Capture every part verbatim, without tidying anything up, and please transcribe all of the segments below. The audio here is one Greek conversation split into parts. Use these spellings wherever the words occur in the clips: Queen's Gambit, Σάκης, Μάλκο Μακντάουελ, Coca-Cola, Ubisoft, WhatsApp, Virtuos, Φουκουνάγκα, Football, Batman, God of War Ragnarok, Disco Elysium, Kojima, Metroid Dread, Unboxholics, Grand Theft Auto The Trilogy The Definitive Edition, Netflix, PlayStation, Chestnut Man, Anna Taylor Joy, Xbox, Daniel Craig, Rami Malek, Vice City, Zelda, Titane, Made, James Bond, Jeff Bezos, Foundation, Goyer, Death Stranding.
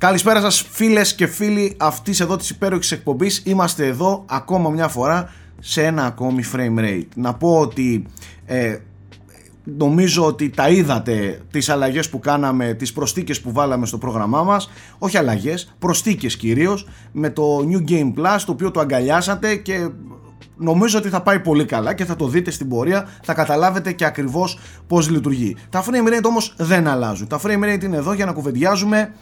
Καλησπέρα σας φίλες και φίλοι αυτής εδώ της υπέροχης εκπομπής. Είμαστε εδώ ακόμα μια φορά σε ένα ακόμη frame rate. Να πω ότι ε, νομίζω ότι τα είδατε τις αλλαγές που κάναμε, τις προσθήκες που βάλαμε στο πρόγραμμά μας. Όχι αλλαγές, προσθήκες κυρίως, με το New Game Plus, το οποίο το αγκαλιάσατε και νομίζω ότι θα πάει πολύ καλά και θα το δείτε στην πορεία, θα καταλάβετε και ακριβώς πώς λειτουργεί. Τα frame rate όμως δεν αλλάζουν. Τα frame rate είναι εδώ για να κουβεντιάζουμε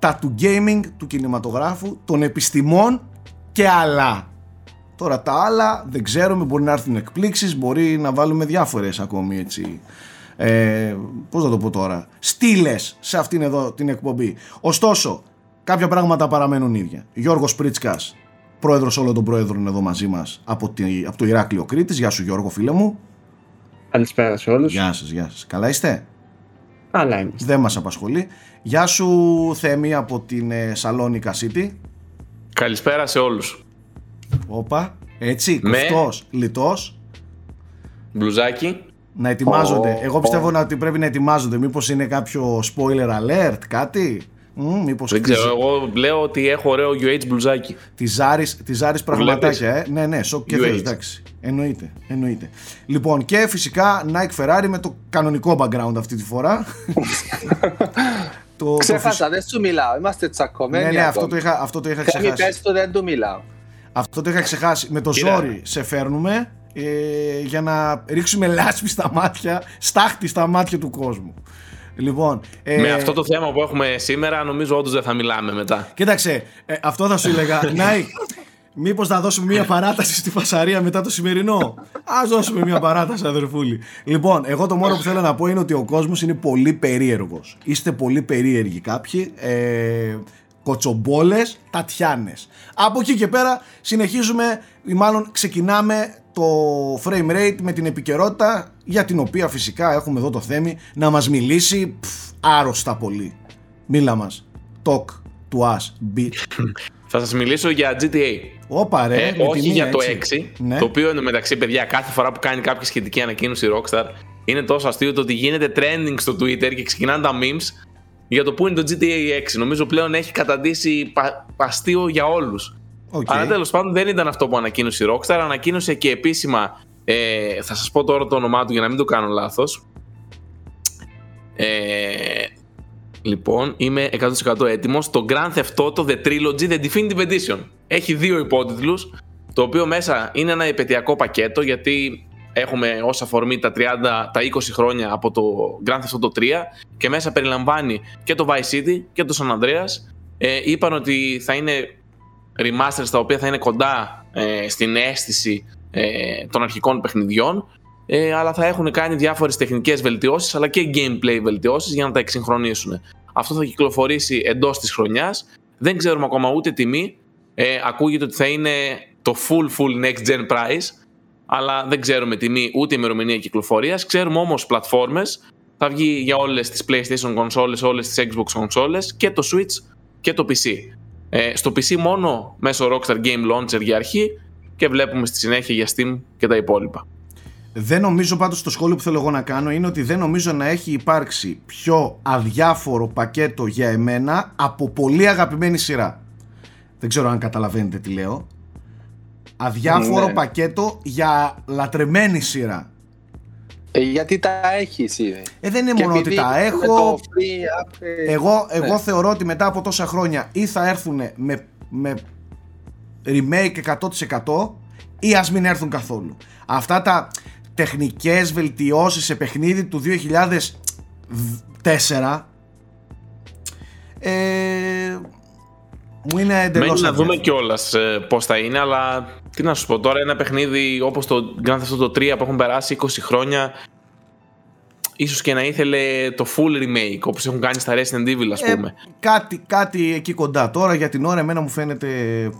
τα του gaming, του κινηματογράφου, των επιστημών και άλλα. Τώρα τα άλλα δεν ξέρουμε, μπορεί να έρθουν εκπλήξεις, μπορεί να βάλουμε διάφορες ακόμη έτσι, ε, πώς να το πω τώρα, στήλες σε αυτήν εδώ την εκπομπή. Ωστόσο, κάποια πράγματα παραμένουν ίδια. Γιώργος Πρίτσκας, πρόεδρος όλων των πρόεδρων εδώ μαζί μας από, τη, από το Ηράκλειο Κρήτης. Γεια σου Γιώργο φίλε μου. Καλησπέρα σε όλους. Γεια σας, γεια σας. Καλά είστε? Καλά είμαστε. Δεν μας απασχολεί. Γεια σου Θέμη από την ε, Σαλόνικα City. Καλησπέρα σε όλους. Όπα, έτσι, με... κουφτός, λιτός. Μπλουζάκι. Να ετοιμάζονται. Oh, Εγώ πιστεύω oh. ότι πρέπει να ετοιμάζονται. Μήπως είναι κάποιο spoiler alert, κάτι. Μ, μήπως δεν ξέρω, εγώ λέω ότι έχω ωραίο γιου έιτς μπλουζάκι. Τη Ζάρης πραγματάκια, ε. ναι, ναι, σοκ και θες, εντάξει. Εννοείται, εννοείται. Λοιπόν, και φυσικά Nike Ferrari με το κανονικό background αυτή τη φορά. το, Ξέχασα, το... δεν σου μιλάω, είμαστε τσακωμένοι. Ναι, ναι, αυτό το είχα, αυτό το είχα ξεχάσει. Μην πες το, δεν του μιλάω. Αυτό το είχα ξεχάσει. Με το Κύριε. ζόρι σε φέρνουμε ε, για να ρίξουμε λάσπη στα μάτια, στάχτη στα μάτια του κόσμου. Λοιπόν, με ε... αυτό το θέμα που έχουμε σήμερα, νομίζω όντως δεν θα μιλάμε μετά. Κοίταξε, ε, αυτό θα σου έλεγα. Νάικ, μήπως θα δώσουμε μια παράταση στη φασαρία μετά το σημερινό? Ας δώσουμε μια παράταση, αδερφούλη. Λοιπόν, εγώ το μόνο που θέλω να πω είναι ότι ο κόσμος είναι πολύ περίεργος. Είστε πολύ περίεργοι κάποιοι. Ε, κοτσομπόλες, τατιάνες. Από εκεί και πέρα συνεχίζουμε, ή μάλλον ξεκινάμε το frame rate με την επικαιρότητα, για την οποία φυσικά έχουμε εδώ το Θέμη να μας μιλήσει πφ, άρρωστα πολύ. Μίλα μας. Talk to us, bitch. Θα σας μιλήσω για τζι τι έι. Όπα ρε, ε, όχι μία, για το έξι, ναι. Το οποίο είναι μεταξύ, παιδιά, κάθε φορά που κάνει κάποια σχετική ανακοίνωση Rockstar είναι τόσο αστείο το ότι γίνεται trending στο Twitter και ξεκινάνε τα memes για το που είναι το τζι τι έι έξι. Νομίζω πλέον έχει καταντήσει πα, αστείο για όλους. Okay. Αλλά τέλος πάντων δεν ήταν αυτό που ανακοίνωσε η Rockstar. Ανακοίνωσε και επίσημα, ε, θα σας πω τώρα το όνομά του για να μην το κάνω λάθος. ε, Λοιπόν, είμαι εκατό τοις εκατό έτοιμος. Το Grand Theft Auto The Trilogy The Definitive Edition. Έχει δύο υπότιτλους, το οποίο μέσα είναι ένα επαιτειακό πακέτο, γιατί έχουμε ως αφορμή τα, τριάντα, τα είκοσι χρόνια από το Grand Theft Auto τρία, και μέσα περιλαμβάνει και το Vice City και το San Andreas. ε, Είπαν ότι θα είναι remasters τα οποία θα είναι κοντά ε, στην αίσθηση ε, των αρχικών παιχνιδιών, ε, αλλά θα έχουν κάνει διάφορες τεχνικές βελτιώσεις αλλά και gameplay βελτιώσεις για να τα εξυγχρονίσουν. Αυτό θα κυκλοφορήσει εντός της χρονιάς. Δεν ξέρουμε ακόμα ούτε τιμή. ε, Ακούγεται ότι θα είναι το full full next gen price, αλλά δεν ξέρουμε τιμή ούτε ημερομηνία κυκλοφορίας. Ξέρουμε όμως πλατφόρμες. Θα βγει για όλες τις PlayStation κονσόλες, όλες τις Xbox κονσόλες και το Switch και το πι σι. Ε, στο πι σι μόνο μέσω Rockstar Game Launcher για αρχή, και βλέπουμε στη συνέχεια για Steam και τα υπόλοιπα. Δεν νομίζω πάντως, το σχόλιο που θέλω εγώ να κάνω είναι ότι δεν νομίζω να έχει υπάρξει πιο αδιάφορο πακέτο για εμένα από πολύ αγαπημένη σειρά. Δεν ξέρω αν καταλαβαίνετε τι λέω. Αδιάφορο ναι. πακέτο για λατρεμένη σειρά. Ε, γιατί τα έχει εσύ. Ε, δεν είναι και μόνο ότι τα έχω. Free, εγώ εγώ ναι. θεωρώ ότι μετά από τόσα χρόνια ή θα έρθουν με, με remake εκατό τοις εκατό ή ας μην έρθουν καθόλου. Αυτά τα τεχνικές βελτιώσεις σε παιχνίδι του δύο χιλιάδες τέσσερα ε, μου είναι εντελώς. Μένει να δούμε κιόλας ε, πώς θα είναι, αλλά τι να σου πω τώρα, ένα παιχνίδι όπως το Grand Theft Auto τρία που έχουν περάσει είκοσι χρόνια, ίσως και να ήθελε το full remake όπως έχουν κάνει στα Resident Evil, ας πούμε. Ε, κάτι, κάτι εκεί κοντά. Τώρα για την ώρα εμένα μου φαίνεται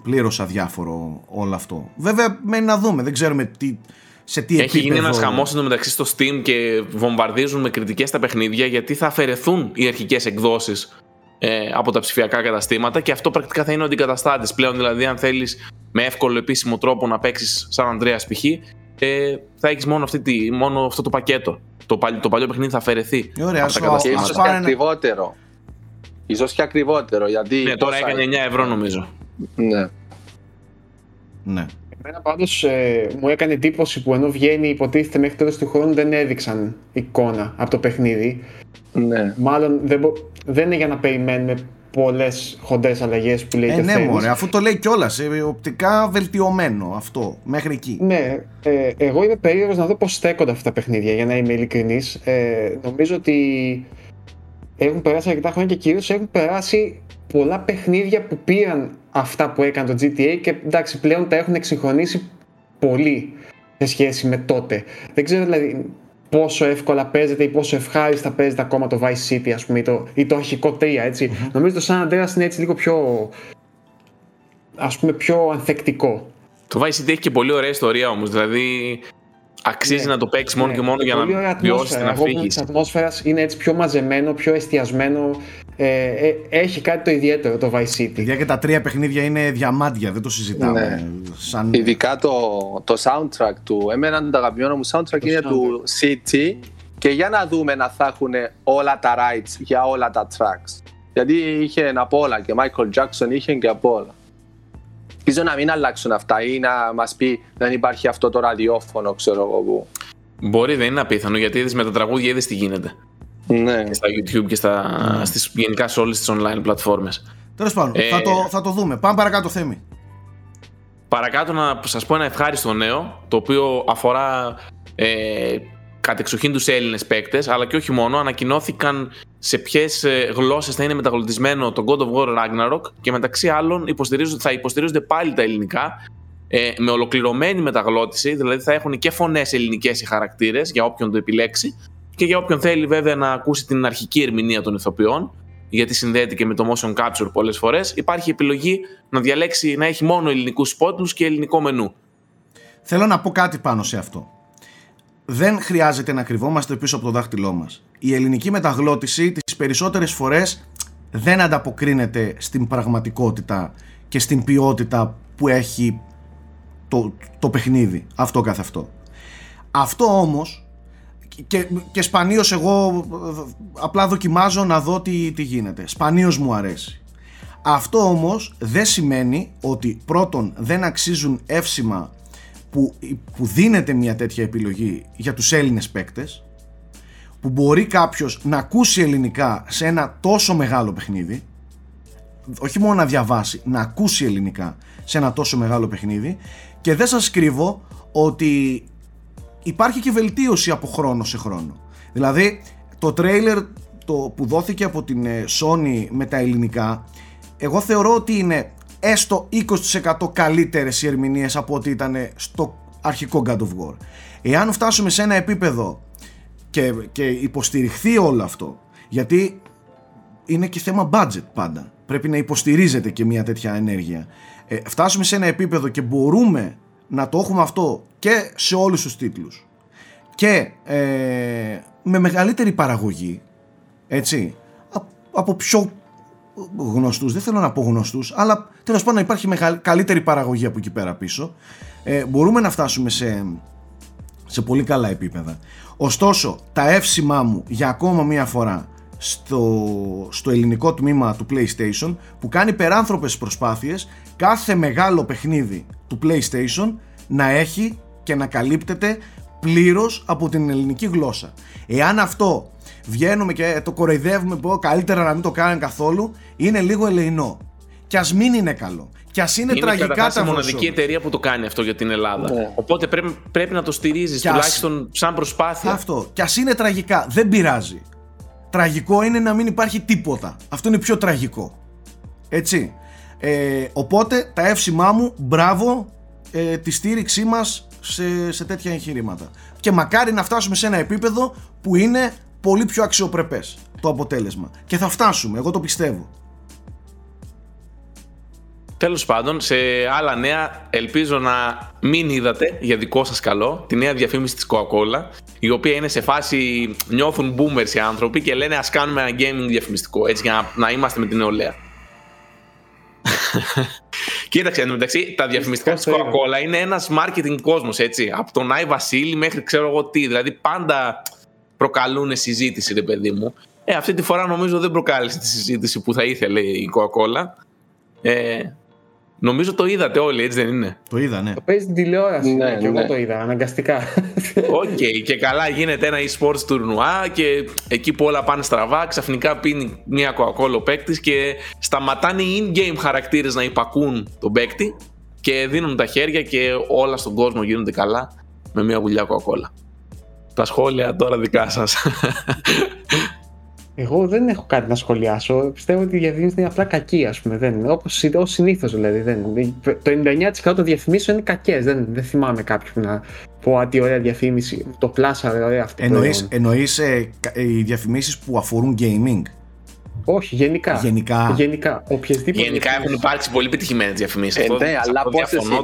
πλήρως αδιάφορο όλο αυτό. Βέβαια μένει να δούμε, δεν ξέρουμε τι, σε τι έχει επίπεδο. Έχει γίνει ένας χαμός εντωμεταξύ στο Steam και βομβαρδίζουν με κριτικές τα παιχνίδια, γιατί θα αφαιρεθούν οι αρχικές εκδόσεις ε, από τα ψηφιακά καταστήματα, και αυτό πρακτικά θα είναι ο αντικαταστάτης πλέον. Δηλαδή αν θέλεις με εύκολο επίσημο τρόπο να παίξεις σαν Ανδρέας π.χ., ε, θα έχεις μόνο, αυτή τη, μόνο αυτό το πακέτο. Το, παλι, το παλιό παιχνίδι θα αφαιρεθεί. Ωραία, από τα καταστήματα. Ίσως και ακριβότερο. Ίσως και ακριβότερο, γιατί... Ναι, τώρα έκανε εννιά ευρώ νομίζω. Ναι. Ναι. Εμένα πάντως ε, μου έκανε εντύπωση που ενώ βγαίνει υποτίθεται μέχρι τέλος του χρόνου δεν έδειξαν εικόνα από το παιχνίδι. Ναι. Μάλλον δεν, μπο... δεν είναι για να περιμένουμε πολλές χοντές αλλαγές που λέει ε, και ναι, μωρέ, αφού το λέει κιόλας, ε, οπτικά βελτιωμένο αυτό, μέχρι εκεί. Ναι, ε, εγώ είμαι περίεργος να δω πώς στέκονται αυτά τα παιχνίδια, για να είμαι ειλικρινής. Ε, νομίζω ότι έχουν περάσει αρκετά χρόνια και κυρίως έχουν περάσει πολλά παιχνίδια που πήραν αυτά που έκανε το τζι τι έι και εντάξει, πλέον τα έχουν εξυγχρονίσει πολύ σε σχέση με τότε. Δεν ξέρω δηλαδή πόσο εύκολα παίζεται ή πόσο ευχάριστα παίζεται ακόμα το Vice City, ας πούμε, ή το, ή το αρχικό τρία, έτσι. Mm-hmm. Νομίζω το San Andreas είναι έτσι λίγο πιο, ας πούμε, πιο ανθεκτικό. Το Vice City έχει και πολύ ωραία ιστορία όμως, δηλαδή αξίζει ναι, να το παίξεις ναι, μόνο και μόνο ναι, για να βιώσεις την αφήγηση της ατμόσφαιρας. Είναι έτσι πιο μαζεμένο, πιο εστιασμένο. Ε, ε, έχει κάτι το ιδιαίτερο το Vice City. Παιδιά, και τα τρία παιχνίδια είναι διαμάντια, δεν το συζητάμε. Ναι. Σαν... Ειδικά το, το soundtrack του. Εμένα το αγαπημένο μου soundtrack το είναι soundtrack. του City. Και για να δούμε να θα έχουν όλα τα rights για όλα τα tracks. Γιατί είχε από όλα και Michael Jackson είχε και από όλα. Ελπίζω να μην αλλάξουν αυτά ή να μας πει δεν υπάρχει αυτό το ραδιόφωνο, ξέρω εγώ που. Μπορεί, δεν είναι απίθανο γιατί είδες με τα τραγούδια, είδες τι γίνεται. Ναι. Και στα YouTube και στα, mm. στις, γενικά σε όλες τις online πλατφόρμες. Τέλος πάντων, ε, θα, το, θα το δούμε. Πάμε παρακάτω, Θέμη. Παρακάτω να σας πω ένα ευχάριστο νέο, το οποίο αφορά ε, κατεξοχήν τους Έλληνες παίκτες, αλλά και όχι μόνο. Ανακοινώθηκαν σε ποιες γλώσσες θα είναι μεταγλωτισμένο το God of War Ragnarok και μεταξύ άλλων θα υποστηρίζονται πάλι τα ελληνικά ε, με ολοκληρωμένη μεταγλώτηση, δηλαδή θα έχουν και φωνές ελληνικές οι χαρακτήρες για όποιον το επιλέξει και για όποιον θέλει βέβαια να ακούσει την αρχική ερμηνεία των ηθοποιών, γιατί συνδέεται και με το motion capture πολλές φορές. Υπάρχει επιλογή να διαλέξει να έχει μόνο ελληνικούς σπότλους και ελληνικό μενού. Θέλω να πω κάτι πάνω σε αυτό. Δεν χρειάζεται να κρυβόμαστε πίσω από το δάχτυλό μας. Η ελληνική μεταγλώτηση τις περισσότερες φορές δεν ανταποκρίνεται στην πραγματικότητα και στην ποιότητα που έχει το, το παιχνίδι. Αυτό καθ' αυτό. Αυτό όμως, και, και σπανίως εγώ απλά δοκιμάζω να δω τι, τι γίνεται. Σπανίως μου αρέσει. Αυτό όμως δεν σημαίνει ότι πρώτον δεν αξίζουν εύσημα Που, που δίνεται μια τέτοια επιλογή για τους Έλληνες παίκτες, που μπορεί κάποιος να ακούσει ελληνικά σε ένα τόσο μεγάλο παιχνίδι, όχι μόνο να διαβάσει, να ακούσει ελληνικά σε ένα τόσο μεγάλο παιχνίδι. Και δεν σας κρύβω ότι υπάρχει και βελτίωση από χρόνο σε χρόνο. Δηλαδή το τρέιλερ το που δόθηκε από την Sony με τα ελληνικά, εγώ θεωρώ ότι είναι έστω είκοσι τοις εκατό καλύτερες οι ερμηνείες από ό,τι ήταν στο αρχικό God of War. Εάν φτάσουμε σε ένα επίπεδο και, και υποστηριχθεί όλο αυτό, γιατί είναι και θέμα budget πάντα, πρέπει να υποστηρίζεται και μια τέτοια ενέργεια, ε, φτάσουμε σε ένα επίπεδο και μπορούμε να το έχουμε αυτό και σε όλους τους τίτλους και ε, με μεγαλύτερη παραγωγή, έτσι, από πιο γνωστούς, δεν θέλω να πω γνωστούς, αλλά τέλος πάντων υπάρχει μεγαλ, καλύτερη παραγωγή από εκεί πέρα πίσω, ε, μπορούμε να φτάσουμε σε, σε πολύ καλά επίπεδα. Ωστόσο τα εύσημά μου για ακόμα μία φορά στο, στο ελληνικό τμήμα του PlayStation, που κάνει περάνθρωπες προσπάθειες κάθε μεγάλο παιχνίδι του PlayStation να έχει και να καλύπτεται πλήρως από την ελληνική γλώσσα. Εάν αυτό βγαίνουμε και το κοροϊδεύουμε, πω καλύτερα να μην το κάνουν καθόλου, είναι λίγο ελεεινό. Κι ας μην είναι καλό. Κι ας είναι, είναι τραγικά τα φωσό. Είναι η μοναδική εταιρεία που το κάνει αυτό για την Ελλάδα. Ναι. Οπότε πρέπει, πρέπει να το στηρίζεις, ας... τουλάχιστον σαν προσπάθεια. Αυτό. Κι ας είναι τραγικά, δεν πειράζει. Τραγικό είναι να μην υπάρχει τίποτα. Αυτό είναι πιο τραγικό. Έτσι. Ε, οπότε τα εύσημά μου, μπράβο, ε, τη στήριξή μας σε, σε τέτοια εγχειρήματα. Και μακάρι να φτάσουμε σε ένα επίπεδο που είναι πολύ πιο αξιοπρεπές το αποτέλεσμα. Και θα φτάσουμε, εγώ το πιστεύω. Τέλος πάντων, σε άλλα νέα, ελπίζω να μην είδατε, για δικό σας καλό, τη νέα διαφήμιση της Coca-Cola, η οποία είναι σε φάση, νιώθουν boomers οι άνθρωποι και λένε ας κάνουμε ένα gaming διαφημιστικό, έτσι, για να, να είμαστε με την νεολαία. Κοίταξε, εντωμεταξύ, τα διαφημιστικά της Coca-Cola είναι ένας marketing κόσμος, έτσι, από τον Άι Βασίλη μέχρι ξέρω εγώ τι, δηλαδή πάντα προκαλούν συζήτηση, ρε παιδί μου. Ε, αυτή τη φορά νομίζω δεν προκάλεσε τη συζήτηση που θα ήθελε η Coca-Cola. Ε, νομίζω το είδατε όλοι, έτσι δεν είναι? Το είδα, ναι. Το παίζει την τηλεόραση, ναι, ναι, και εγώ ναι. το είδα, αναγκαστικά. Οκ, okay, και καλά γίνεται ένα e-sports τουρνουά και εκεί που όλα πάνε στραβά, ξαφνικά πίνει μια Coca-Cola ο παίκτης και σταματάνε οι in-game χαρακτήρες να υπακούν τον παίκτη και δίνουν τα χέρια και όλα στον κόσμο γίνονται καλά με μια γουλιά Coca-Cola. Τα σχόλια τώρα δικά σας. Εγώ δεν έχω κάτι να σχολιάσω. Πιστεύω ότι η διαφήμιση είναι απλά κακή, ας πούμε. Δεν, όπως, ως συνήθως δηλαδή. Δεν, το ενενήντα εννέα τοις εκατό των διαφημίσεων είναι κακές. Δεν, δεν θυμάμαι κάποιον να πω «Α, τι ωραία διαφήμιση, το πλάσαρε, ωραία αυτή». Εννοείς, εννοείς ε, οι διαφημίσεις που αφορούν gaming? Όχι, γενικά. Γενικά, γενικά, γενικά έχουν υπάρξει πολύ πετυχημένες διαφημίσεις. Ε, ναι, αλλά πόσες είναι.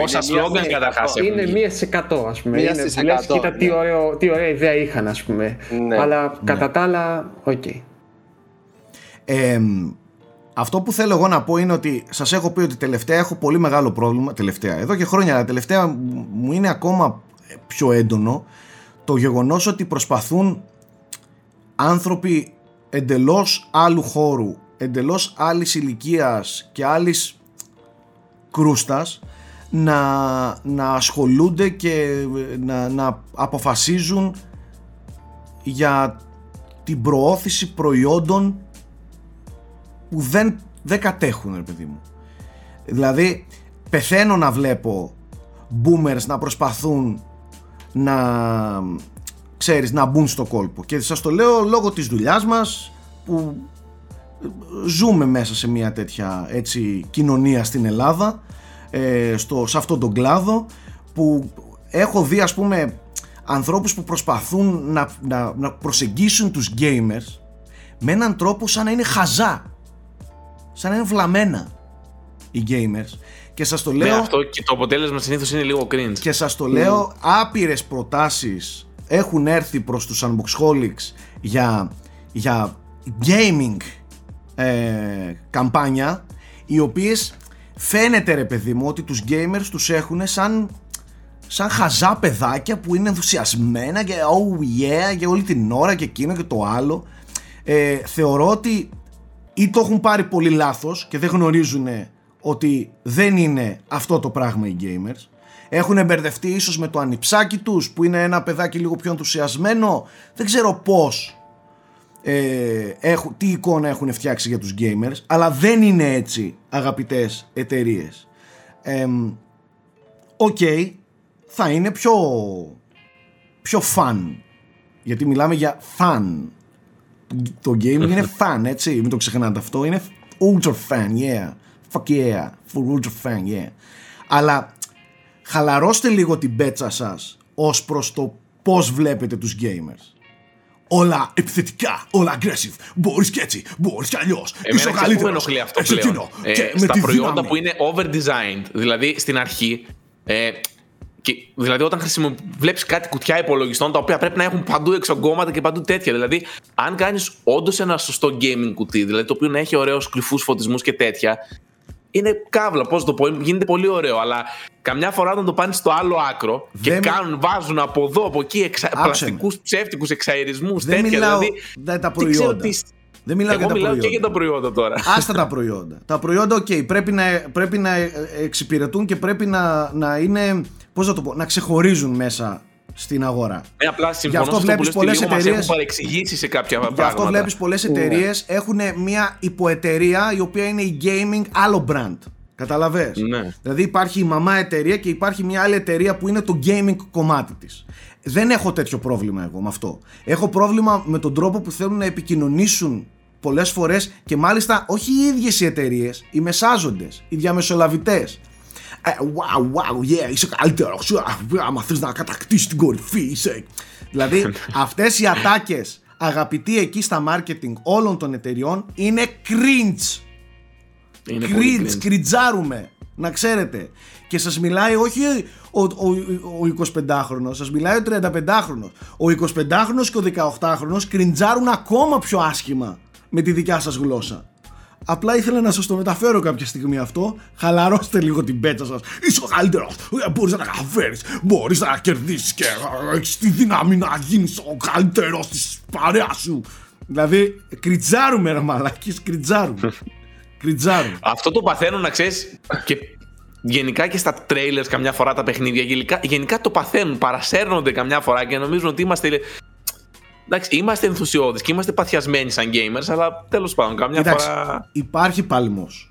Πόσα σλόγγαν καταρχάς έχουν. Είναι μία στις εκατό, ας πούμε. Μία στις εκατό. Λες, κοίτα τι, ωραίο, τι ωραία ιδέα είχαν, ας πούμε. Ναι. Αλλά κατά ναι. τα άλλα, οκ. Okay. Ε, αυτό που θέλω εγώ να πω είναι ότι σας έχω πει ότι τελευταία έχω πολύ μεγάλο πρόβλημα. Τελευταία, εδώ και χρόνια, αλλά τελευταία μου είναι ακόμα πιο έντονο το γεγονός ότι προσπαθούν άνθρωποι εντελώς άλλου χώρου, εντελώς άλλης ηλικίας και άλλης κρούστας να, να ασχολούνται και να, να αποφασίζουν για την προώθηση προϊόντων που δεν, δεν κατέχουν, ρε παιδί μου. Δηλαδή πεθαίνω να βλέπω boomers να προσπαθούν να... ξέρεις, να μπουν στο κόλπο. Και σας το λέω λόγω της δουλειάς μας που ζούμε μέσα σε μια τέτοια έτσι κοινωνία στην Ελλάδα, ε, στο, σε αυτόν τον κλάδο, που έχω δει ας πούμε ανθρώπους που προσπαθούν να, να, να προσεγγίσουν τους gamers με έναν τρόπο σαν να είναι χαζά, σαν να είναι βλαμμένα οι gamers. Και σας το λέω, ναι, αυτό και το αποτέλεσμα συνήθως είναι λίγο cringe. Και σας το λέω, mm. άπειρες προτάσεις έχουν έρθει προς τους Unboxholics για, για gaming ε, καμπάνια, οι οποίες φαίνεται, ρε παιδί μου, ότι τους gamers τους έχουν σαν, σαν χαζά παιδάκια που είναι ενθουσιασμένα και oh yeah και όλη την ώρα και εκείνο και το άλλο. Ε, θεωρώ ότι ή το έχουν πάρει πολύ λάθος και δεν γνωρίζουν ότι δεν είναι αυτό το πράγμα οι gamers. Έχουν μπερδευτεί ίσως με το ανιψάκι τους που είναι ένα παιδάκι λίγο πιο ενθουσιασμένο. Δεν ξέρω πώς, ε, έχουν, τι εικόνα έχουν φτιάξει για τους gamers, αλλά δεν είναι έτσι, αγαπητές εταιρείες. Οκ, okay, θα είναι πιο, πιο fun, γιατί μιλάμε για fun. Το gaming είναι fun, έτσι, μην το ξεχνάτε αυτό. Είναι ultra fan, yeah, fuck yeah, full ultra fan, yeah. Αλλά... χαλαρώστε λίγο την πέτσα σας ως προς το πώς βλέπετε τους gamers. Όλα επιθετικά, όλα aggressive. Μπορείς και έτσι, μπορείς και αλλιώς. Εμένα και που με ενοχλεί αυτό πλέον. Ε, ε, στα προϊόντα δυναμή που είναι overdesigned. Δηλαδή στην αρχή, ε, και, δηλαδή όταν χρησιμο... βλέπεις κάτι κουτιά υπολογιστών τα οποία πρέπει να έχουν παντού εξογκώματα και παντού τέτοια. Δηλαδή αν κάνεις όντως ένα σωστό gaming κουτί, δηλαδή το οποίο να έχει ωραίους κρυφούς φωτισμούς και τέτοια, είναι καύλα, πώς το πω, γίνεται πολύ ωραίο, αλλά καμιά φορά όταν το πάνε στο άλλο άκρο και δεν κάνουν, βάζουν από εδώ, από εκεί, εξα... πλαστικούς ψεύτικους εξαερισμούς, δεν τέτοια μιλάω, δηλαδή. Δεν τα προϊόντα. Τι... Δεν μιλάω, εγώ για τα μιλάω προϊόντα. Και για τα προϊόντα τώρα. Άστα τα προϊόντα. Τα προϊόντα, οκ, okay, πρέπει, να, πρέπει να εξυπηρετούν και πρέπει να, να είναι, πώς να το πω, να ξεχωρίζουν μέσα στην αγορά. Ε, απλά συμφωνώ αυτό στο που λες, πολλές εταιρείες μας έχουν παρεξηγήσει σε κάποια πράγματα. Γι' αυτό βλέπεις πολλές εταιρείες yeah. έχουν μια υποεταιρεία η οποία είναι η gaming άλλο brand. Καταλαβες? Yeah. Δηλαδή υπάρχει η μαμά εταιρεία και υπάρχει μια άλλη εταιρεία που είναι το gaming κομμάτι της. Δεν έχω τέτοιο πρόβλημα εγώ με αυτό. Έχω πρόβλημα με τον τρόπο που θέλουν να επικοινωνήσουν πολλές φορές και μάλιστα όχι οι ίδιες οι εταιρείες, οι μεσάζοντες, οι διαμεσολαβητές. Wow, wow, yeah, είσαι καλύτερος. Άμα θες να κατακτήσεις την κορυφή, είσαι. Δηλαδή, αυτές οι ατάκες, αγαπητοί εκεί στα marketing όλων των εταιριών, είναι cringe. Είναι cringe, κριτζάρουμε. Να ξέρετε. Και σας μιλάει όχι ο, ο, ο, ο εικοσιπεντάχρονος, σας μιλάει ο τριανταπεντάχρονος. Ο εικοσιπεντάχρονος και ο δεκαοκτάχρονος κριτζάρουν ακόμα πιο άσχημα με τη δικιά σας γλώσσα. Απλά ήθελα να σας το μεταφέρω κάποια στιγμή αυτό. Χαλαρώστε λίγο την πέτσα σας. Είσαι ο καλύτερος. Μπορείς να τα καταφέρεις. Μπορείς να κερδίσεις και έχεις τη δύναμη να γίνεις ο καλύτερος της παρέας σου. Δηλαδή, κριτζάρουμε ρε μαλάκες, κριτζάρουμε. κριτζάρουμε. Αυτό το παθαίνω, να ξέρεις, και γενικά και στα trailers καμιά φορά τα παιχνίδια, γενικά, γενικά το παθαίνουν, παρασέρνονται καμιά φορά και νομίζουν ότι είμαστε... Εντάξει, είμαστε ενθουσιώδεις και είμαστε παθιασμένοι σαν gamers, αλλά τέλος πάντων, καμιά Εντάξει, φορά... υπάρχει παλμός.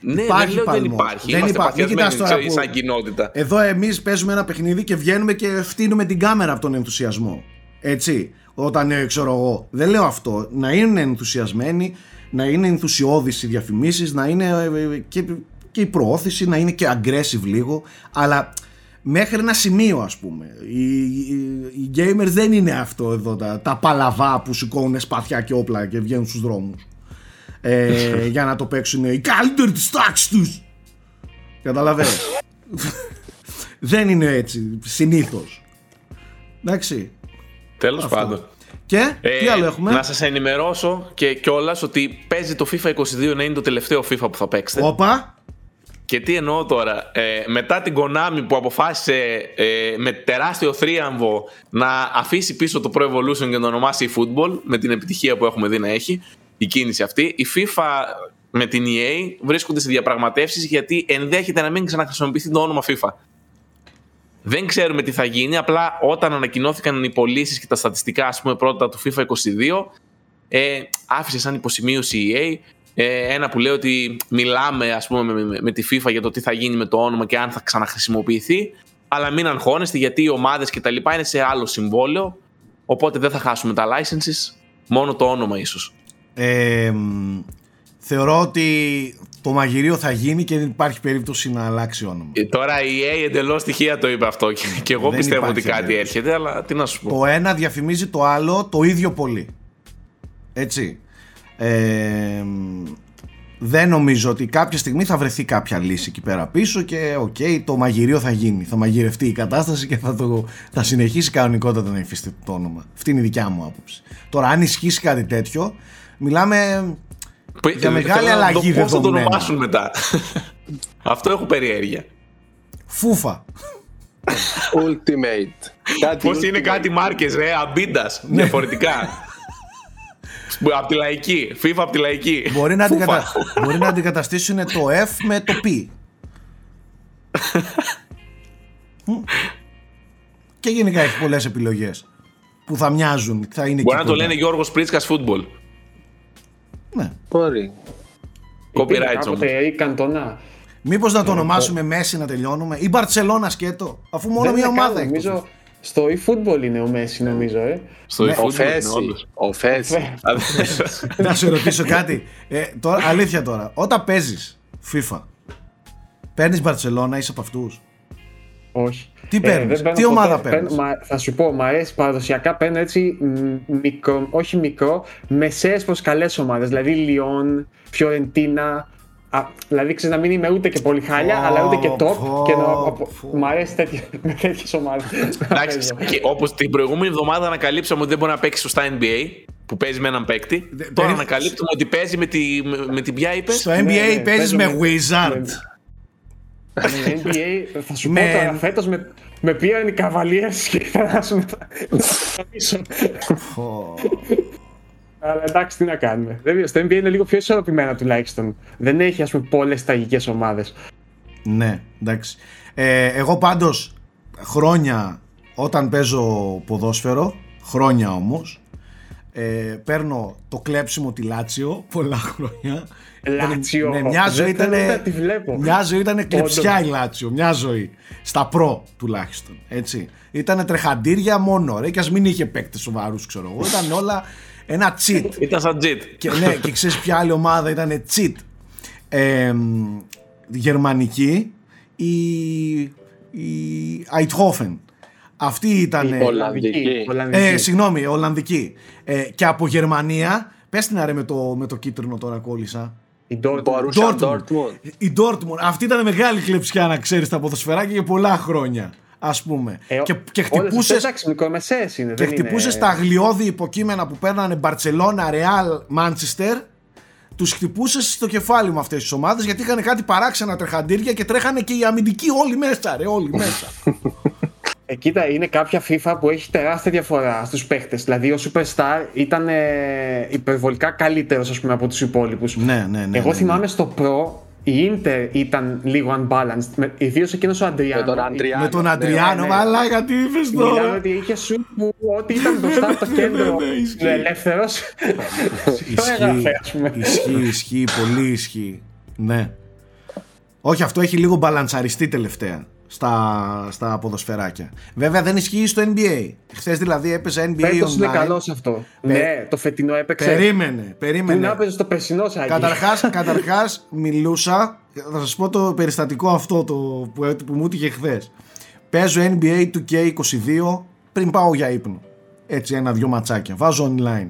Ναι, υπάρχει δεν λέω δεν υπάρχει. Δεν είμαστε υπά... παθιασμένοι ξέρει, που... σαν κοινότητα. Εδώ εμείς παίζουμε ένα παιχνίδι και βγαίνουμε και φτύνουμε την κάμερα από τον ενθουσιασμό. Έτσι, όταν ε, ξέρω εγώ. Δεν λέω αυτό. Να είναι ενθουσιασμένοι, να είναι ενθουσιώδεις οι διαφημίσεις, να είναι ε, και, και η προώθηση, να είναι και aggressive λίγο, αλλά... Μέχρι ένα σημείο, ας πούμε. Οι, οι, οι gamers δεν είναι αυτό εδώ, τα, τα παλαβά που σηκώνουν σπαθιά και όπλα και βγαίνουν στους δρόμους ε, για να το παίξουν οι καλύτεροι της τάξης τους. Καταλαβαίνεις. Δεν είναι έτσι συνήθως. Εντάξει. Τέλος αυτό. Πάντων. Και ε, τι άλλο έχουμε. Να σας ενημερώσω και κιόλας ότι παίζει το FIFA είκοσι δύο να είναι το τελευταίο FIFA που θα παίξετε. Όπα. Και τι εννοώ τώρα, ε, μετά την Konami που αποφάσισε ε, με τεράστιο θρίαμβο να αφήσει πίσω το Pro Evolution και να ονομάσει Football, με την επιτυχία που έχουμε δει να έχει η κίνηση αυτή, η FIFA με την ι έι βρίσκονται σε διαπραγματεύσεις γιατί ενδέχεται να μην ξαναχρησιμοποιηθεί το όνομα FIFA. Δεν ξέρουμε τι θα γίνει, απλά όταν ανακοινώθηκαν οι πωλήσεις και τα στατιστικά, ας πούμε, πρώτα του FIFA είκοσι δύο, ε, άφησε σαν υποσημείωση η ι έι... Ένα που λέει ότι μιλάμε, ας πούμε, με, με, με τη FIFA για το τι θα γίνει με το όνομα και αν θα ξαναχρησιμοποιηθεί. Αλλά μην αγχώνεστε γιατί οι ομάδες και τα λοιπά είναι σε άλλο συμβόλαιο. Οπότε δεν θα χάσουμε τα licenses, μόνο το όνομα ίσως. ε, Θεωρώ ότι το μαγειρίο θα γίνει και δεν υπάρχει περίπτωση να αλλάξει όνομα. ε, Τώρα η ι έι εντελώς τυχαία το είπε αυτό. Και, και εγώ δεν πιστεύω ότι κάτι εντελώς έρχεται, αλλά τι να σου πω. Το ένα διαφημίζει το άλλο το ίδιο πολύ. Έτσι. Ε, δεν νομίζω ότι κάποια στιγμή θα βρεθεί κάποια λύση εκεί πέρα πίσω και οκ, okay, το μαγειρίο θα γίνει, θα μαγειρευτεί η κατάσταση και θα, το, θα συνεχίσει κανονικότατα να υφιστεί το όνομα. Αυτή είναι η δικιά μου άποψη. Τώρα αν ισχύσει κάτι τέτοιο, μιλάμε Π, για ε, μεγάλη αλλαγή δεδομένα. Πώς θα το ονομάσουν μετά. Αυτό έχω περιέργεια. Φούφα. Ultimate. Πώς είναι κάτι μάρκες ρε, αμπίντας, διαφορετικά. Από τη λαϊκή, FIFA από τη λαϊκή. Μπορεί να, αντικατα... Μπορεί να αντικαταστήσουν το F με το P. Και γενικά έχει πολλές επιλογές που θα μοιάζουν, θα είναι. Μπορεί να το λένε Γιώργος Πρίτσκας Football. Ναι. Μπορεί. Copyright όμως. Μήπως να το ονομάσουμε Μέση να τελειώνουμε. Ή Μπαρτσελώνα σκέτο. Αφού μόνο μια ομάδα έχει. Νομίζω... Στο e-football είναι ο Μέση, νομίζω, ε. Στο e-football είναι ο Φέση. Να σου ρωτήσω κάτι. Ε, τώρα, αλήθεια τώρα, όταν παίζεις FIFA, παίρνεις Μπαρτσελώνα, είσαι από αυτούς? Όχι. Τι παίρνεις, ε, τι ομάδα παίρνεις? Θα σου πω, μ' αρέσει παραδοσιακά, παίρνω έτσι μικρό, όχι μικρό, μεσαίες προς καλές ομάδες, δηλαδή Λιόν, Φιωρεντίνα. Α, δηλαδή ξέρεις να μην είμαι ούτε και πολύ χάλια, oh, αλλά ούτε και top oh, και να oh, μ' αρέσει τέτοια, με τέτοιες ομάδες. Εντάξει, όπως την προηγούμενη εβδομάδα ανακαλύψαμε ότι δεν μπορεί να παίξει σωστά εν μπι έι, που παίζει με έναν παίκτη. Δε, Τώρα παίρι... ανακαλύπτουμε ότι παίζει με, τη, με, με την ποια είπες. Στο εν μπι έι ναι, παίζεις με, με Wizard. Με εν μπι έι θα σου πω τώρα φέτος με, με πήραν οι Καβαλίες και θα σου πω. Αλλά εντάξει, τι να κάνουμε. Στο εν μπι έι είναι λίγο πιο ισορροπημένα τουλάχιστον. Δεν έχει, ας πούμε, πολλές τραγικές ομάδες. Ναι, εντάξει. Ε, εγώ πάντως χρόνια όταν παίζω ποδόσφαιρο, χρόνια όμως, ε, παίρνω το κλέψιμο τη Λάτσιο πολλά χρόνια. Λάτσιο. Ναι, μια ζωή ήτανε, μια ζωή ήτανε κλεψιά η Λάτσιο. Μια ζωή. Στα προ τουλάχιστον. Έτσι. Ήτανε τρεχαντήρια μόνο ρε. Και ας μην είχε παίκτες σοβαρούς, ξέρω εγώ. Ήταν όλα. Ένα cheat. Ήταν σαν cheat. Και, ναι, και ξέρεις ποια άλλη ομάδα ήταν cheat. Ε, γερμανική, η, η Eindhoven. Αυτή ήταν. Ολλανδική. Ε, συγγνώμη, Ολλανδική. Ε, και από Γερμανία, πες την άρε με το, με το κίτρινο τώρα κόλλησα. Η Dortmund. Dortmund. Η Dortmund. Αυτή ήταν μεγάλη κλεψιά να ξέρεις τα ποδοσφαιράκια για πολλά χρόνια. Ας πούμε. Ε, και, και χτυπούσες, εντάξει, είναι, και χτυπούσες είναι... τα αγλιώδη υποκείμενα που παίρνανε Μπαρτσελώνα, Ρεάλ, Μάντσεστερ, τους χτυπούσες στο κεφάλι με αυτές τις ομάδες γιατί είχαν κάτι παράξενα τρεχαντήρια και τρέχανε και οι αμυντικοί όλοι μέσα ρε, όλοι μέσα. Ε, κοίτα, είναι κάποια FIFA που έχει τεράστια διαφορά στους παίχτες. Δηλαδή ο Superstar ήταν ε, υπερβολικά καλύτερος, ας πούμε, από τους υπόλοιπους. Ναι, ναι, ναι. Εγώ ναι, θυμάμαι ναι. στο Pro η Ίντερ ήταν λίγο unbalanced, ιδίως εκείνος ο Αντριάνο. Με τον Αντριάνο, αλλά γιατί είπες τώρα. Μιλάμε ότι είχε σουτ που ό,τι ήταν μπροστά από το κέντρο είναι ελεύθερος. Ισχύει, ισχύει, πολύ ισχύει. Ναι. Όχι, αυτό έχει λίγο μπαλαντσαριστεί τελευταία στα, στα ποδοσφαιράκια. Βέβαια δεν ισχύει στο εν μπι έι. Χθες δηλαδή έπαιζε εν μπι έι Φέτος online. Είναι καλό σε αυτό. Πε... Ναι, το φετινό έπαιξε. Περίμενε, περίμενε. Που να έπαιζε στο περσινό, Σάκη. Καταρχάς, καταρχάς μιλούσα, θα σας πω το περιστατικό αυτό το, που, που μου έτυχε χθες. Παίζω εν μπι έι two K twenty-two πριν πάω για ύπνο. Έτσι ένα-δυο ματσάκια. Βάζω online.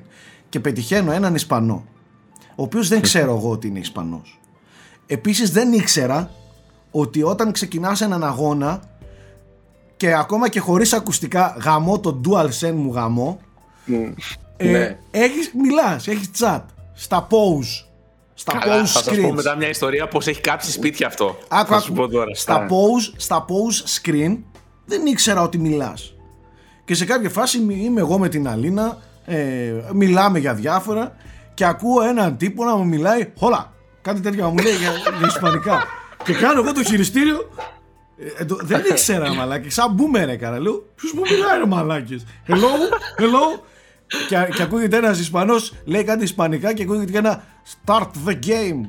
Και πετυχαίνω έναν Ισπανό. Ο οποίος δεν ξέρω εγώ ότι είναι Ισπανός. Επίσης δεν ήξερα ότι όταν ξεκινάς έναν αγώνα και ακόμα και χωρίς ακουστικά, γαμώ το DualSense μου, γαμώ, mm, ε, ναι. έχεις, μιλάς, έχεις chat στα pause, στα Καλά, pause θα screens. Θα σας πω μετά μια ιστορία πως έχει κάψει σπίτια αυτό. Άκου, άκου, στα, yeah. pause, στα pause screen δεν ήξερα ότι μιλάς. Και σε κάποια φάση είμαι εγώ με την Αλίνα, ε, μιλάμε για διάφορα και ακούω έναν τύπο να μου μιλάει, χόλα, κάτι τέτοια μου λέει για, για ισπανικά. Και κάνω εγώ το χειριστήριο. Ε, το, δεν ήξερα, μαλάκι. Σαν μπούμερ έκανα. Λέω, ποιος μου μιλάει, ρε μαλάκες. Hello, hello. Και, και ακούγεται ένας Ισπανός, λέει κάτι ισπανικά και ακούγεται και ένα start the game.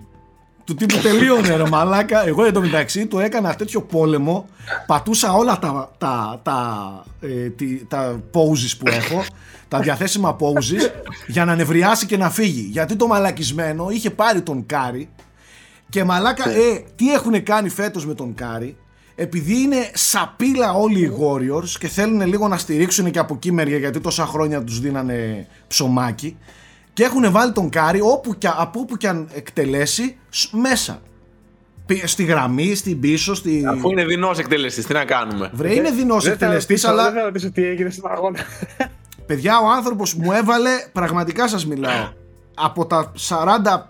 Του τύπου τελείωνε, ρε μαλάκα. Εγώ εν τω μεταξύ του έκανα τέτοιο πόλεμο. Πατούσα όλα τα, τα, τα, ε, τη, τα poses που έχω, τα διαθέσιμα poses, για να νευριάσει και να φύγει. Γιατί το μαλακισμένο είχε πάρει τον Κάρι. Και μαλάκα, ε, τι έχουνε κάνει φέτος με τον Κάρι, επειδή είναι σαπίλα όλοι οι Warriors και θέλουν λίγο να στηρίξουν και από κείμερια γιατί τόσα χρόνια τους δίνανε ψωμάκι και έχουνε βάλει τον Κάρι όπου και, από όπου και αν εκτελέσει μέσα. Στη γραμμή, στην πίσω, στη... Αφού είναι δεινός εκτελεστής, τι να κάνουμε. Βρε, είναι δεινός εκτελεστής, αλλά... Δεν θα ρωτήσω τι έγινε στον αγώνα. Παιδιά, ο άνθρωπος μου έβαλε, πραγματικά σας μιλάω. Από τα σαράντα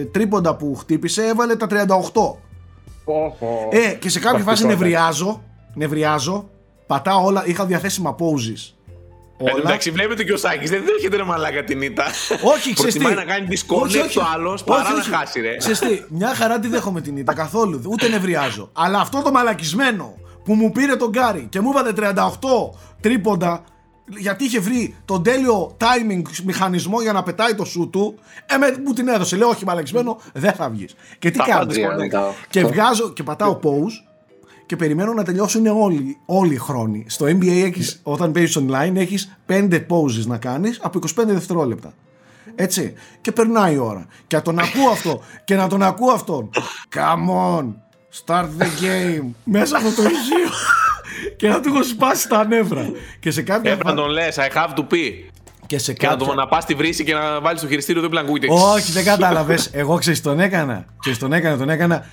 ε, τρίποντα που χτύπησε έβαλε τα τριάντα οκτώ. Oh, oh. Ε, και σε κάποια φάση νευριάζω, νευριάζω, πατάω όλα, είχα διαθέσιμα poses. Ε, εντάξει, βλέπετε και ο Σάκης, δεν δέχεται ρε μαλάκα την ήττα. Όχι, ξέρεις τι. Προτιμάει να κάνει disconnect ο άλλος παρά να χάσει, ρε. Ξέρεις τι, μια χαρά τη δέχομαι την ήττα, καθόλου, ούτε νευριάζω. Αλλά αυτό το μαλακισμένο που μου πήρε τον Γκάρι και μου έβαλε τριάντα οκτώ τρίποντα, γιατί είχε βρει τον τέλειο timing μηχανισμό για να πετάει το σου του, ε, μου την έδωσε. Λέω, όχι μαλακισμένο, δεν θα βγεις. Και τι κάνεις? Και βγάζω και πατάω pause και περιμένω να τελειώσουν όλοι, όλοι οι χρόνοι. Στο εν μπι έι έχεις, όταν παίζεις online έχεις πέντε poses να κάνεις από είκοσι πέντε δευτερόλεπτα. Έτσι. Και περνάει η ώρα. Και να τον ακούω αυτό. Και να τον ακούω αυτόν. Come on, start the game. Μέσα από το ηχείο. Και να του έχω σπάσει τα νεύρα. Και σε κάποια... Έπρεπε να τον λες, I have to pee. Και σε κάποια... Και να, το, να πας στη βρύση και να βάλεις το χειριστήριο δίπλα ακούγεται. Όχι, δεν κατάλαβες. Εγώ ξέρεις τον έκανα. Ξέρεις τον έκανα, τον έκανα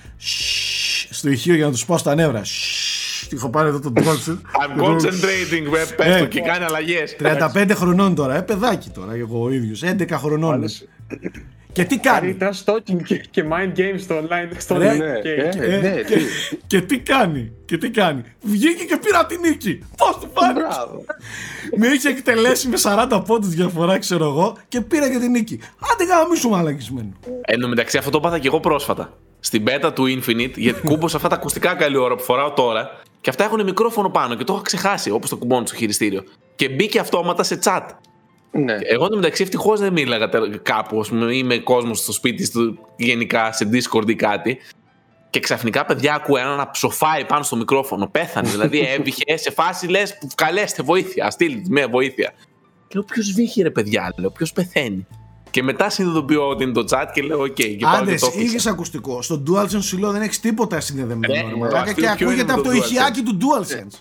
στο ηχείο για να του σπάσω τα νεύρα. Είχα πάρει εδώ τον Τόλσεν. I'm concentrating, βέβαια, πες του και κάνει αλλαγές. τριάντα πέντε χρονών τώρα, ε, παιδάκι τώρα εγώ ο ίδιος, έντεκα χρονών. Και τι κάνει? Και mind games στο online. Και τι κάνει? Και τι κάνει? Βγήκε και πήρα την νίκη. Πώς του πάρει? Με είχε εκτελέσει με σαράντα πόντους διαφορά, ξέρω εγώ, και πήρα και την νίκη. Άντε γαμίσου μαλακισμένο. Εν τω μεταξύ αυτό το πάθα και εγώ πρόσφατα στην πέτα του Infinite, γιατί κούμπωσα αυτά τα ακουστικά καλή ώρα που φοράω τώρα και αυτά έχουν μικρόφωνο πάνω και το έχω ξεχάσει, όπως το κουμπώνω στο χειριστήριο, και μπήκε αυτόματα σε chat. Ναι. Εγώ εν τω μεταξύ ευτυχώς δεν μίλαγα κάπου, ας πούμε, ή με κόσμο στο σπίτι στο, γενικά σε Discord ή κάτι. Και ξαφνικά, παιδιά, ακούω έναν να ψοφάει πάνω στο μικρόφωνο. Πέθανε, δηλαδή έβηχε σε φάση, λες, καλέστε βοήθεια, στείλτε με βοήθεια. Και λέω, ποιος βήχει ρε παιδιά, λέω, ποιος πεθαίνει? Και μετά συνειδητοποιώ ότι είναι το chat και λέω, οκ. Okay, Άντες, είχες ακουστικό. Στο DualSense σου λέω δεν έχεις τίποτα συνδεδεμένο. Ε, και ακούγεται από το ηχιάκι του DualSense.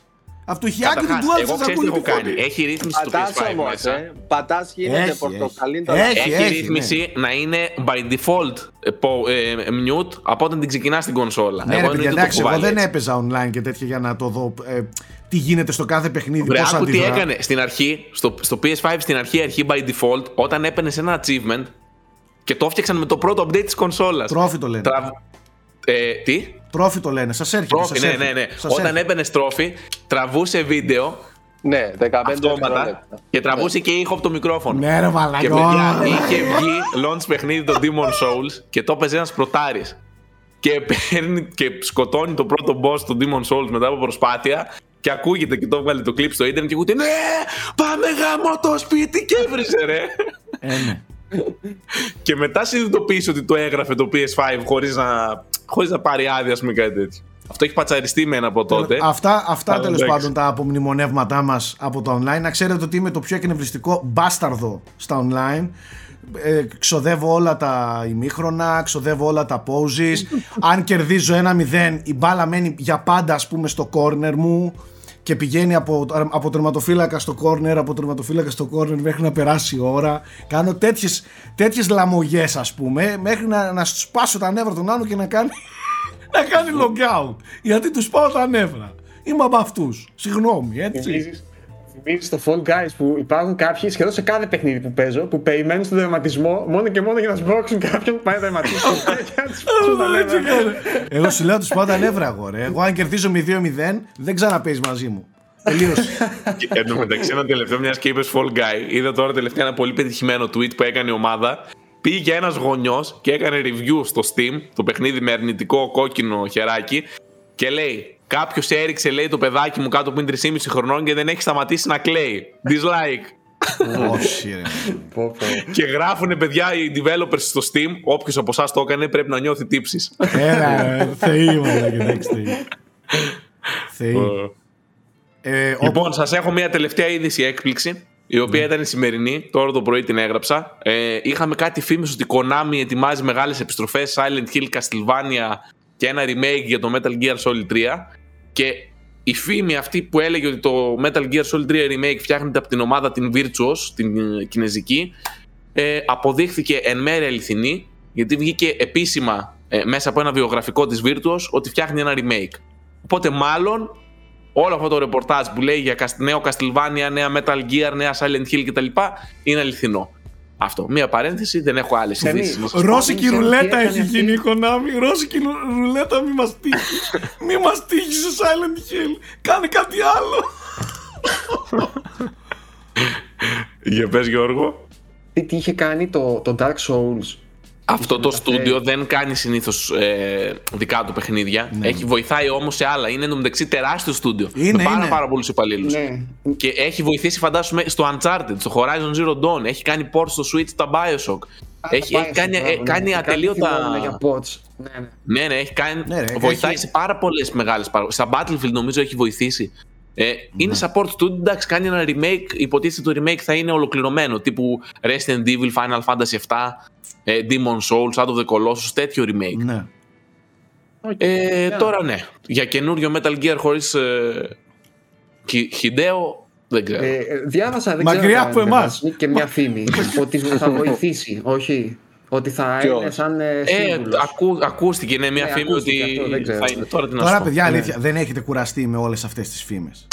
Από το χιάκι του DualSense ακούγεται τι κάνει. Έχει ρύθμιση στο πι ες φάιβ μέσα. Πατάς γίνεται πορτοκαλί. Έχει ρύθμιση να είναι by default mute από όταν την ξεκινάς την κονσόλα. Εντάξει, εγώ δεν έπαιζα online και τέτοια για να το δω τι γίνεται στο κάθε παιχνίδι. Πώς αντιδρά. Τι έκανε στην αρχή, στο πι ες φάιβ στην αρχή, αρχή by default, όταν έπαιρνες ένα achievement και το έφτιαξαν με το πρώτο update της κονσόλας. Τρόφι το λένε. Τι? Τρόφι το λένε, σας έρχεται. Ναι, ναι, ναι. Όταν έμπαινες τρόφι τραβούσε βίντεο. Ναι, δεκαπέντε και τραβούσε και ήχο από το μικρόφωνο. Ναι, ρε μαλακό. Και παιδιά, είχε βγει launch παιχνίδι το Demon Souls και το έπαιζε ένας προτάρης. Και, παίρνει, και σκοτώνει το πρώτο boss του Demon Souls μετά από προσπάθεια. Και ακούγεται και το βγάλει το κλιπ στο ίντερνετ και ακούγεται ναι, πάμε γάμο το σπίτι και έβρισε ρε. Ε, ναι. Και μετά συνειδητοποίησε ότι το έγραφε το πι ες φάιβ χωρίς να, χωρίς να πάρει άδεια, ας πούμε, κάτι τέτοιο. Αυτό έχει πατσαριστεί μένα από τότε. Αυτά, αυτά τέλος πάντων τα απομνημονεύματά μας από το online. Να ξέρετε ότι είμαι το πιο εκνευριστικό μπάσταρδο στα online. Ε, ξοδεύω όλα τα ημίχρονα, ξοδεύω όλα τα poses. Αν κερδίζω ένα μηδέν, η μπάλα μένει για πάντα, ας πούμε, στο corner μου και πηγαίνει από, από τερματοφύλακα στο corner, από τερματοφύλακα στο corner μέχρι να περάσει η ώρα. Κάνω τέτοιες, τέτοιες λαμογιές, ας πούμε, μέχρι να, να σπάσω τα νεύρα των άλλων και να κάνει, να κάνει log out. Γιατί τους πάω τα νεύρα. Είμαι από αυτούς. Συγγνώμη, έτσι. Στο Fall Guys που υπάρχουν κάποιοι σχεδόν σε κάθε παιχνίδι που παίζω που περιμένουν στον δερματισμό μόνο και μόνο για να σπρώξουν κάποιον που πάει να δερματίσει. Εγώ σου λέω τους πάω τα νεύρα εγώ ρε. Εγώ αν κερδίζω με δύο μηδέν δεν ξαναπαίζω μαζί μου. Τελείωσε. Εν τω μεταξύ ένα τελευταίο, μιας και είπες Fall Guy, είδα τώρα τελευταία ένα πολύ πετυχημένο tweet που έκανε η ομάδα. Πήγε ένας γονιός και έκανε review στο Steam το παιχνίδι με αρνητικό κόκκινο χεράκι και λέει: κάποιος έριξε, λέει, το παιδάκι μου κάτω από είναι τρία κόμμα πέντε χρονών και δεν έχει σταματήσει να κλαίει. Dislike. Όχι, ρε. Και γράφουνε, παιδιά, οι developers στο Steam. Όποιος από εσάς το έκανε πρέπει να νιώθει τύψεις. Έλα, θεοί, μάλλον, κοιτάξτε. Θεοί. Λοιπόν, σας έχω μια τελευταία είδηση έκπληξη, η οποία ήταν η σημερινή. Τώρα το πρωί την έγραψα. Είχαμε κάτι φήμες ότι η Konami ετοιμάζει μεγάλες επιστροφές, Silent Hill, Castlevania και ένα remake για το Metal Gear Solid τρία. Και η φήμη αυτή που έλεγε ότι το Metal Gear Solid τρία remake φτιάχνεται από την ομάδα την Virtuos, την κινεζική, ε, αποδείχθηκε εν μέρει αληθινή, γιατί βγήκε επίσημα ε, μέσα από ένα βιογραφικό της Virtuos ότι φτιάχνει ένα remake. Οπότε μάλλον όλο αυτό το ρεπορτάζ που λέει για νέο Castlevania, νέα Metal Gear, νέα Silent Hill κτλ. Είναι αληθινό. Αυτό. Μία παρένθεση, δεν έχω άλλες ειδήσεις. Ρώσικη ρουλέτα έχει γίνει η Konami. Ρώσικη ρουλέτα, μη μας τύχει. Μη μας τύχει σε Silent Hill. Κάνε κάτι άλλο. Για πες, Γιώργο. Τι είχε κάνει το, το Dark Souls. Αυτό το στούντιο δεν κάνει συνήθως ε, δικά του παιχνίδια. Ναι. Έχει βοηθάει όμως σε άλλα. Είναι εντωμεταξύ τεράστιο στούντιο. Είναι, με πάρα, είναι. πάρα πολλούς υπαλλήλους. Ναι. Και έχει βοηθήσει, φαντάσουμε, στο Uncharted, στο Horizon Zero Dawn. Έχει κάνει ports στο Switch, τα Bioshock. Α, έχει, τα έχει κάνει, ναι, κάνει ναι, ατελείωτα. Ναι, ναι. ναι, ναι, έχει κάνει. Ναι, ρε, βοηθάει έχει... σε πάρα πολλές μεγάλες παραγωγές. Στα Battlefield νομίζω έχει βοηθήσει. Ε, είναι ναι. support studio, εντάξει, κάνει ένα remake. Υποτίθεται το remake θα είναι ολοκληρωμένο. Τύπου Resident Evil, Final Fantasy επτά, Demon Souls, Shadow of the Colossus, τέτοιο remake. Ναι. Okay. Ε, yeah. Τώρα ναι, για καινούριο Metal Gear χωρίς ε, Χιντέο, δεν ξέρω. Ε, διάβασα, δεν Μακριά ξέρω. Από εμάς. Και μια φήμη ότι θα βοηθήσει, όχι. Ότι θα Ποιος. είναι σαν ε, ακού, ακούστηκε ναι, μια ε, φήμη ότι αυτό, θα είναι. Τώρα, Τώρα παιδιά, αλήθεια, ναι. δεν έχετε κουραστεί με όλες αυτές τις φήμες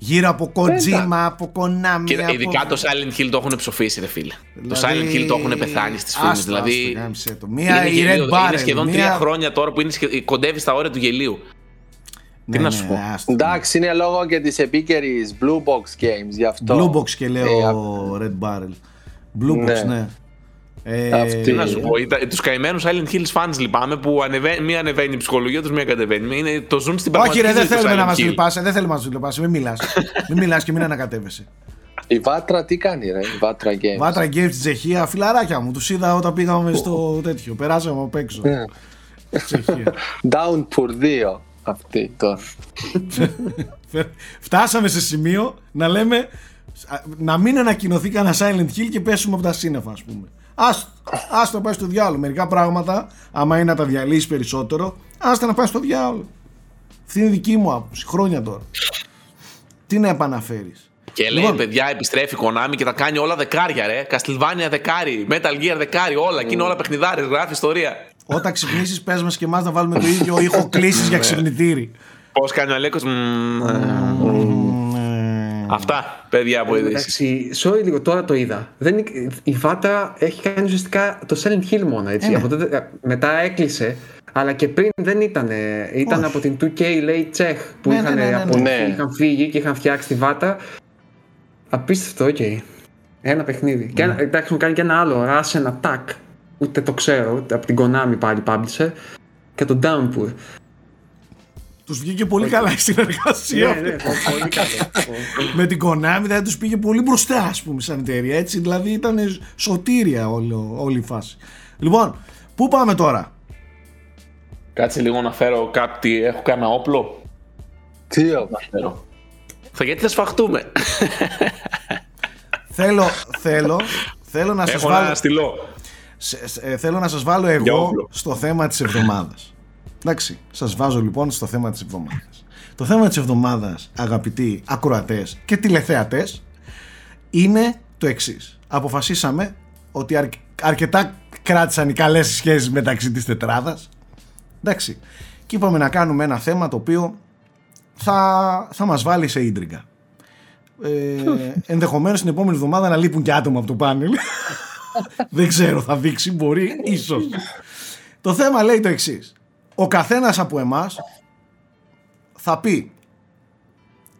γύρω από Kojima, από Konami? Και από... ειδικά το Silent Hill το έχουν ψοφήσει, ρε φίλε. Δηλαδή... Το Silent Hill το έχουν πεθάνει στις φήμες. Δηλαδή... το. Μία είναι, γελίο, είναι σχεδόν μία... τρία χρόνια τώρα που είναι σχεδ... κοντεύει στα όρια του γελίου. Ναι, τι ναι, να σου ναι, πω. Άστο. Εντάξει, είναι λόγω και της επίκαιρης Blue Box Games, γι' αυτό. Blue Box και λέω hey, Red Barrel. Blue Box, ναι. ναι. Ε... Αυτή... να σου πω, τους καημένους Silent Hills fans λυπάμαι που ανεβαίνει, μία ανεβαίνει η ψυχολογία τους, μία κατεβαίνει. Είναι, το zoom στην πραγματική. Όχι ρε, δεν θέλουμε να μας λυπάσαι, δεν θέλουμε να μας λυπάσαι, μην μιλάς. Μην μιλάς και μην ανακατεύεσαι. Η Βάτρα τι κάνει ρε, η Βάτρα Games. Βάτρα Games της Τσεχία, φιλαράκια μου, τους είδα όταν πήγαμε στο τέτοιο, περάσαμε απ' έξω. Τσεχία. Downpour δύο αυτή τώρα. Φτάσαμε σε σημείο να λέμε να μην ανακοινωθεί κανένα Silent Hill και πέσουμε από τα σύννεφα, ας πούμε. Ας, ας το πάει στο διάολο. Μερικά πράγματα, άμα είναι να τα διαλύσεις περισσότερο, ας τα να πάει στο διάολο. Αυτή είναι η δική μου άποψη, χρόνια τώρα. Τι να επαναφέρεις. Και λέει, λοιπόν, παιδιά, επιστρέφει η Konami και τα κάνει όλα δεκάρια, ρε. Castlevania δεκάρι, Metal Gear δεκάρι, όλα. Mm. Και είναι όλα παιχνιδάρες, γράφει ιστορία. Όταν ξυπνήσεις, πες μας και εμάς να βάλουμε το ίδιο ήχο κλήσεις για ξυπνητήρι. Πώς κάνει ο Αλέκος. Αυτά, παιδιά, από ειδήσεις. Sorry λίγο, τώρα το είδα. Δεν, η Βάτα έχει κάνει ουσιαστικά το Silent Hill μόνο, έτσι. Ε, από τότε, μετά έκλεισε. αλλά και πριν δεν ήτανε. Ήταν. Ήταν από την two K, λέει, Τσεχ, που ναι, είχαν, ναι, ναι, ναι, ναι. Από... Ναι. είχαν φύγει και είχαν φτιάξει τη βάτα. Απίστευτο, οκ. Okay. Ένα παιχνίδι. Ναι. Και ένα, εντάξει, μου κάνει και ένα άλλο, Russian Attack, ούτε το ξέρω, από την Konami πάλι publisher, και το Downpour. Τους βγήκε πολύ okay. καλά η συνεργασία. Ναι, ναι, πολύ καλά. Με την Konami δηλαδή τους πήγε πολύ μπροστά, ας πούμε, σαν εταιρεία, έτσι, δηλαδή ήταν σωτήρια όλο, όλη η φάση. Λοιπόν, πού πάμε τώρα? Κάτσε λίγο να φέρω κάτι, έχω κανένα όπλο. Τι να φέρω? Θα γιατί θα σφαχτούμε. Θέλω, θέλω, θέλω να έχω σας βάλω. Στυλό. Σε, σε, θέλω να σας βάλω εγώ στο θέμα της εβδομάδας. Εντάξει, σας βάζω λοιπόν στο θέμα της εβδομάδας. Το θέμα της εβδομάδας, αγαπητοί ακροατές και τηλεθεατές, είναι το εξής. Αποφασίσαμε ότι αρ, αρκετά κράτησαν οι καλές σχέσεις μεταξύ της τετράδας. Εντάξει, και είπαμε να κάνουμε ένα θέμα το οποίο θα, θα μας βάλει σε ίντριγκα. Ε, ενδεχομένως την επόμενη εβδομάδα να λείπουν και άτομα από το πάνελ. Δεν ξέρω, θα δείξει, μπορεί, ίσως. Το θέμα λέει το εξής. Ο καθένας από εμάς θα πει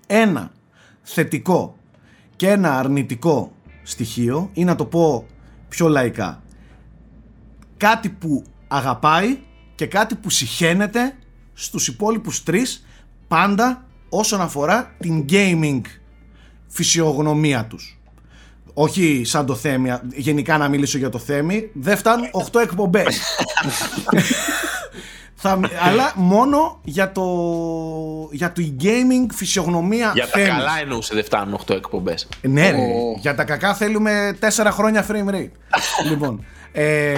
ένα θετικό και ένα αρνητικό στοιχείο, ή να το πω πιο λαϊκά, κάτι που αγαπάει και κάτι που συχαίνεται στους υπόλοιπους τρεις, πάντα όσον αφορά την gaming φυσιογνωμία τους. Όχι σαν το Θέμη, γενικά να μιλήσω για το Θέμη, δεν φτάνουν οκτώ εκπομπές. Θα, αλλά μόνο για το για το gaming φυσιογνωμία. Για θέλεις. Τα καλά εννοούσε δεν φτάνουν οκτώ εκπομπές. Ναι, oh. για τα κακά θέλουμε τέσσερα χρόνια frame rate. Λοιπόν, ε,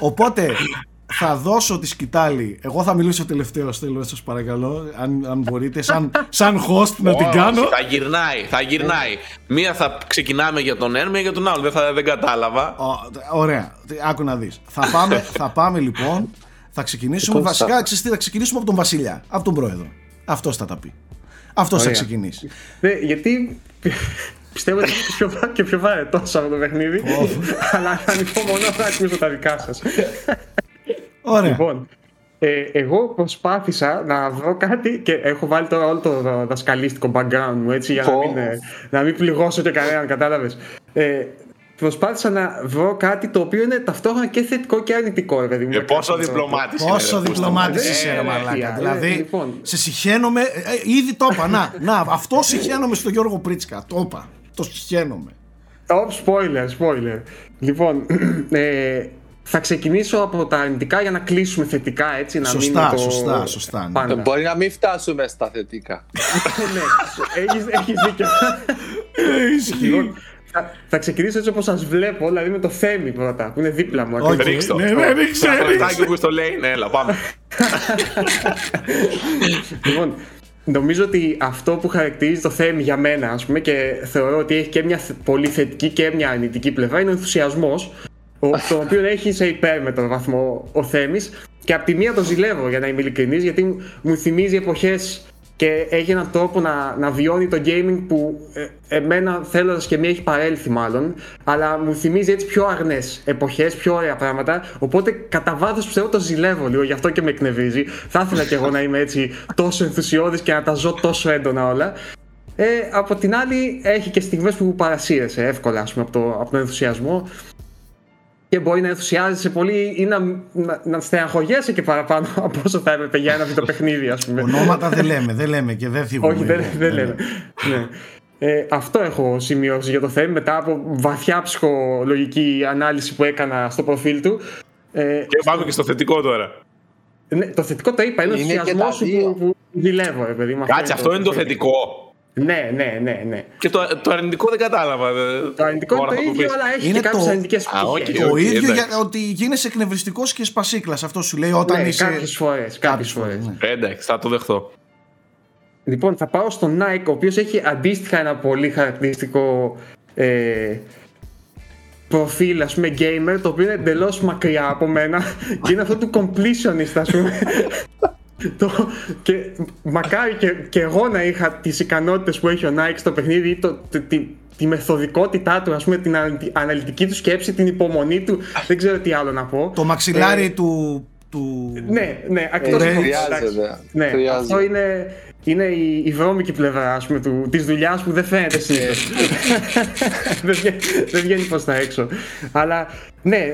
οπότε θα δώσω τη σκητάλη. Εγώ θα μιλήσω τελευταίο, θέλω, σας παρακαλώ, αν, αν μπορείτε, σαν, σαν host να oh, την κάνω. Θα γυρνάει, θα γυρνάει. Μία θα ξεκινάμε για τον ένα, μία για τον άλλο. Δεν, θα, δεν κατάλαβα. Oh, ωραία, άκου να δεις. Θα πάμε, θα πάμε λοιπόν. Θα ξεκινήσουμε βασικά, θα ξεκινήσουμε από τον Βασιλιά, από τον πρόεδρο. Αυτός θα τα πει. Αυτός θα ξεκινήσει. Ναι, γιατί πιστεύω ότι είναι και πιο βαρετός από το παιχνίδι, αλλά ανυπομονώ να ακούσω τα δικά σας. Ωραία. Λοιπόν, εγώ προσπάθησα να βρω κάτι και έχω βάλει τώρα όλο το δασκαλίστικο background μου, έτσι, για να μην πληγώσω και κανέναν, κατάλαβες. Προσπάθησα να βρω κάτι το οποίο είναι ταυτόχρονα και θετικό και αρνητικό. Ρε, ε, πόσο διπλωμάτης. Πόσο διπλωμάτης είσαι, μαλάκα. Δηλαδή, σε συχαίνομαι. Ήδη το είπα. Να, να, αυτό συχαίνομαι στον Γιώργο Πρίτσκα. Το είπα. Το συχαίνομαι. Ωπ, spoiler, spoiler. Λοιπόν, ε, θα ξεκινήσω από τα αρνητικά για να κλείσουμε θετικά, έτσι, να σωστά, μην το... Σωστά, σωστά, ναι. Μπορεί να μην φτάσουμε στα θετικά. Ναι, έχεις δίκιο. Ισχύει. Θα ξεκινήσω έτσι όπως σας βλέπω, δηλαδή με το Θέμη πρώτα, που είναι δίπλα μου. Όχι, ρίξτε. Ναι, ναι, ρίξτε. Τάκι που στο λέει, ναι, έλα, πάμε. Λοιπόν, νομίζω ότι αυτό που χαρακτηρίζει το Θέμη για μένα, ας πούμε, και θεωρώ ότι έχει και μια πολύ θετική και μια αρνητική πλευρά, είναι ο ενθουσιασμός, τον οποίο έχει σε υπέρμετρο βαθμό ο Θέμης. Και απ' τη μία το ζηλεύω, για να είμαι ειλικρινής, γιατί μου θυμίζει εποχές. Και έχει έναν τρόπο να, να βιώνει το gaming που ε, εμένα θέλοντας και μία έχει παρέλθει μάλλον, αλλά μου θυμίζει έτσι πιο αγνές εποχές, πιο ωραία πράγματα, οπότε κατά βάθος ψεύω το ζηλεύω λίγο, γι' αυτό και με εκνευρίζει. Θα ήθελα κι εγώ να είμαι έτσι τόσο ενθουσιώδης και να τα ζω τόσο έντονα όλα. Ε, από την άλλη έχει και στιγμές που παρασύρεσαι εύκολα, ας πούμε, από, το, από τον ενθουσιασμό. Και μπορεί να ενθουσιάζεσαι πολύ ή να, να, να στεναχωριέσαι και παραπάνω από όσο θα έπρεπε για ένα βιντεοπαιχνίδι, ας πούμε. Ονόματα δεν λέμε, δεν λέμε και δεν θυγούμε. Όχι, δεν, δεν λέμε. Ναι. Ε, αυτό έχω σημειώσει για το θέμα μετά από βαθιά ψυχολογική ανάλυση που έκανα στο προφίλ του. Ε, και πάμε και στο θετικό τώρα. Ναι, το θετικό το είπα, είναι ο ενθουσιασμός σου που, που δηλεύω, ρε παιδί. Κάτσε, αυτό είναι το θετικό. Ναι, ναι, ναι, ναι. Και το, το αρνητικό δεν κατάλαβα. Το αρνητικό είναι το ίδιο, αλλά έχει είναι και κάποιες το... αρνητικές πτυχές. Το ίδιο εντάξει. Για ότι γίνεσαι εκνευριστικός και σπασίκλας. Αυτό σου λέει όταν ναι, είσαι. Κάποιες φορές. Κάποιες φορές. Ναι. Εντάξει, θα το δεχθώ. Λοιπόν, θα πάω στον Nike, ο οποίος έχει αντίστοιχα ένα πολύ χαρακτηριστικό ε, προφίλ, ας πούμε, gamer, το οποίο είναι εντελώς μακριά από μένα και είναι αυτό του completionist, ας πούμε. Το, και μακάρι και, και εγώ να είχα τις ικανότητες που έχει ο Nike στο παιχνίδι ή το, τη, τη, τη μεθοδικότητά του, ας πούμε, την αναλυτική του σκέψη, την υπομονή του, δεν ξέρω τι άλλο να πω. Το μαξιλάρι ε, του του... Ναι, ναι, ακριβώς. Χρειάζεται. Ναι, χρειάζεται. Αυτό είναι, είναι η, η βρώμικη πλευρά, ας πούμε, του, της δουλειάς που δεν φαίνεται συνήθως. δεν, βγαίνει, δεν βγαίνει προς τα έξω. Αλλά ναι,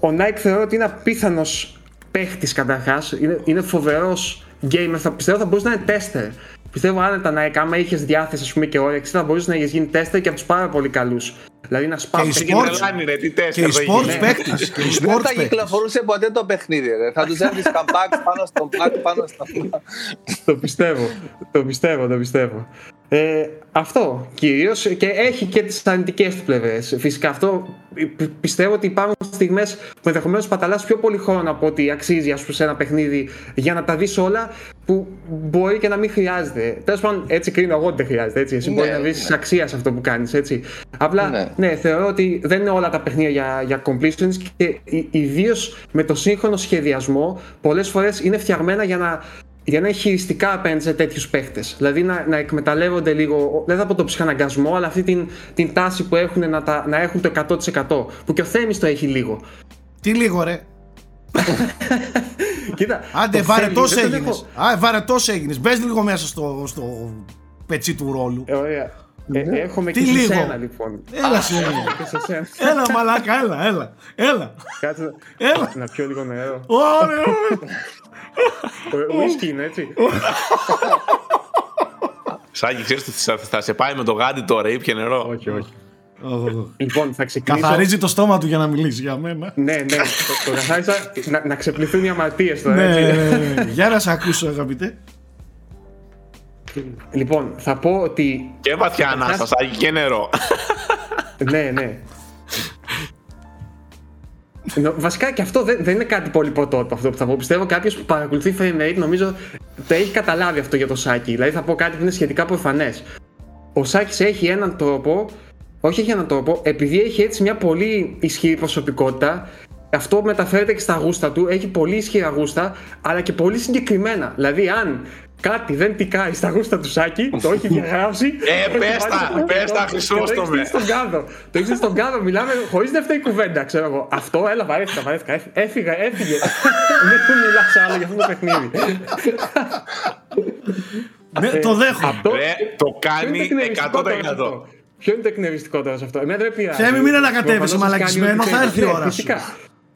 ο Nike θεωρώ ότι είναι απίθανος παίχτης καταρχάς. Είναι, είναι φοβερός gamer. Θα, πιστεύω θα μπορούσε να είναι τέστερ. Πιστεύω άνετα Nike, άμα είχες διάθεση ας πούμε, και όρεξη, θα μπορούσε να έχεις γίνει τέστερ και από τους πάρα πολύ καλούς. Δηλαδή να σπάσεις και οι σπορτς παίχτες. Δεν θα κυκλοφορούσε ποτέ το παιχνίδι. Ρε. Θα τους έρθεις καμπάκ πάνω στον πάκ, πάνω στα πάκ. Το πιστεύω, το πιστεύω, το πιστεύω. Ε, αυτό κυρίως και έχει και τις αρνητικές του πλευρές. Φυσικά αυτό πιστεύω ότι υπάρχουν στιγμές που ενδεχομένως παταλάς πιο πολύ χρόνο από ό,τι αξίζει ας πούμε, σε ένα παιχνίδι για να τα δεις όλα που μπορεί και να μην χρειάζεται. Τέλος πάντων, έτσι κρίνω εγώ ότι δεν χρειάζεται. Έτσι. Εσύ ναι, μπορεί να βρεις ναι. αξία σε αυτό που κάνεις. Έτσι. Απλά ναι. ναι, θεωρώ ότι δεν είναι όλα τα παιχνίδια για, για completions και ιδίως με το σύγχρονο σχεδιασμό πολλές φορές είναι φτιαγμένα για να. Για να είναι χειριστικά απέναντι σε τέτοιους παίχτες. Δηλαδή να, να εκμεταλλεύονται λίγο, δεν θα πω το ψυχαναγκασμό, αλλά αυτή την, την τάση που έχουν να, τα, να έχουν το εκατό τοις εκατό. Που και ο Θέμης το έχει λίγο. Τι λίγο, ρε. Κοίτα. Άντε, βαρετός έγινες. Α, βαρετός έγινες. Μπες λίγο μέσα στο, στο πετσί του ρόλου. Ε, ωραία. Ε, ναι. Έχουμε τι και λίγο. Σε σένα, λοιπόν. Έλα, σε σένα. Έλα, μαλάκα, έλα, έλα. έλα. Κάτσε έλα. Να πιω λίγο νερό. Ωραία. Whisky είναι έτσι. Σάκη, ξέρεις ότι θα σε πάει με το γάντι τώρα ή πιε νερό. Όχι, όχι. Λοιπόν, θα ξεκινήσω. Καθαρίζει το στόμα του για να μιλήσει για μένα. Ναι, ναι, το καθάρισα. Να ξεπληθούν οι αμαρτίες τώρα. Ναι, για να σε ακούσω αγαπητέ. Λοιπόν, θα πω ότι. Και βαθιά ανάσα, Σάκη, και νερό. Ναι, ναι. Βασικά και αυτό δεν είναι κάτι πολύ πρωτότυπο αυτό που θα πω. Πιστεύω κάποιος που παρακολουθεί frame rate νομίζω το έχει καταλάβει αυτό για το Σάκη. Δηλαδή θα πω κάτι που είναι σχετικά προφανές. Ο Σάκης έχει έναν τρόπο, όχι έχει έναν τρόπο, επειδή έχει έτσι μια πολύ ισχυρή προσωπικότητα. Αυτό μεταφέρεται και στα γούστα του, έχει πολύ ισχυρά γούστα, αλλά και πολύ συγκεκριμένα. Δηλαδή αν κάτι δεν τικάει στα γούστα του Σάκη, το έχει διαγράψει. Ε, πες τα, πες τα, χρυσόστομε. Το έχεις στον κάδο, μιλάμε χωρίς δεύτερη κουβέντα, ξέρω εγώ. Αυτό, έλα, βαρέθηκα, βαρέθηκα, έφυγα, έφυγε. Δεν του μιλάς άλλο για αυτό το παιχνίδι. Ναι, το δέχομαι. Το κάνει εκατό τοις εκατό. Ποιο είναι το εκνευριστικό τώρα σε αυτό, εμένα δεν πειράζει. Θέμη, μην ανακατεύεσαι μαλακισμένο, θα έρθει η ώρα σου.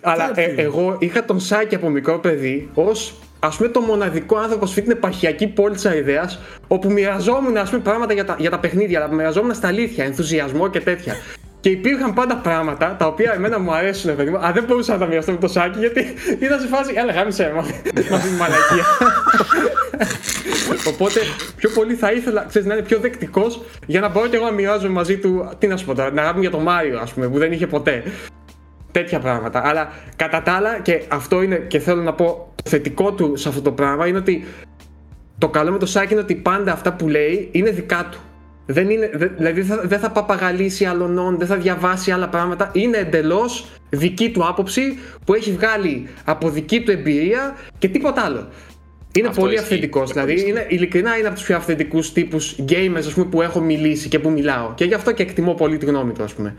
Αλλά ε, εγώ είχα τον Σάκη από μικρό παιδί ως ας πούμε το μοναδικό άνθρωπο που την επαρχιακή πόλη της Αηδαίας, όπου μοιραζόμουν ας πούμε, πράγματα για τα, για τα παιχνίδια, αλλά μοιραζόμουν στα αλήθεια, ενθουσιασμό και τέτοια. Και υπήρχαν πάντα πράγματα τα οποία εμένα μου αρέσουν, α, δεν μπορούσα να τα μοιραστώ με το Σάκη, γιατί ήταν σε φάση, έλα γάμισε μα, μας είναι μαλακία. Οπότε πιο πολύ θα ήθελα, ξέρεις, να είναι πιο δεκτικός για να μπορώ και εγώ να μοιράζομαι μαζί του, τι να σου πω τώρα, την αγάπη για τον Μάριο ας πούμε, που δεν είχε ποτέ. Τέτοια πράγματα. Αλλά κατά τα άλλα, και αυτό είναι και θέλω να πω το θετικό του σε αυτό το πράγμα, είναι ότι το καλό με το Σάκη είναι ότι πάντα αυτά που λέει είναι δικά του. Δεν είναι, δε, δηλαδή δεν θα, δε θα παπαγαλίσει αλλονών, δεν θα διαβάσει άλλα πράγματα. Είναι εντελώς δική του άποψη που έχει βγάλει από δική του εμπειρία και τίποτα άλλο. Είναι αυτό πολύ αυθεντικός. Δηλαδή, είναι, ειλικρινά είναι από τους πιο αυθεντικούς τύπους gamers ας πούμε, που έχω μιλήσει και που μιλάω. Και γι' αυτό και εκτιμώ πολύ τη γνώμη του, ας πούμε.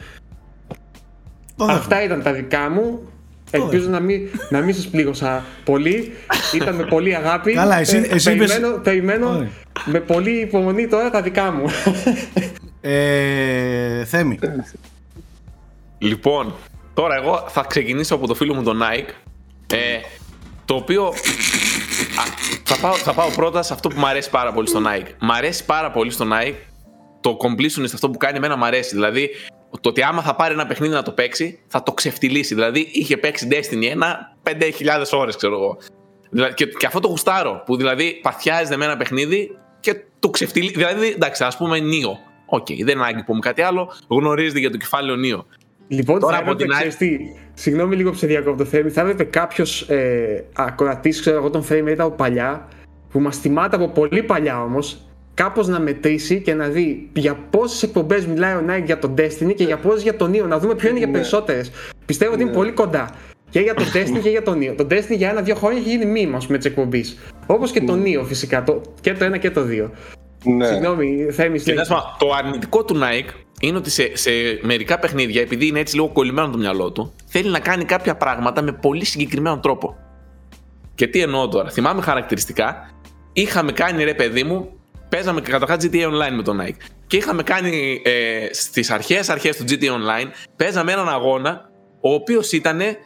Αυτά ήταν τα δικά μου. Ελπίζω να μην, να μην σας πλήγωσα πολύ. Ήταν με πολύ αγάπη. Καλά, εσύ, εσύ περιμένω, πες... περιμένω με πολύ υπομονή τώρα τα δικά μου. ε, Θέμη. Λοιπόν, τώρα εγώ θα ξεκινήσω από το φίλο μου τον Nike. Ε, το οποίο α, θα, πάω, θα πάω πρώτα σε αυτό που μου αρέσει πάρα πολύ στο Nike. Μ' αρέσει πάρα πολύ στο Nike το completionist, αυτό που κάνει εμένα μ' αρέσει. Δηλαδή, το ότι άμα θα πάρει ένα παιχνίδι να το παίξει, θα το ξεφτυλίσει. Δηλαδή, είχε παίξει Destiny ένα πέντε χιλιάδες ώρες, ξέρω εγώ. Δηλαδή, και, και αυτό το γουστάρω, που δηλαδή παθιάζεται με ένα παιχνίδι και το ξεφτυλίσει. Δηλαδή, εντάξει, ας πούμε Νίο. Οκ, okay, δεν ανάγκη πούμε κάτι άλλο. Γνωρίζεται για το κεφάλαιο Νίο. Λοιπόν, τώρα από την άλλη. Συγγνώμη λίγο που σε διακόπτω το Θέμη. Θα έπρεπε κάποιο ε, ακροατή, ξέρω εγώ, τον Frame Rate από παλιά, που μας θυμάται από πολύ παλιά όμως. Κάπως να μετρήσει και να δει για πόσες εκπομπές μιλάει ο Nike για τον Destiny και για πόσες για τον Neo. Να δούμε ποιο είναι για περισσότερες. Πιστεύω ότι είναι πολύ κοντά. Και για τον Destiny και για τον Neo. Το Destiny για ένα-δύο χρόνια έχει γίνει meme, ας πούμε, της εκπομπής. Όπως και τον Neo φυσικά. Το, και το ένα και το δύο. Ναι. Συγγνώμη, Θέμη. Το αρνητικό του Nike είναι ότι σε, σε μερικά παιχνίδια, επειδή είναι έτσι λίγο κολλημένο το μυαλό του, θέλει να κάνει κάποια πράγματα με πολύ συγκεκριμένο τρόπο. Και τι εννοώ τώρα, θυμάμαι χαρακτηριστικά, είχαμε κάνει ρε παιδί μου, παίζαμε καταρχάς τζι τι έι Online με τον Nike. Και είχαμε κάνει ε, στις αρχές αρχές του τζι τι έι Online, παίζαμε έναν αγώνα, ο οποίος ήταν ε,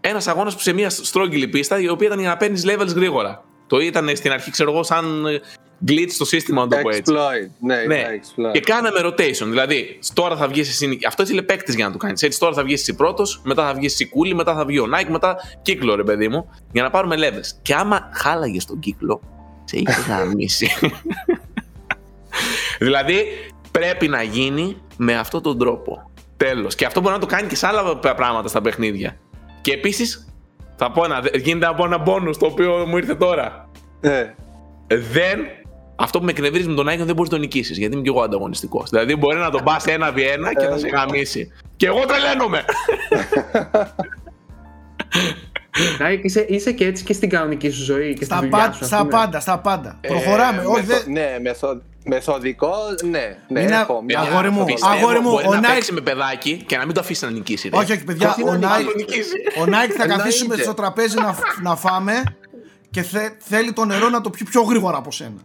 ένας αγώνας που σε μια στρόγγυλη πίστα, η οποία ήταν για να παίρνεις levels γρήγορα. Το ήταν στην αρχή, ξέρω εγώ, σαν glitch στο σύστημα, να το πω έτσι. Exploit, ναι, ναι. Exploit. Και κάναμε rotation. Δηλαδή, τώρα θα βγει εσύ. Αυτό είναι παίκτη για να το κάνει. Έτσι, τώρα θα βγει εσύ πρώτο, μετά θα βγει εσύ κούλι, μετά θα βγει ο Nike, μετά κύκλο, ρε παιδί μου, για να πάρουμε levels. Και άμα χάλαγε τον κύκλο, σε είχε γαμίσει. Δηλαδή, πρέπει να γίνει με αυτόν τον τρόπο. Τέλος. Και αυτό μπορεί να το κάνει και σε άλλα πράγματα στα παιχνίδια. Και επίσης, θα πω ένα, γίνεται από ένα bonus το οποίο μου ήρθε τώρα. Ναι. Δεν, αυτό που με εκνευρίζει με τον Nike, δεν μπορείς να τον νικήσεις, γιατί είμαι και εγώ ανταγωνιστικός. Δηλαδή μπορεί να τον πας ένα βι ένα και θα σε γαμίσει. Και εγώ τρελαίνομαι. Nike, είσαι, είσαι και έτσι και στην κανονική σου ζωή και στα, στη δουλειά σου. Στα πάντα, στα πάντα. Ε, Προχωράμε. Μεθο, δε... Ναι, μεθο, μεθοδικό, ναι. ναι να... έχω, μια... Αγόρι μου, πιστεύω, αγόρι μου. Μπορεί ο να Nike... παίξει με παιδάκι και να μην το αφήσει να νικήσει. Ρε. Όχι, όχι, παιδιά. Ο, ο, Nike... ο Nike θα καθίσουμε στο τραπέζι να, να φάμε και θε, θέλει το νερό να το πιει πιο γρήγορα από σένα.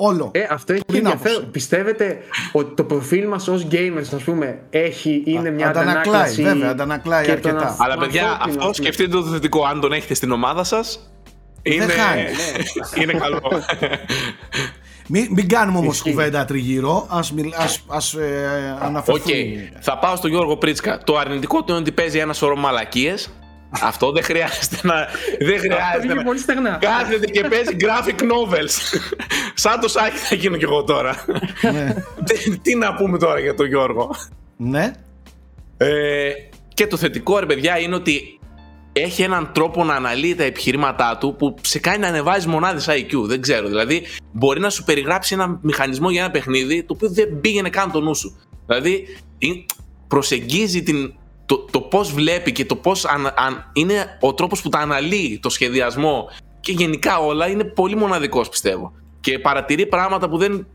Όλο. Ε, αυτό έχει ενδιαφέρον. Πιστεύετε ότι το προφίλ μας ως gamers, ας πούμε, έχει, είναι μια αντανάκλαση? Βέβαια, αντανακλάει αρκετά. Αλλά παιδιά, αυτό σκεφτείτε το θετικό. Αν τον έχετε στην ομάδα σας, είναι, ναι. είναι καλό. Μην, μην κάνουμε όμως κουβέντα τριγύρω. Ας, ας, ας ε, αναφερθούμε. Okay. Θα πάω στον Γιώργο Πρίτσκα. Το αρνητικό του είναι ότι παίζει ένα σωρό μαλακίες. Αυτό δεν χρειάζεται να. Δεν χρειάζεται να. Πολύ στεγνά. Κάθεται και παίζει graphic novels. Σαν το Σάκη θα γίνω κι εγώ τώρα. Ναι. τι, τι να πούμε τώρα για τον Γιώργο. Ναι. Ε, και το θετικό, ρε παιδιά, είναι ότι έχει έναν τρόπο να αναλύει τα επιχειρήματά του που σε κάνει να ανεβάζει μονάδες άι κιου. Δεν ξέρω. Δηλαδή, μπορεί να σου περιγράψει ένα μηχανισμό για ένα παιχνίδι το οποίο δεν πήγαινε καν το νου σου. Δηλαδή, προσεγγίζει την. Το, το πώς βλέπει και το πώς αν, αν, είναι ο τρόπος που τα αναλύει, το σχεδιασμό και γενικά όλα είναι πολύ μοναδικός, πιστεύω. Και παρατηρεί πράγματα που δεν.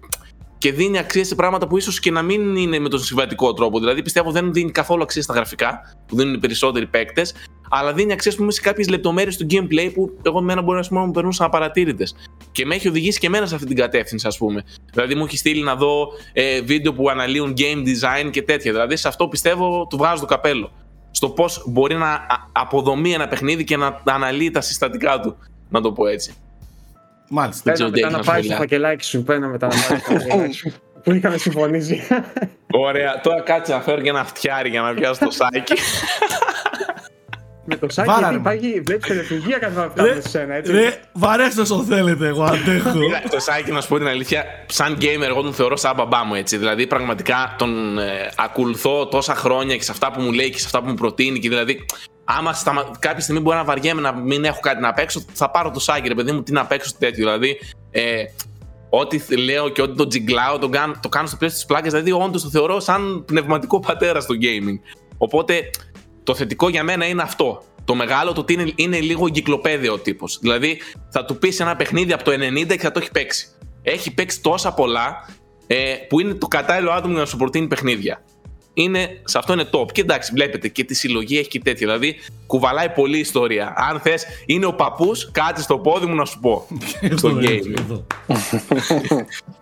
Και δίνει αξία σε πράγματα που ίσως και να μην είναι με τον συμβατικό τρόπο. Δηλαδή, πιστεύω δεν δίνει καθόλου αξία στα γραφικά, που δίνουν οι περισσότεροι παίκτες, αλλά δίνει αξία, ας πούμε, σε κάποιες λεπτομέρειες του gameplay που εγώ με έναν μπορεί να μου περνούν σαν απαρατήρητες. Και με έχει οδηγήσει και εμένα σε αυτή την κατεύθυνση, ας πούμε. Δηλαδή, μου έχει στείλει να δω ε, βίντεο που αναλύουν game design και τέτοια. Δηλαδή, σε αυτό πιστεύω του βγάζω το καπέλο. Στο πώς μπορεί να αποδομεί ένα παιχνίδι και να αναλύει τα συστατικά του, να το πω έτσι. Μάλιστα. Πέρα μετά να πάει στο φακελάκι σου. Πέρα μετά να πάει στο φακελάκι σου. Που είχαμε συμφωνήσει. Ωραία. Τώρα κάτσε να φέρω και ένα φτιάρι για να πιάσω το Σάκι. Με το Σάκι υπάρχει. Βλέπει τελεφυγία καθόλου αυτά με σένα, έτσι. Βαρέστε όσο θέλετε. Εγώ αντέχω. Το Σάκι, να σου πω την αλήθεια, σαν gamer, εγώ τον θεωρώ σαν μπαμπά μου, έτσι. Δηλαδή, πραγματικά τον ακολουθώ τόσα χρόνια και σε αυτά που μου λέει και σε αυτά που μου προτείνει. Και δηλαδή, άμα σταμα... κάποια στιγμή μπορεί να βαριέμαι να μην έχω κάτι να παίξω, θα πάρω το Σάκι, ρε παιδί μου, τι να παίξω τέτοιο. Δηλαδή, ε, ό,τι λέω και ό,τι το τζιγκλάω, το κάνω, το κάνω στο πλαίσιο της πλάκας. Δηλαδή, όντως το θεωρώ σαν πνευματικό πατέρα στο gaming. Οπότε, το θετικό για μένα είναι αυτό. Το μεγάλο, το ότι είναι, είναι λίγο εγκυκλοπαίδιο ο τύπος. Δηλαδή, θα του πεις ένα παιχνίδι από το ενενήντα και θα το έχει παίξει. Έχει παίξει τόσα πολλά, ε, που είναι το κατάλληλο άτομο για να σου προτείνει παιχνίδια. Είναι, σε αυτό είναι top. Και εντάξει, βλέπετε και τη συλλογή έχει και τέτοια. Δηλαδή, κουβαλάει πολλή ιστορία. Αν θες, είναι ο παππούς, κάτσε στο πόδι μου να σου πω. Στον gaming.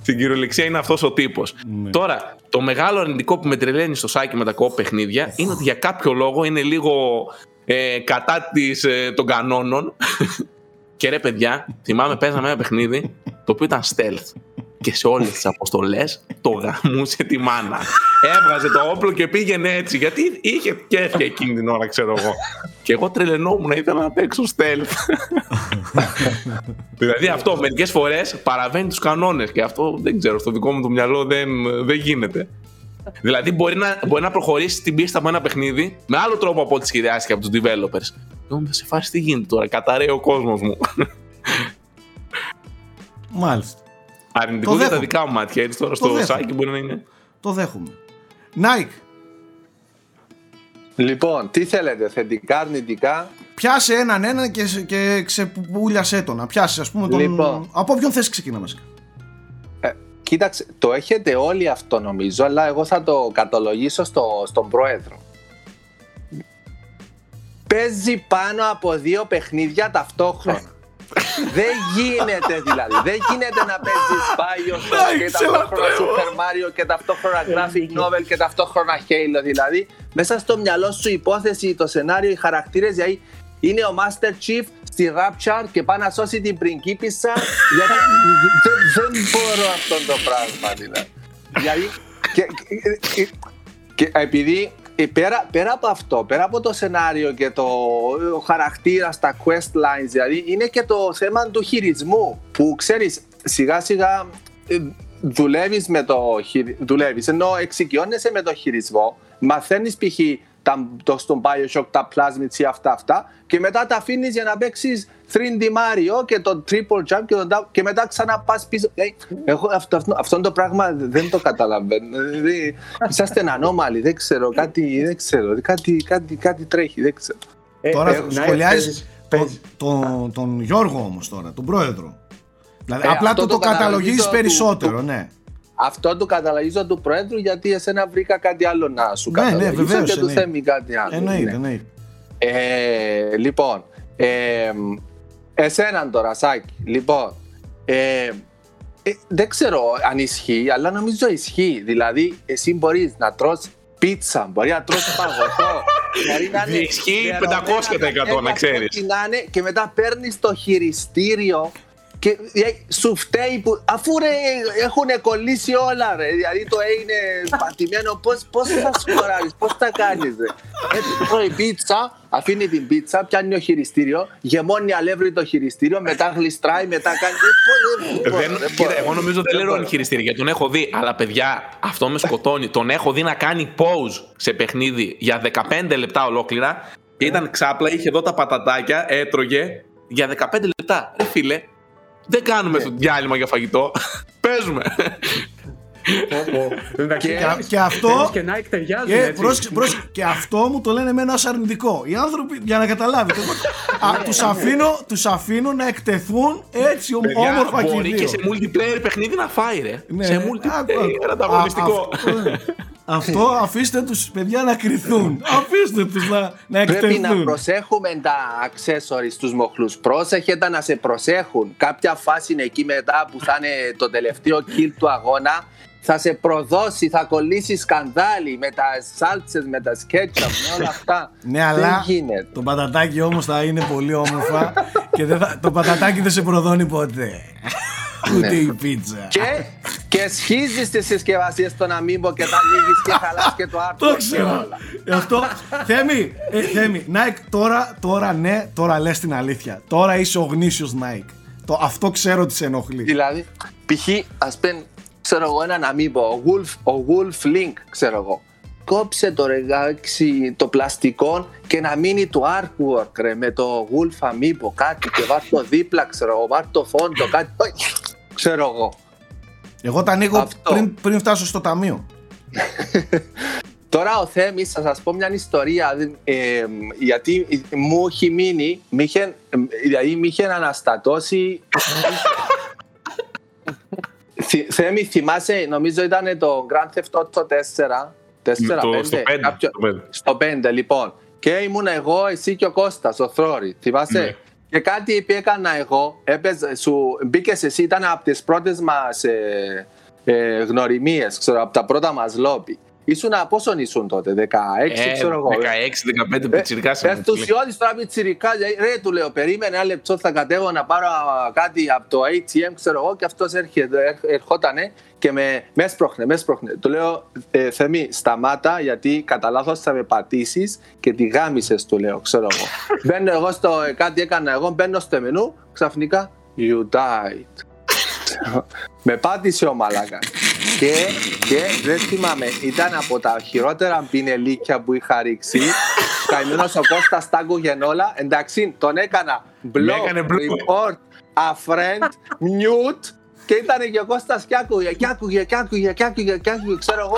Στην κυριολεξία είναι αυτός ο τύπος. Ναι. Τώρα, το μεγάλο αρνητικό που με τρελαίνει στο Σάκι με τα κοοπ παιχνίδια είναι ότι για κάποιο λόγο είναι λίγο ε, κατά της, ε, των κανόνων. Και ρε παιδιά, θυμάμαι, παίζαμε ένα παιχνίδι το οποίο ήταν stealth. Και σε όλες τις αποστολές το γαμούσε τη μάνα. Έβγαζε το όπλο και πήγαινε έτσι. Γιατί είχε κέφια εκείνη την ώρα, ξέρω εγώ. Και εγώ τρελαινόμουν, ήθελα να παίξω stealth. Δηλαδή αυτό μερικές φορές παραβαίνει τους κανόνες. Και αυτό δεν ξέρω, στο δικό μου το μυαλό δεν, δεν γίνεται. Δηλαδή μπορεί να, μπορεί να προχωρήσει την πίστα από ένα παιχνίδι με άλλο τρόπο από ό,τι σχεδιάστηκε από τους developers. Λέω, θα σε φάσει τι γίνεται τώρα, καταραίει ο κόσμος μου. Μάλιστα. Αρνητικό για τα δικά μου μάτια, έτσι τώρα το στο Σάκι μπορεί να είναι. Το δέχομαι. Nike. Λοιπόν, τι θέλετε, θετικά, αρνητικά? Πιάσε έναν έναν και, και ξεπούλιασέ τον. Να πιάσει, ας πούμε, τον. Λοιπόν. Από ποιον θες ξεκινάμε? Ε, κοίταξε, το έχετε όλοι αυτό νομίζω, αλλά εγώ θα το κατολογήσω στο, στον πρόεδρο. παίζει πάνω από δύο παιχνίδια ταυτόχρονα. Δεν γίνεται δηλαδή. Δεν γίνεται να παίζεις Bioshock και ταυτόχρονα Super Mario και ταυτόχρονα Graphic Novel και ταυτόχρονα Halo. Δηλαδή, μέσα στο μυαλό σου η υπόθεση, το σενάριο, οι χαρακτήρες, δηλαδή είναι ο Master Chief στη Rapture και πάει να σώσει την πριγκίπισσα. Γιατί δεν μπορώ αυτό το πράγμα δηλαδή. Δηλαδή, και, και, και επειδή πέρα, πέρα από αυτό, πέρα από το σενάριο και το χαρακτήρα, τα quest lines, δηλαδή είναι και το θέμα του χειρισμού που ξέρεις, σιγά σιγά δουλεύεις με το δουλεύεις, ενώ εξοικειώνεσαι με το χειρισμό, μαθαίνεις π.χ. το στον Bioshock, τα plasmids ή αυτά, αυτά και μετά τα αφήνεις για να παίξεις θρι ντι Mario και το triple jump και, το, και μετά ξανά πας πίσω. Εγώ αυτό, αυτό, αυτό το πράγμα δεν το καταλαβαίνω. Είσαστε ανώμαλοι, δεν ξέρω, κάτι, δεν ξέρω, κάτι, κάτι, κάτι τρέχει, δεν ξέρω. Ε, τώρα ε, σχολιάζεις ε, τον, τον, τον Γιώργο όμως τώρα, τον πρόεδρο. Δηλαδή, ε, απλά το, το, το καταλογίζεις περισσότερο, του, ναι. Αυτό το καταλαγίζω του Προέδρου γιατί εσένα βρήκα κάτι άλλο να σου ναι, καταλαγίζω ναι, και του Θέμη κάτι άλλο. Εννοείται, ναι. ναι. Ε, λοιπόν, ε, εσέναν τώρα Σάκη, λοιπόν, ε, ε, δεν ξέρω αν ισχύει, αλλά νομίζω ισχύει. Δηλαδή εσύ μπορείς να τρως πίτσα, μπορεί να τρως παγωτό. Ισχύει πεντακόσια τοις εκατό να ξέρεις. Και μετά παίρνεις το χειριστήριο. Και σου φταίει που, αφού ρε, έχουν κολλήσει όλα ρε, δηλαδή το είναι πατημένο, πώς, πώς θα σκοράρεις, πώς θα κάνεις ρε. Έτσι τρώει πίτσα, αφήνει την πίτσα, πιάνει το χειριστήριο, γεμώνει αλεύρι το χειριστήριο, μετά γλιστράει, μετά κάνει... Εγώ νομίζω δεν λέω χειριστήριο, γιατί τον έχω δει, αλλά παιδιά αυτό με σκοτώνει, τον έχω δει να κάνει pause σε παιχνίδι για δεκαπέντε λεπτά ολόκληρα και ήταν ξάπλα, είχε εδώ τα πατατάκια, έτρωγε για δεκαπέντε λεπτά, ρε φίλε. Δεν κάνουμε yeah. το διάλειμμα για φαγητό. Παίζουμε. Και αυτό. Και αυτό μου το λένε εμένα ως αρνητικό. Οι άνθρωποι, για να καταλάβετε. Τους αφήνω, τους αφήνω να εκτεθούν έτσι όμορφα και μπορεί και σε multiplayer παιχνίδι να φάει, ρε. Σε multiplayer ανταγωνιστικό. Αυτό αφήστε τους παιδιά να κρυθούν. Αφήστε τους να, να εκτεθούν. Πρέπει να προσέχουμε τα accessories στους μοχλούς. Πρόσεχε τα να σε προσέχουν. Κάποια φάση είναι εκεί μετά που θα είναι το τελευταίο kill του αγώνα. Θα σε προδώσει, θα κολλήσει σκανδάλι με τα σάλτσες, με τα σκέτσαπ, με όλα αυτά. Ναι, αλλά το πατατάκι όμως θα είναι πολύ όμορφα και δεν θα, το πατατάκι δεν σε προδώνει ποτέ. Ούτε ναι. η πίτσα. Και, και σχίζεις τις συσκευασίες των αμίμπο και τα ανοίγεις και χαλάς και το άρθρο. Το ξέρω. Αυτό. Θέμη, ε, Θέμη, Nike, τώρα, τώρα ναι, τώρα λες την αλήθεια. Τώρα είσαι ο γνήσιος Nike. Το, αυτό ξέρω τι σε ενοχλεί. Δηλαδή, π.χ. ας πεν, ξέρω εγώ, έναν αμίμπο, ο Wolf, ο Wolf Link, ξέρω εγώ. Κόψε το ρεγάξι το πλαστικό και να μείνει το artwork ρε, με το Wolf Amiibo κάτι και βάρ' το δίπλα, ξέρω εγώ, βάρ' το φόντο κάτι, ξέρω εγώ. Εγώ τα ανοίγω πριν, πριν φτάσω στο ταμείο. Τώρα ο Θέμης θα σας πω μια ιστορία ε, γιατί μου έχει μείνει, μ' είχε, δηλαδή μ' είχε αναστατώσει. Θέμη θυμάσαι, νομίζω ήταν το Grand Theft Auto τέσσερα. Τέσσερα, το, πέντε, στο, πέντε, κάποιο, πέντε. Στο πέντε λοιπόν. Και ήμουν εγώ, εσύ και ο Κώστας, ο Θρόρη. Θυμάσαι. Ναι. Και κάτι που έκανα εγώ, έπαιζε, σου, μπήκες εσύ, ήταν από τις πρώτες μας ε, ε, γνωριμίες, ξέρω, από τα πρώτα μας λόμπι. Ήσουν, πόσον ήσουν τότε, δεκαέξι, ε, ξέρω εγώ. δεκαέξι δεκαπέντε, πιτσιρικάς. Ενθουσιώδης τώρα πιτσιρικάς. Ρε, του λέω, περίμενε ένα λεπτό, θα κατέβω να πάρω κάτι από το έι τι εμ, ξέρω εγώ, και αυτός ερχότανε. Και με, με σπρώχνε, με σπρώχνε. Του λέω, ε, Θεμή, σταμάτα, γιατί κατά λάθος θα με πατήσεις και τη γάμισες, του λέω, ξέρω εγώ. Μπαίνω εγώ στο, κάτι έκανα εγώ, μπαίνω στο μενού, ξαφνικά, you died. Με πάτησε ο μαλάκας. Και, και δεν θυμάμαι, ήταν από τα χειρότερα πινελίκια που είχα ρίξει. Καημένος ο Κώστας τα ακούγεν όλα. Εντάξει, τον έκανα block, report, a friend, mute. Και ήταν και ο Κώστας και άκουγε, και άκουγε, και άκουγε, και άκουγε, και άκουγε, ξέρω εγώ,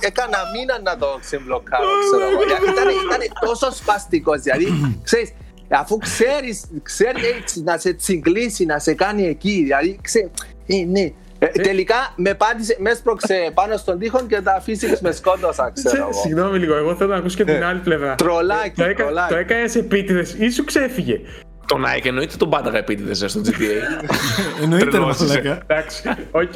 έκανα μήνα να το ξεμπλοκάρω, ξέρω εγώ, γιατί ήταν τόσο σπαστικός, δηλαδή, ξέρεις, αφού ξέρεις, ξέρεις να σε τσιγκλίσει, να σε κάνει εκεί, δηλαδή, ξέρεις, ε, ναι, Ε, τελικά με πάτησε, με σπρώξε πάνω στον τοίχον και τα physics με σκότωσαν, ξέρω εγώ. Συγγνώμη λίγο, εγώ θέλω να ακούσω και την άλλη πλευρά. Τρολάκι, τρολάκι. Το έκανες επίτηδες ή σου ξέφυγε? Το Nike εννοείται, τον πάταγα επίτηδες στο τζι τι έι. Εννοείται ρε μαλάκα. Εντάξει, οκ.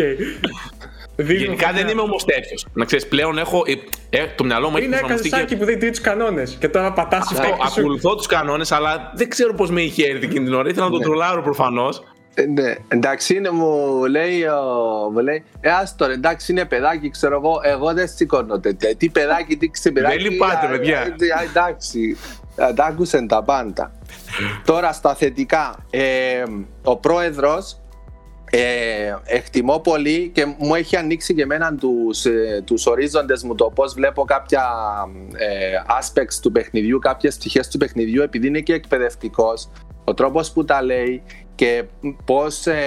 Γενικά δεν είμαι όμως τέτοιος. Να ξέρεις, πλέον έχω. Ε, το μυαλό μου έχει προσαρμοστεί. Είναι ένα καζάκι που δεν τηρεί τους κανόνες. Και τώρα πατάς αυτό. Ακολουθώ τους κανόνες, αλλά δεν ξέρω πώς με είχε έρθει εκείνη την ώρα. Ήθελα να τον τρολάρω προφανώς. Ναι, εντάξει, είναι, μου λέει, μου λέει άστο, εντάξει, είναι παιδάκι, ξέρω εγώ, εγώ δεν σηκώνω τέτοια. Τι παιδάκι, τι ξεπεράκι. Δεν λυπάται, παιδιά. Εντάξει, τα άκουσαν τα πάντα. Τώρα στα θετικά, ε, ο πρόεδρος ε, εκτιμώ πολύ και μου έχει ανοίξει και εμένα τους, ε, τους ορίζοντες μου, το πώς βλέπω κάποια ε, aspects του παιχνιδιού, κάποιες πτυχές του παιχνιδιού, επειδή είναι και εκπαιδευτικός, ο τρόπος που τα λέει και πώς ε,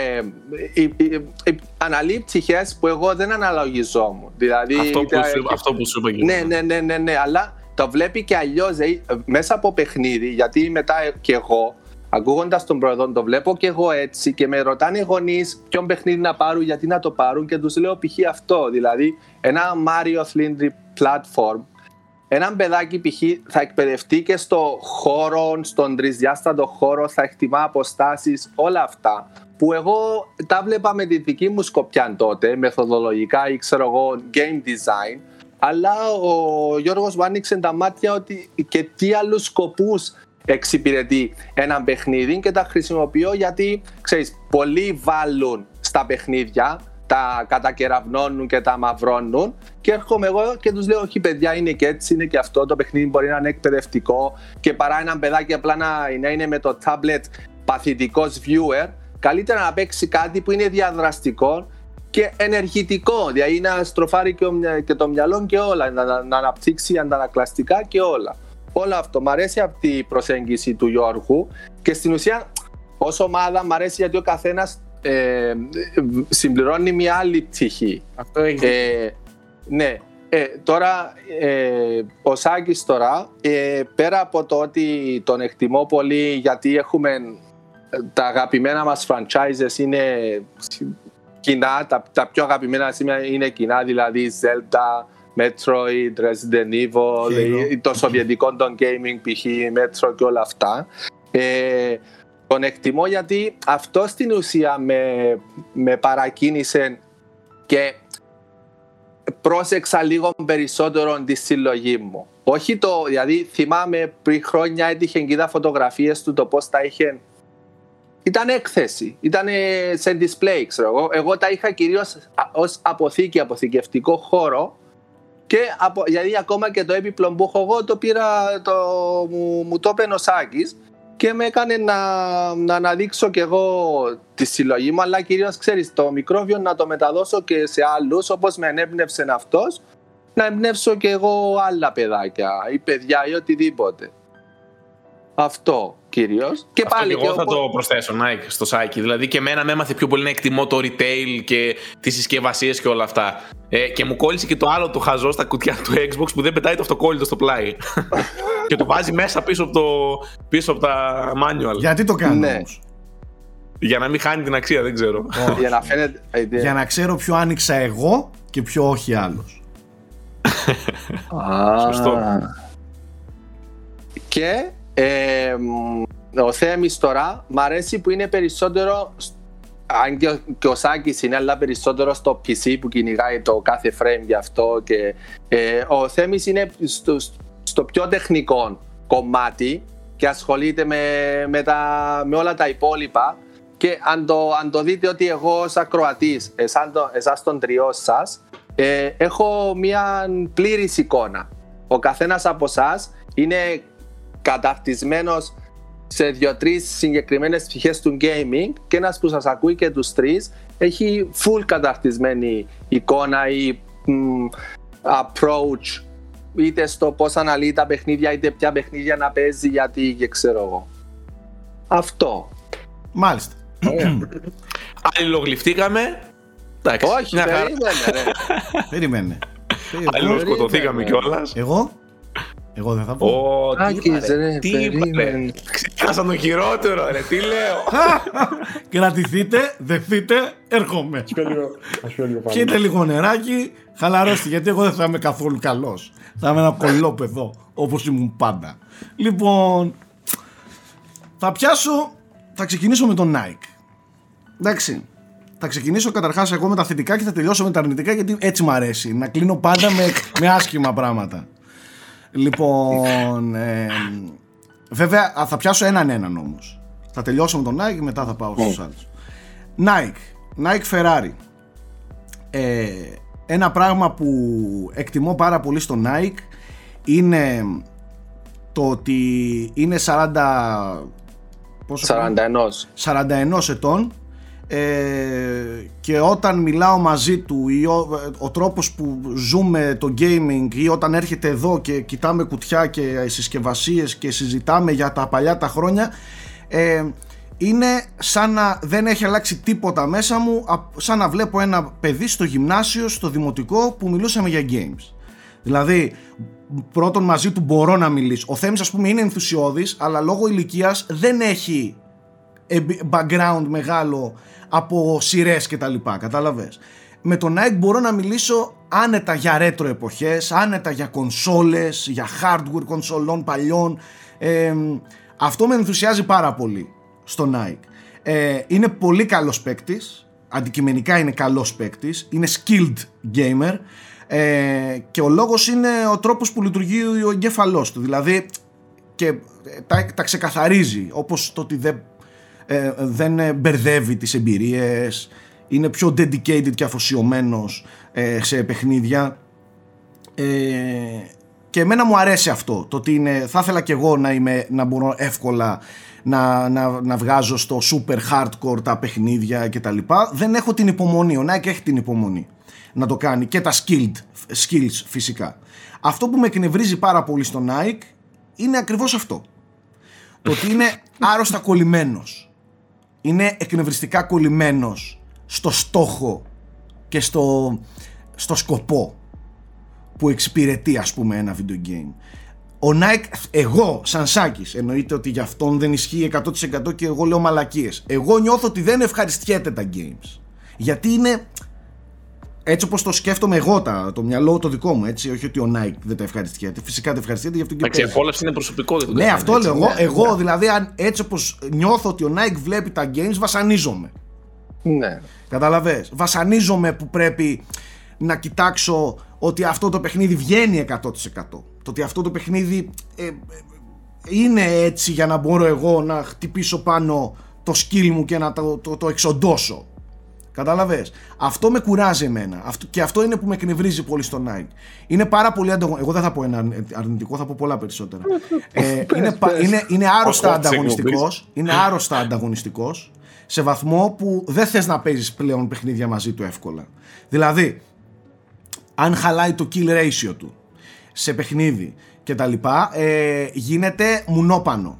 ε, ε, ε, αναλύει ψυχές που εγώ δεν αναλογιζόμουν. Δηλαδή, αυτό, που, τα, σου, και, αυτό που σου είπα. Ναι, ναι, ναι, ναι, ναι, αλλά το βλέπει και αλλιώς ε, μέσα από παιχνίδι, γιατί μετά και εγώ, ακούγοντας τον προεδόν, το βλέπω και εγώ έτσι και με ρωτάνε οι γονείς ποιον παιχνίδι να πάρουν, γιατί να το πάρουν και τους λέω π.χ. αυτό, δηλαδή ένα Mario Flindry platform. Έναν παιδάκι π.χ. θα εκπαιδευτεί και στο χώρο, στον τρισδιάστατο χώρο, θα εκτιμά αποστάσεις, όλα αυτά που εγώ τα βλέπα με τη δική μου σκοπιά τότε, μεθοδολογικά ή ξέρω εγώ game design, αλλά ο Γιώργος μου άνοιξε τα μάτια ότι και τι άλλους σκοπούς εξυπηρετεί ένα παιχνίδι και τα χρησιμοποιώ γιατί ξέρεις, πολλοί βάλουν στα παιχνίδια, τα κατακεραυνώνουν και τα μαυρώνουν και έρχομαι εγώ και τους λέω όχι παιδιά είναι και έτσι, είναι και αυτό, το παιχνίδι μπορεί να είναι εκπαιδευτικό και παρά έναν παιδάκι απλά να είναι με το tablet παθητικός viewer, καλύτερα να παίξει κάτι που είναι διαδραστικό και ενεργητικό, δηλαδή να στροφάρει και το μυαλό και όλα, να αναπτύξει αντανακλαστικά και όλα. Όλο αυτό, μ' αρέσει αυτή η προσέγγιση του Γιώργου και στην ουσία ως ομάδα μ' αρέσει γιατί ο καθένας Ε, συμπληρώνει μια άλλη ψυχή. Αυτό έχει. Ε, ναι. Ε, τώρα ε, ο Σάκης τώρα ε, πέρα από το ότι τον εκτιμώ πολύ γιατί έχουμε τα αγαπημένα μας franchises είναι κοινά, τα, τα πιο αγαπημένα σήμερα είναι κοινά, δηλαδή Zelda, Metroid, Resident Evil, ε, το σοβιετικό των gaming π.χ. Metro και όλα αυτά. Ε, Τον εκτιμώ γιατί αυτό στην ουσία με, με παρακίνησε και πρόσεξα λίγο περισσότερο τη συλλογή μου. Όχι το, δηλαδή θυμάμαι πριν χρόνια έτυχε και είδα φωτογραφίες του το πώς τα είχε. Ήταν έκθεση, ήταν σε display ξέρω εγώ. Εγώ τα είχα κυρίως ως αποθήκη, αποθηκευτικό χώρο. Και απο, δηλαδή ακόμα και το έπιπλο που έχω εγώ το πήρα, το, μου, μου το έπαινε ο Σάκης. Και με έκανε να, να αναδείξω και εγώ τη συλλογή μου, αλλά κυρίως ξέρεις το μικρόβιο να το μεταδώσω και σε άλλους, όπως με ενέπνευσε αυτός, να εμπνεύσω και εγώ άλλα παιδάκια ή παιδιά ή οτιδήποτε. Αυτό κυρίως. Και αυτό πάλι. Και εγώ και θα οπότε... το προσθέσω, Nike, στο Σάκη. Δηλαδή και εμένα με έμαθε πιο πολύ να εκτιμώ το retail και τις συσκευασίες και όλα αυτά. Ε, και μου κόλλησε και το άλλο το χαζό στα κουτιά του Xbox που δεν πετάει το αυτοκόλλητο στο πλάι. Και το βάζει μέσα πίσω από, το, πίσω από τα manual. Γιατί το κάνει ναι. όμως? Για να μην χάνει την αξία, δεν ξέρω. Oh. Για, να φαίνεται... Για να ξέρω ποιο άνοιξα εγώ και ποιο όχι άλλος. ah. Σωστό. Και ε, ο Θέμης τώρα μ' αρέσει που είναι περισσότερο, αν και ο, και ο Σάκης είναι, αλλά περισσότερο στο πι σι που κυνηγάει το κάθε frame γι' αυτό. Και, ε, ο Θέμης είναι στο, στο πιο τεχνικό κομμάτι και ασχολείται με, με, τα, με όλα τα υπόλοιπα και αν το, αν το δείτε ότι εγώ ως ακροατής, εσάς των τριών σας, ε, έχω μια πλήρη εικόνα. Ο καθένας από εσάς είναι καταρτισμένος σε δύο-τρεις συγκεκριμένες πτυχές του gaming και ένας που σας ακούει και τους τρεις έχει full καταρτισμένη εικόνα ή μ, approach είτε στο πώς αναλύει τα παιχνίδια είτε ποια παιχνίδια να παίζει γιατί και ξέρω εγώ. Αυτό. Μάλιστα. Αλληλογλυφτήκαμε. Όχι, περίμενε. Περίμενε. Αλληλοσκοτωθήκαμε κιόλας. Εγώ Εγώ δεν θα πω. Τι είπατε. Ξεχάσα το χειρότερο, ρε. Τι λέω. Κρατηθείτε, δεχτείτε, έρχομαι. Πιείτε λίγο, λίγο νεράκι, χαλαρώστε. Γιατί εγώ δεν θα είμαι καθόλου καλός. Θα είμαι ένα κολλό παιδό, όπως ήμουν πάντα. Λοιπόν, θα πιάσω. Θα ξεκινήσω με τον Nike. Εντάξει. Θα ξεκινήσω καταρχάς εγώ με τα θετικά και θα τελειώσω με τα αρνητικά, γιατί έτσι μου αρέσει. Να κλείνω πάντα με, με άσχημα πράγματα. Λοιπόν, ε, βέβαια θα πιάσω έναν έναν όμως. Θα τελειώσω με τον Nike και μετά θα πάω στους άλλους. Nike, Nike Ferrari. Ε, ένα πράγμα που εκτιμώ πάρα πολύ στο Nike είναι το ότι είναι σαράντα, πόσο σαράντα ένα. σαράντα ένα ετών. Ε, και όταν μιλάω μαζί του ή ο, ο τρόπος που ζούμε το gaming ή όταν έρχεται εδώ και κοιτάμε κουτιά και συσκευασίες και συζητάμε για τα παλιά τα χρόνια, ε, είναι σαν να δεν έχει αλλάξει τίποτα μέσα μου, σαν να βλέπω ένα παιδί στο γυμνάσιο, στο δημοτικό, που μιλούσαμε για games. Δηλαδή πρώτον μαζί του μπορώ να μιλήσω. Ο Θέμης, ας πούμε, είναι ενθουσιώδης, αλλά λόγω ηλικίας δεν έχει background μεγάλο από σειρές και τα λοιπά, κατάλαβες. Με τον Nike μπορώ να μιλήσω άνετα για ρέτρο εποχές, άνετα για κονσόλες, για hardware κονσολών παλιών. Ε, αυτό με ενθουσιάζει πάρα πολύ στο Nike. Ε, είναι πολύ καλός παίκτης, αντικειμενικά είναι καλός παίκτης, είναι skilled gamer, ε, και ο λόγος είναι ο τρόπος που λειτουργεί ο εγκέφαλός του, δηλαδή, και τα, τα ξεκαθαρίζει, όπως το ότι δεν Ε, δεν μπερδεύει τις εμπειρίες, είναι πιο dedicated και αφοσιωμένος ε, σε παιχνίδια, ε, και εμένα μου αρέσει αυτό, το ότι είναι, θα ήθελα και εγώ να, είμαι, να μπορώ εύκολα να, να, να βγάζω στο super hardcore τα παιχνίδια και τα λοιπά. Δεν έχω την υπομονή, ο Nike έχει την υπομονή να το κάνει, και τα skilled, skills φυσικά. Αυτό που με εκνευρίζει πάρα πολύ στο Nike είναι ακριβώς αυτό, το ότι είναι άρρωστα κολλημένος. Είναι εκνευριστικά κολλημένος στο στόχο και στο, στο σκοπό που εξυπηρετεί, ας πούμε, ένα video game. Ο Nike, εγώ σαν Σάκης, εννοείται ότι γι' αυτόν δεν ισχύει εκατό τοις εκατό και εγώ λέω μαλακίες. Εγώ νιώθω ότι δεν ευχαριστιέται τα games. Γιατί είναι, έτσι όπως το σκέφτομαι εγώ, τα, το μυαλό το δικό μου, έτσι, όχι ότι ο Nike δεν τα ευχαριστιέται. Φυσικά τα ευχαριστιέται, γι' αυτόν και πέρα. Εντάξει, απόλαυση είναι προσωπικό. Δεν το ναι, κάνει, αυτό έτσι, λέω. Ναι, εγώ, ναι. Δηλαδή, αν, έτσι όπως νιώθω ότι ο Nike βλέπει τα games, βασανίζομαι. Ναι. Καταλαβες. Βασανίζομαι που πρέπει να κοιτάξω ότι αυτό το παιχνίδι βγαίνει εκατό τοις εκατό. Το ότι αυτό το παιχνίδι ε, ε, είναι έτσι για να μπορώ εγώ να χτυπήσω πάνω το skill μου και να το, το, το εξοντώσω. Κατάλαβες. Αυτό με κουράζει εμένα. Αυτό, και αυτό είναι που με εκνευρίζει πολύ στο Nike. Είναι πάρα πολύ ανταγωνιστικό. Εγώ δεν θα πω ένα αρνητικό, θα πω πολλά περισσότερα. ε, είναι, πα, είναι, είναι άρρωστα ανταγωνιστικός. Είναι άρρωστα ανταγωνιστικός σε βαθμό που δεν θες να παίζεις πλέον παιχνίδια μαζί του εύκολα. Δηλαδή, αν χαλάει το kill ratio του σε παιχνίδι και τα λοιπά, ε, γίνεται μουνόπανο.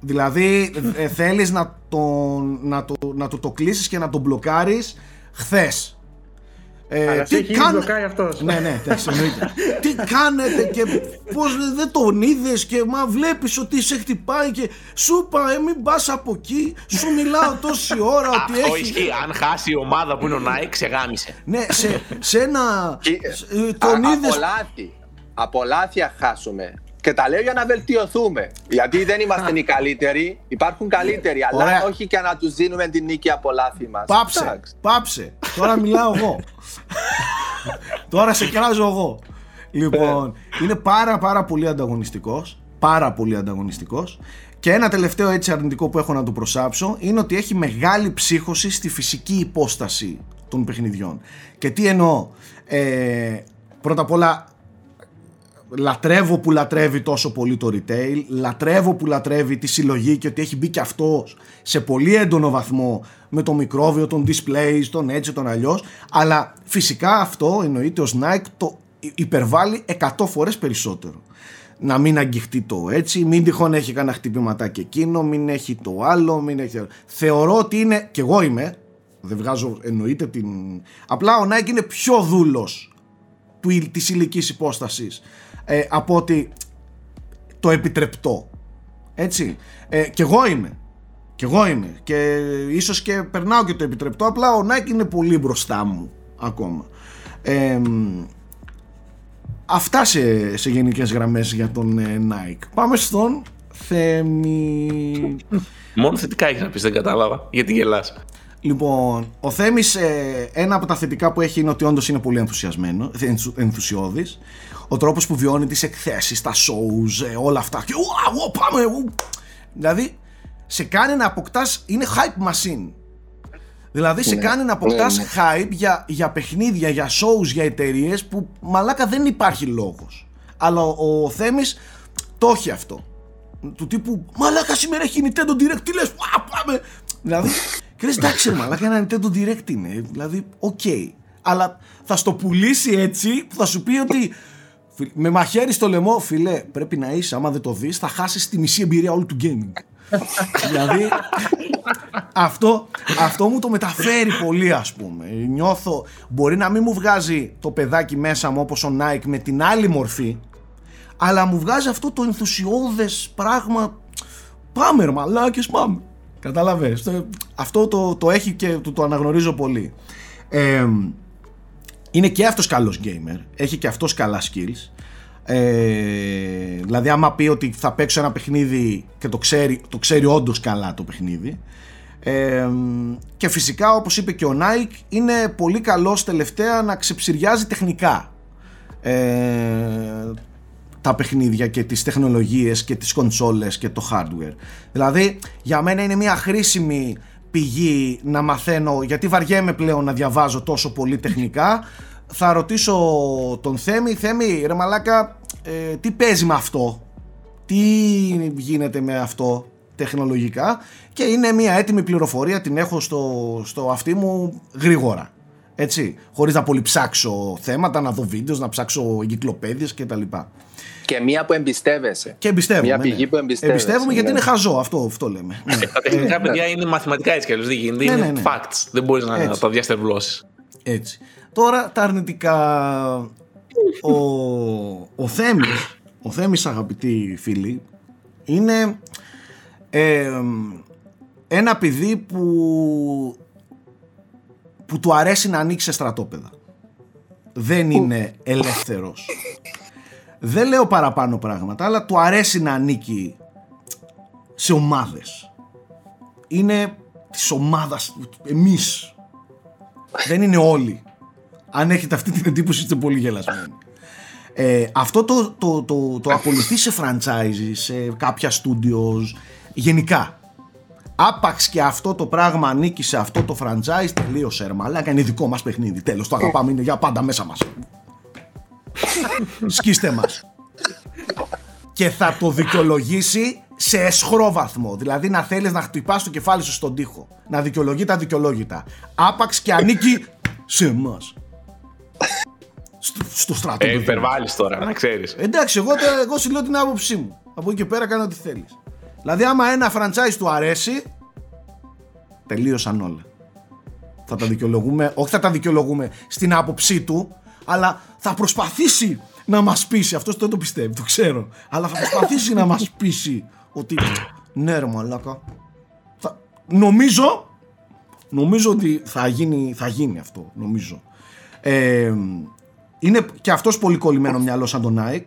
Δηλαδή ε, θέλεις να το, να, το, να το το κλείσεις και να τον μπλοκάρεις χθες. Ε, τι κάνε... αυτός. Ναι, ναι, τι κάνετε και πώς δεν τον είδες και μα βλέπεις ότι σε χτυπάει και σου είπα μην πας από εκεί, σου μιλάω τόση ώρα ότι αυτό έχει... ισχύει, αν χάσει η ομάδα που είναι ο Nike ξεγάμισε. Ναι, σε, σε ένα... τον είδες... Από λάθη, από λάθια χάσουμε. Και τα λέω για να βελτιωθούμε. Γιατί δεν είμαστε οι καλύτεροι, υπάρχουν καλύτεροι. Αλλά ωραία, όχι και να τους δίνουμε την νίκη από λάθη μας. Πάψε, Φτάξει. πάψε. Τώρα μιλάω εγώ. Τώρα σε κράζω εγώ. Λοιπόν, είναι πάρα πάρα πολύ ανταγωνιστικός. Πάρα πολύ ανταγωνιστικός. Και ένα τελευταίο έτσι αρνητικό που έχω να του προσάψω είναι ότι έχει μεγάλη ψύχωση στη φυσική υπόσταση των παιχνιδιών. Και τι εννοώ. Ε, πρώτα απ' όλα, λατρεύω που λατρεύει τόσο πολύ το retail, λατρεύω που λατρεύει τη συλλογή και ότι έχει μπει και αυτό σε πολύ έντονο βαθμό με το μικρόβιο, τον displays, τον έτσι, τον αλλιώς, αλλά φυσικά αυτό εννοείται ως Nike το υπερβάλλει εκατό φορές περισσότερο. Να μην αγγιχτεί το έτσι, μην τυχόν έχει κανένα χτυπηματάκι εκείνο, μην έχει το άλλο, μην έχει... Θεωρώ ότι είναι, και εγώ είμαι, δεν βγάζω εννοείται την... Απλά ο Nike είναι πιο δούλος της ηλικής υπόστασης. Ε, από ότι το επιτρεπτό. Έτσι. Ε, κι εγώ είμαι. Κι εγώ είμαι. Και ίσως και περνάω και το επιτρεπτό. Απλά ο Nike είναι πολύ μπροστά μου ακόμα. Ε, αυτά σε, σε γενικές γραμμές για τον ε, Nike. Πάμε στον Θέμη. Μόνο θετικά έχεις να πεις, δεν κατάλαβα. Γιατί γελάς? Λοιπόν, ο Θέμης, ε, ένα από τα θετικά που έχει είναι ότι όντως είναι πολύ ενθουσιασμένο, ενθουσιώδης. Ο τρόπος που βιώνει τις εκθέσεις, τα shows, ε, όλα αυτά. Και, ουα, ουα, πάμε, ου. Δηλαδή, σε κάνει να αποκτάς, είναι hype machine. Δηλαδή, ναι, σε κάνει να αποκτάς ναι, ναι. hype για, για παιχνίδια, για shows, για εταιρείες που μαλάκα δεν υπάρχει λόγος. Αλλά ο, ο Θέμης το έχει αυτό. Του τύπου, μαλάκα σήμερα έχει Nintendo Direct, τι λες, ουα, πάμε. Δηλαδή, και λες, εντάξει, μαλάκα, ένα Nintendo Direct είναι. Δηλαδή, οκ. Okay. Αλλά θα στο πουλήσει έτσι που θα σου πει ότι με μαχαίρι στο λαιμό, φίλε, πρέπει να είσαι. Άμα δεν το δεις, θα χάσεις τη μισή εμπειρία όλου του gaming. Δηλαδή, αυτό, αυτό μου το μεταφέρει πολύ, ας πούμε. Νιώθω, μπορεί να μην μου βγάζει το παιδάκι μέσα μου όπως ο Nike με την άλλη μορφή, αλλά μου βγάζει αυτό το ενθουσιώδες πράγμα. Πάμε, ρε μαλάκες, πάμε. Καταλαβες. Αυτό το, το έχει και το, το αναγνωρίζω πολύ. Ε, είναι και αυτός καλός gamer, έχει και αυτός καλά skills. Ε, δηλαδή άμα πει ότι θα παίξω ένα παιχνίδι και το ξέρει, το ξέρει όντως καλά το παιχνίδι. Ε, και φυσικά, όπως είπε και ο Nike, είναι πολύ καλός τελευταία να ξεψυριάζει τεχνικά ε, τα παιχνίδια και τις τεχνολογίες και τις κονσόλες και το hardware. Δηλαδή για μένα είναι μια χρήσιμη πηγή να μαθαίνω, γιατί βαριέμαι πλέον να διαβάζω τόσο πολύ τεχνικά. Θα ρωτήσω τον Θέμη, Θέμη ρε μαλάκα, ε, τι παίζει με αυτό, τι γίνεται με αυτό τεχνολογικά, και είναι μια έτοιμη πληροφορία, την έχω στο, στο αυτί μου γρήγορα, έτσι, χωρίς να πολύ ψάξω θέματα, να δω βίντεο, να ψάξω εγκυκλοπαίδειες και τα λοιπά. Και μία που εμπιστεύεσαι. Και εμπιστεύομαι. Μια πηγή ναι. που εμπιστεύεσαι. Εμπιστεύομαι γιατί είναι χαζό, αυτό, αυτό λέμε. Ναι. Τα τεχνικά παιδιά είναι μαθηματικά έτσι, δεν γίνεται, είναι ναι, ναι, ναι. facts, δεν μπορείς να, να τα διαστρεβλώσεις. Έτσι. Τώρα τα αρνητικά. Ο, ο Θέμης, ο Θέμης αγαπητοί φίλοι, είναι ε, ένα παιδί που, που του αρέσει να ανοίξει σε στρατόπεδα. Δεν είναι ελεύθερος. Δεν λέω παραπάνω πράγματα, αλλά του αρέσει να ανήκει σε ομάδες. Είναι της ομάδας, εμείς. Δεν είναι όλοι. Αν έχετε αυτή την εντύπωση, είστε πολύ γελασμένοι. Ε, αυτό το, το, το, το, το ακολουθεί σε franchises, σε κάποια studios, γενικά. Άπαξ και αυτό το πράγμα ανήκει σε αυτό το franchise, τελείωσε ρε μαλάκα, είναι δικό μας παιχνίδι, τέλος, το αγαπάμε, είναι για πάντα μέσα μας. Σκίστε μας. Και θα το δικαιολογήσει σε αισχρό βαθμό. Δηλαδή να θέλεις να χτυπάς το κεφάλι σου στον τοίχο, να δικαιολογεί τα δικαιολόγητα. Άπαξ και ανήκει σε εμάς. Στο, στο στρατόπεδο. Ε, υπερβάλλεις τώρα, να ξέρεις. Εντάξει, εγώ, εγώ σου λέω την άποψή μου. Από εκεί και πέρα κάνω ό,τι θέλεις. Δηλαδή άμα ένα franchise του αρέσει, τελείωσαν όλα. Θα τα δικαιολογούμε, όχι θα τα δικαιολογούμε στην άποψή του, αλλά θα προσπαθήσει να μας πείσει. Αυτός δεν το πιστεύει, το ξέρω. Αλλά θα προσπαθήσει να μας πείσει ότι ναι ρε μαλάκα, θα... νομίζω νομίζω ότι θα γίνει, θα γίνει αυτό, νομίζω. Ε, είναι και αυτός πολύ κολλημένο μυαλό σαν τον Nike.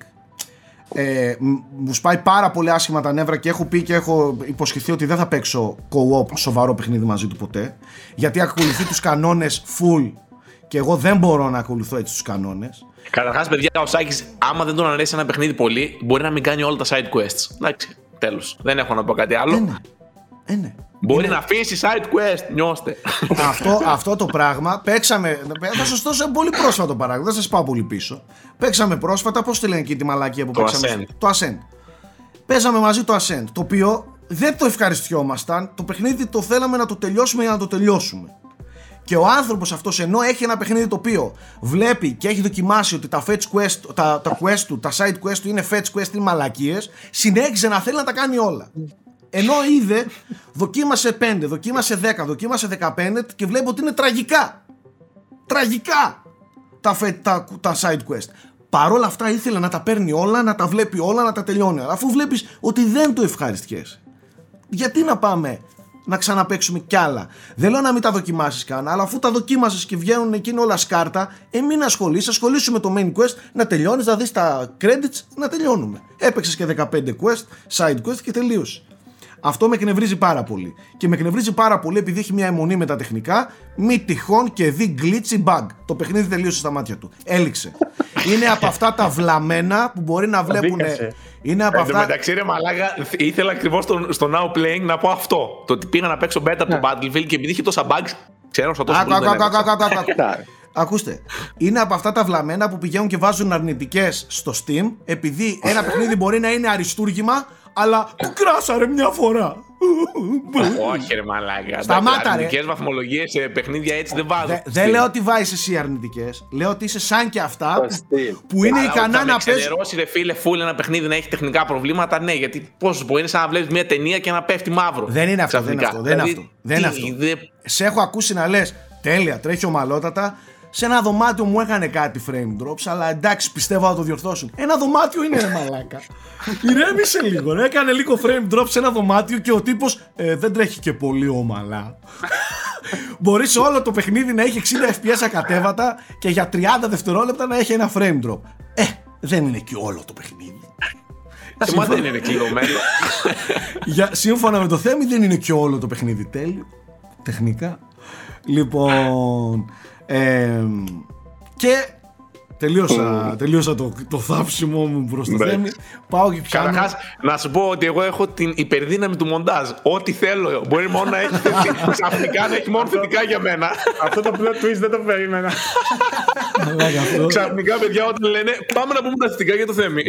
Ε, μου σπάει πάρα πολύ άσχημα τα νεύρα και έχω πει και έχω υποσχεθεί ότι δεν θα παίξω co-op σοβαρό παιχνίδι μαζί του ποτέ, γιατί ακολουθεί τους κανόνες full και εγώ δεν μπορώ να ακολουθώ έτσι τους κανόνες. Καταρχάς, παιδιά, ο Σάκης, άμα δεν τον αρέσει ένα παιχνίδι πολύ, μπορεί να μην κάνει όλα τα side quests. Εντάξει, τέλος. Δεν έχω να πω κάτι άλλο. Είναι. Είναι. Μπορεί Είναι. να αφήσει side quest, νιώστε. Αυτό, αυτό το πράγμα παίξαμε. Θα σας δώσω πολύ πρόσφατο παράδειγμα, δεν σας πάω πολύ πίσω. Παίξαμε πρόσφατα, πώς τη λένε εκεί τη μαλακία που το παίξαμε? Ascent. Το Ascent. Παίζαμε μαζί το Ascent, το οποίο δεν το ευχαριστιόμασταν. Το παιχνίδι το θέλαμε να το τελειώσουμε για να το τελειώσουμε. Και ο άνθρωπος αυτός, ενώ έχει ένα παιχνίδι το οποίο βλέπει και έχει δοκιμάσει ότι τα, fetch quest, τα, τα quest του, τα side quest του είναι fetch quest, είναι μαλακίες, συνέχιζε να θέλει να τα κάνει όλα. Ενώ είδε, δοκίμασε πέντε, δοκίμασε δέκα, δοκίμασε δεκαπέντε και βλέπει ότι είναι τραγικά. Τραγικά τα, τα, τα side quest. παρόλα αυτά ήθελε να τα παίρνει όλα, να τα βλέπει όλα, να τα τελειώνει. Αφού βλέπεις ότι δεν του ευχαριστιέσαι, γιατί να πάμε να ξαναπαίξουμε κι άλλα? Δεν λέω να μην τα δοκιμάσεις καν, αλλά αφού τα δοκίμασες και βγαίνουν εκείνη όλα σκάρτα, ε, μην ασχολείς, ασχολήσου με το main quest, να τελειώνεις, να δεις τα credits, να τελειώνουμε. Έπαιξες και δεκαπέντε quest, side quest και τελείωσε. Αυτό με εκνευρίζει πάρα πολύ. Και με εκνευρίζει πάρα πολύ επειδή έχει μια αιμονή με τα τεχνικά, μη τυχόν και δει glitch ή bug. Το παιχνίδι τελείωσε στα μάτια του. Έληξε. Είναι από αυτά τα βλαμμένα που μπορεί να βλέπουν. Είναι από αυτά. Εντάξει, ρε μαλάκα, ήθελα ακριβώς στο, στο Now Playing να πω αυτό. Το ότι πήγα να παίξω beta από το Battlefield και επειδή είχε τόσα bugs, ξέρω να τόσο πολύ. Ακούστε, είναι από αυτά τα βλαμμένα που πηγαίνουν και βάζουν αρνητικές στο Steam, επειδή ένα παιχνίδι μπορεί να είναι αριστούργημα, αλλά που κράσαρε μια φορά. Όχι ρε μαλάκα. Σταμάτα ρε. Αρνητικές βαθμολογίες σε παιχνίδια έτσι δεν βάζουν. Δεν λέω ότι βάζεις εσύ αρνητικές. Λέω ότι είσαι σαν και αυτά που είναι ικανά να παίζουν. Αν ξενερώσει ρε φίλε φουλ ένα παιχνίδι να έχει τεχνικά προβλήματα, ναι, γιατί πόσο μπορεί, είναι σαν να βλέπεις μια ταινία και να πέφτει μαύρο. Δεν είναι αυτό. Δεν είναι αυτό. Σε έχω ακούσει να λες τέλεια, τρέχει ομαλότατα. Σε ένα δωμάτιο μου έκανε κάτι frame drops, αλλά εντάξει, πιστεύω να το διορθώσουν. Ένα δωμάτιο είναι, ρε μαλάκα. Ηρέμησε λίγο, ρε. Έκανε λίγο frame drops σε ένα δωμάτιο και ο τύπος ε, δεν τρέχει και πολύ ομαλά. Μπορεί σε όλο το παιχνίδι να έχει εξήντα φρέιμς περ σεκόντ ακατέβατα και για τριάντα δευτερόλεπτα να έχει ένα frame drop. Ε, δεν είναι και όλο το παιχνίδι. Σύμφωνα... δεν είναι κλειδωμένο. Σύμφωνα με το Θέμη, δεν είναι και όλο το παιχνίδι τέλειο. Τεχνικά. Λοιπόν. Ε, και τελείωσα, τελείωσα το, το θάψιμό μου προς το Θέμη. Πάω και πιάνω. Καταρχάς, να σου πω ότι εγώ έχω την υπερδύναμη του μοντάζ. Ό,τι θέλω. Μπορεί μόνο να έχει ξαφνικά να έχει μόνο θετικά για μένα. Αυτό το plot twist δεν το περίμενα. Ξαφνικά, παιδιά, όταν λένε πάμε να πούμε τα θετικά για το Θέμη.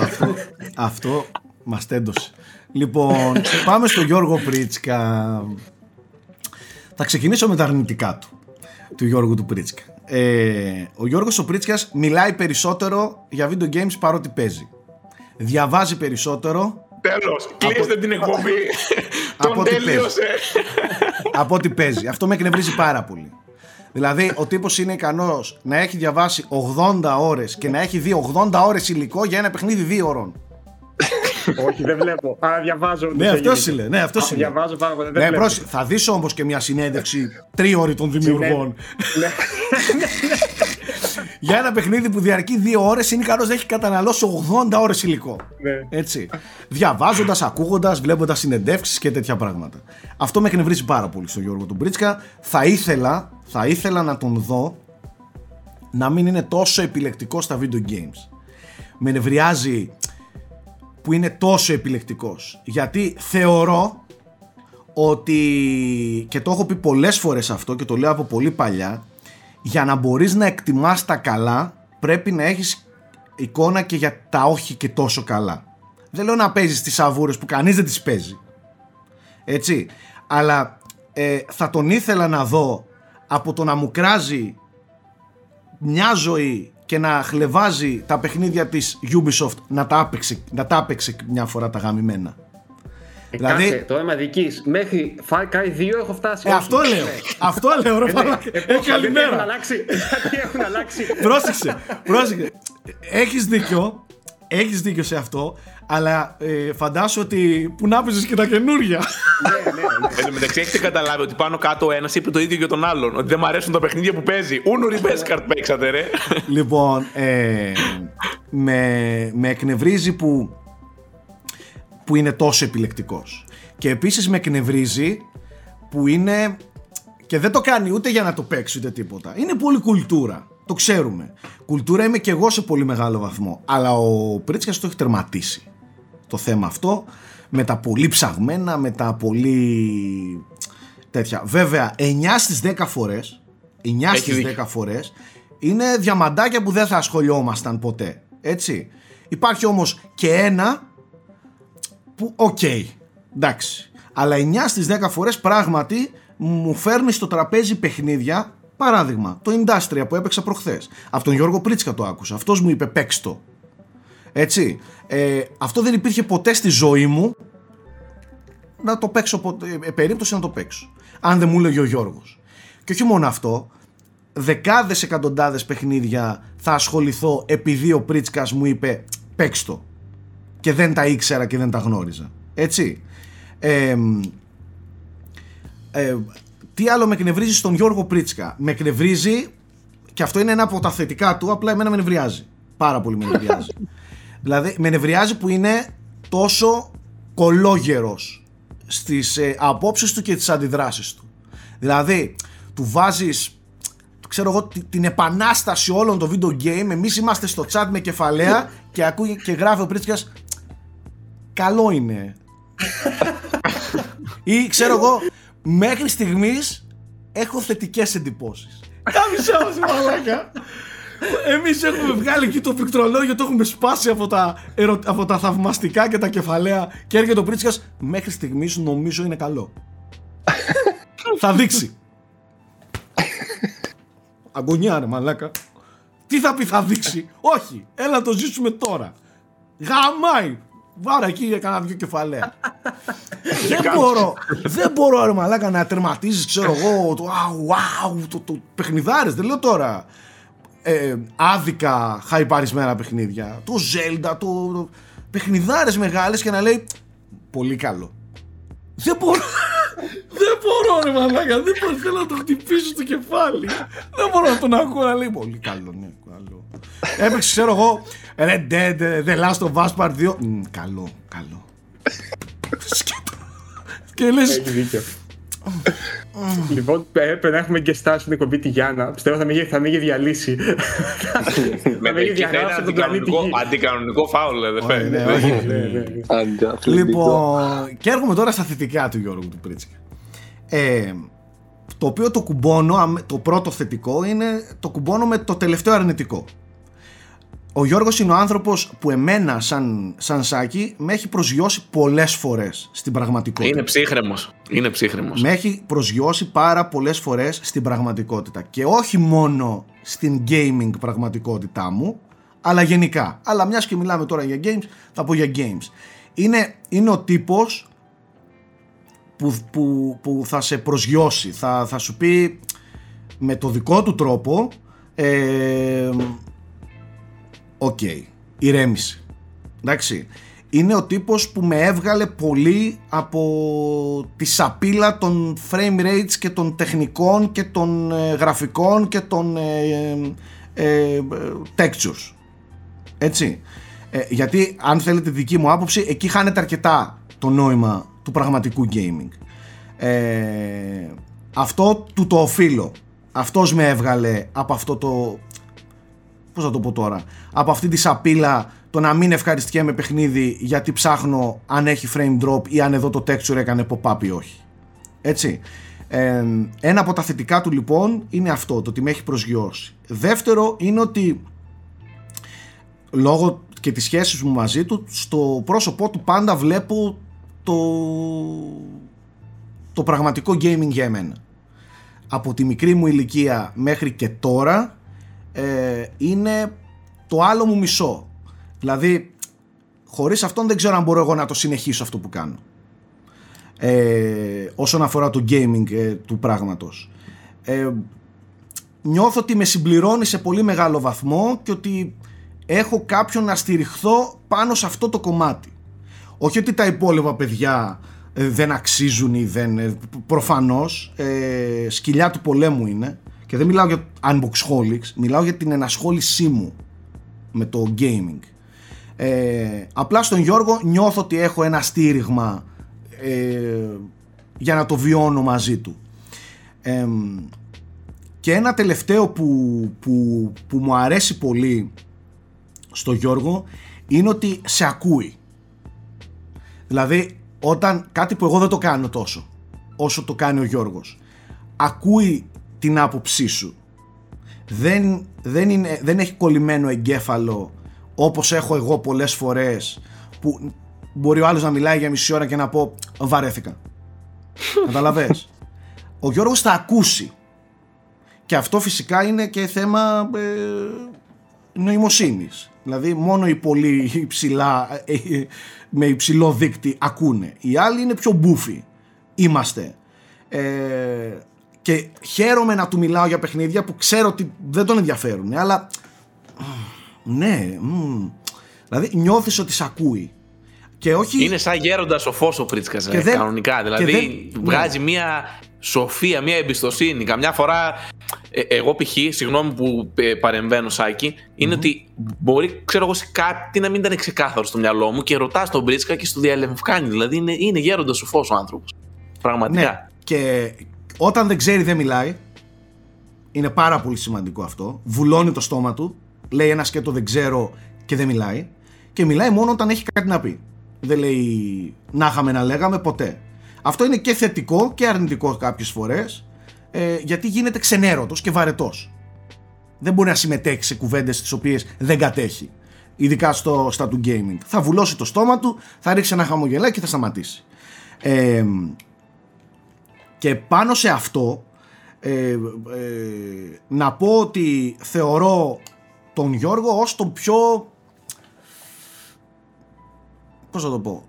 Αυτό, αυτό μας τέντωσε. Λοιπόν, πάμε στο Γιώργο Πρίτσκα. Θα ξεκινήσω με τα αρνητικά του. Του Γιώργου του Πρίτσκα. Ε, ο Γιώργος ο Πρίτσκας μιλάει περισσότερο για video games παρότι παίζει. Διαβάζει περισσότερο. Τέλος, από... κλείστε την εκπομπή. Τον τέλειωσε. Από ό,τι παίζει. Αυτό με εκνευρίζει πάρα πολύ. Δηλαδή, ο τύπος είναι ικανός να έχει διαβάσει ογδόντα ώρες και να έχει δει ογδόντα ώρες υλικό για ένα παιχνίδι δύο ώρων. Όχι, δεν βλέπω. Άρα διαβάζω. Ναι, αυτό είναι. Ναι, αυτό είναι. Διαβάζω πάρα πολύ. Ναι, πρόσεχε. Θα δεις όμως και μια συνέντευξη τρίωρη των δημιουργών. Για ένα παιχνίδι που διαρκεί δύο ώρες, είναι ικανός να έχει καταναλώσει ογδόντα ώρες υλικό. Έτσι. Διαβάζοντας, ακούγοντας, βλέποντας συνεντεύξεις και τέτοια πράγματα. Αυτό με εκνευρίζει πάρα πολύ στον Γιώργο τον Πρίτσκα. Θα ήθελα, θα ήθελα να τον δω να μην είναι τόσο επιλεκτικό στα video games. Με νευριάζει που είναι τόσο επιλεκτικός, γιατί θεωρώ ότι, και το έχω πει πολλές φορές αυτό και το λέω από πολύ παλιά, για να μπορείς να εκτιμάς τα καλά πρέπει να έχεις εικόνα και για τα όχι και τόσο καλά. Δεν λέω να παίζεις τις σαβούρες που κανείς δεν τις παίζει, έτσι, αλλά ε, θα τον ήθελα να δω από το να μου κράζει μια ζωή και να χλεβάζει τα παιχνίδια της Ubisoft να τα άπαιξε, να τα άπαιξε μια φορά τα γαμημένα. Ε, δηλαδή, κάθε, το αίμα δικής. Μέχρι Far Cry δύο έχω φτάσει. Ε, αυτό λέω. αυτό λέω. Ρε, ε, καλημέρα. Έχουν αλλάξει, γιατί έχουν αλλάξει. Πρόσεξε. πρόσεξε. Έχεις δίκιο. Έχεις δίκιο σε αυτό. Αλλά ε, φαντάσου ότι που να παίζεις και τα καινούργια. Ναι, ναι, ναι. Εν τω μεταξύ, έχετε καταλάβει ότι πάνω κάτω ο ένας είπε το ίδιο για τον άλλον. Ότι δεν μ' αρέσουν τα παιχνίδια που παίζει. Ούνου ριμπέσκαρτ παίξατε, ρε. Λοιπόν, ε, με, με εκνευρίζει που, που είναι τόσο επιλεκτικός. Και επίσης με εκνευρίζει που είναι. Και δεν το κάνει ούτε για να το παίξει ούτε τίποτα. Είναι πολύ κουλτούρα. Το ξέρουμε. Κουλτούρα είμαι και εγώ σε πολύ μεγάλο βαθμό. Αλλά ο Πρίτσκας το έχει τερματίσει το θέμα αυτό, με τα πολύ ψαγμένα, με τα πολύ τέτοια. Βέβαια εννιά στις δέκα φορές εννιά στις δέκα φορές είναι διαμαντάκια που δεν θα ασχολιόμασταν ποτέ. Έτσι. Υπάρχει όμως και ένα που οκ, okay, εντάξει. Αλλά εννιά στις δέκα φορές πράγματι μου φέρνει στο τραπέζι παιχνίδια. Παράδειγμα, το Industria που έπαιξα προχθές. Από τον Γιώργο Πρίτσκα το άκουσα. Αυτός μου είπε παίξτο. Έτσι. Ε, αυτό δεν υπήρχε ποτέ στη ζωή μου να το παίξω, ποτέ, περίπτωση να το παίξω. Αν δεν μου έλεγε ο Γιώργος. Και όχι μόνο αυτό, δεκάδες εκατοντάδες παιχνίδια θα ασχοληθώ επειδή ο Πρίτσκας μου είπε παίξ' το και δεν τα ήξερα και δεν τα γνώριζα, έτσι. Ε, ε, τι άλλο με εκνευρίζει στον Γιώργο Πρίτσκα? Με εκνευρίζει, και αυτό είναι ένα από τα θετικά του, απλά εμένα με νευριάζει πάρα πολύ, με νευριάζει. Δηλαδή με νευριάζει που είναι τόσο κολόγερος στις ε, απόψεις του και τις αντιδράσεις του. Δηλαδή του βάζεις, ξέρω εγώ, την επανάσταση όλων των video game, εμείς είμαστε στο chat με κεφαλαία και ακούει και γράφει ο Πρίτσκας καλό είναι. Ή ξέρω εγώ, μέχρι στιγμής έχω θετικές εντυπώσεις. Κάμισα μας μαλάκα. Εμείς έχουμε βγάλει εκεί το πληκτρολόγιο, το έχουμε σπάσει από τα, ερω... από τα θαυμαστικά και τα κεφαλαία, και έρχεται ο Πρίτσκας, μέχρι στιγμής νομίζω είναι καλό. Θα δείξει. Αγωνιά ρε μαλάκα. Τι θα πει θα δείξει? Όχι, έλα το ζήσουμε τώρα. Γαμάει. Βάρα εκεί για κανένα δυο κεφαλαία. δεν, μπορώ, δεν μπορώ ρε μαλάκα να τερματίζεις, ξέρω εγώ, το, wow, το, το παιχνιδάρες, δεν λέω τώρα ε, άδικα χαϊπαρισμένα παιχνίδια, το Zelda, το, το παιχνιδάρες μεγάλες, και να λέει πολύ καλό. Δεν μπορώ. Δεν μπορώ ρε μαλάκα, δεν μπορώ, θέλω να το χτυπήσω στο κεφάλι. Δεν μπορώ να τον ακούω να λέει πολύ καλό, ναι, καλό. Έπαιξε, ξέρω εγώ, Red Dead, The Last of Us Part δύο. Μ, καλό, καλό. Και λες... Έχει δίκιο. Λοιπόν, έπρεπε να έχουμε γκεστά στην εκπομπή τη Γιάννα. Πιστεύω θα με είχε διαλύσει. Με είχε διαγράψει τον πλανήτη Γη. Αντικανονικό φάουλ, δεν. Λοιπόν, και έρχομαι τώρα στα θετικά του Γιώργου του Πρίτσικα. Το οποίο το κουμπώνω, το πρώτο θετικό είναι το κουμπώνω με το τελευταίο αρνητικό. Ο Γιώργος είναι ο άνθρωπος που εμένα σαν, σαν Σάκη με έχει προσγειώσει πολλές φορές στην πραγματικότητα. Είναι ψύχρεμος. Είναι ψύχρεμος. Με έχει προσγειώσει πάρα πολλές φορές στην πραγματικότητα. Και όχι μόνο στην gaming πραγματικότητά μου, αλλά γενικά. Αλλά μιας και μιλάμε τώρα για games, θα πω για games. Είναι, είναι ο τύπος που, που, που θα σε προσγειώσει. Θα, θα σου πει με το δικό του τρόπο... Ε, Οκ, okay, ηρέμηση. Εντάξει. Είναι ο τύπος που με έβγαλε πολύ από τη σαπίλα των frame rates και των τεχνικών και των ε, γραφικών και των ε, ε, textures. Έτσι. Ε, γιατί αν θέλετε δική μου άποψη, εκεί χάνεται αρκετά το νόημα του πραγματικού gaming. Ε, αυτό του το οφείλω. Αυτός με έβγαλε από αυτό το... Πώς θα το πω τώρα, από αυτή τη σαπίλα, το να μην ευχαριστιέμαι παιχνίδι γιατί ψάχνω αν έχει frame drop ή αν εδώ το texture έκανε pop-up ή όχι. Έτσι. Ε, ένα από τα θετικά του λοιπόν είναι αυτό, το ότι με έχει προσγειώσει. Δεύτερο είναι ότι λόγω και τις σχέσεις μου μαζί του, στο πρόσωπό του πάντα βλέπω το, το πραγματικό gaming για εμένα. Από τη μικρή μου ηλικία μέχρι και τώρα, Ε, είναι το άλλο μου μισό. Δηλαδή χωρίς αυτόν δεν ξέρω αν μπορώ εγώ να το συνεχίσω αυτό που κάνω, ε, όσον αφορά το gaming ε, του πράγματος. ε, Νιώθω ότι με συμπληρώνει σε πολύ μεγάλο βαθμό και ότι έχω κάποιον να στηριχθώ πάνω σε αυτό το κομμάτι. Όχι ότι τα υπόλοιπα παιδιά ε, δεν αξίζουν ή δεν, ε, προφανώς ε, σκυλιά του πολέμου είναι. Και δεν μιλάω για Unboxholics, μιλάω για την ενασχόλησή μου με το gaming. Ε, απλά στον Γιώργο νιώθω ότι έχω ένα στήριγμα ε, για να το βιώνω μαζί του. Ε, και ένα τελευταίο που, που, που μου αρέσει πολύ στο Γιώργο είναι ότι σε ακούει. Δηλαδή όταν κάτι που εγώ δεν το κάνω τόσο όσο το κάνει ο Γιώργος, ακούει την άποψή σου. Δεν, δεν, είναι, δεν έχει κολλημένο εγκέφαλο όπως έχω εγώ πολλές φορές, που μπορεί ο άλλος να μιλάει για μισή ώρα και να πω βαρέθηκα. Καταλαβες. Ο Γιώργος θα ακούσει. Και αυτό φυσικά είναι και θέμα ε, νοημοσύνης. Δηλαδή μόνο οι πολύ υψηλά ε, με υψηλό δείκτη ακούνε. Οι άλλοι είναι πιο μπούφοι. Είμαστε. Ε, Και χαίρομαι να του μιλάω για παιχνίδια που ξέρω ότι δεν τον ενδιαφέρουν, αλλά ναι, μ, δηλαδή νιώθεις ότι σ' ακούει. Και όχι... Είναι σαν γέροντας σοφός ο Πρίτσκας, δε... κανονικά, δηλαδή δε... βγάζει ναι. μια σοφία, μια εμπιστοσύνη. Καμιά φορά, ε, εγώ π.χ., συγγνώμη που ε, παρεμβαίνω Σάκη, είναι mm-hmm. ότι μπορεί, ξέρω εγώ, σε κάτι να μην ήταν ξεκάθαρο στο μυαλό μου και ρωτάς τον Πρίτσκα και στο διαλευκάνει, δηλαδή είναι, είναι γέροντας σοφός ο άνθρωπος, πραγματικά. Ναι. Και... όταν δεν ξέρει δεν μιλάει. Είναι πάρα πολύ σημαντικό αυτό. Βουλώνει το στόμα του. Λέει ένα σκέτο δεν ξέρω και δεν μιλάει. Και μιλάει μόνο όταν έχει κάτι να πει. Δεν λέει να είχαμε να λέγαμε ποτέ. Αυτό είναι και θετικό και αρνητικό κάποιες φορές, ε, γιατί γίνεται ξενέρωτος και βαρετός. Δεν μπορεί να συμμετέχει σε κουβέντες τις οποίες δεν κατέχει. Ειδικά στο, στα του gaming. Θα βουλώσει το στόμα του, θα ρίξει ένα χαμογελάκι και θα σταματήσει. Ε, Και πάνω σε αυτό ε, ε, να πω ότι θεωρώ τον Γιώργο ως τον πιο, πώς θα το πω,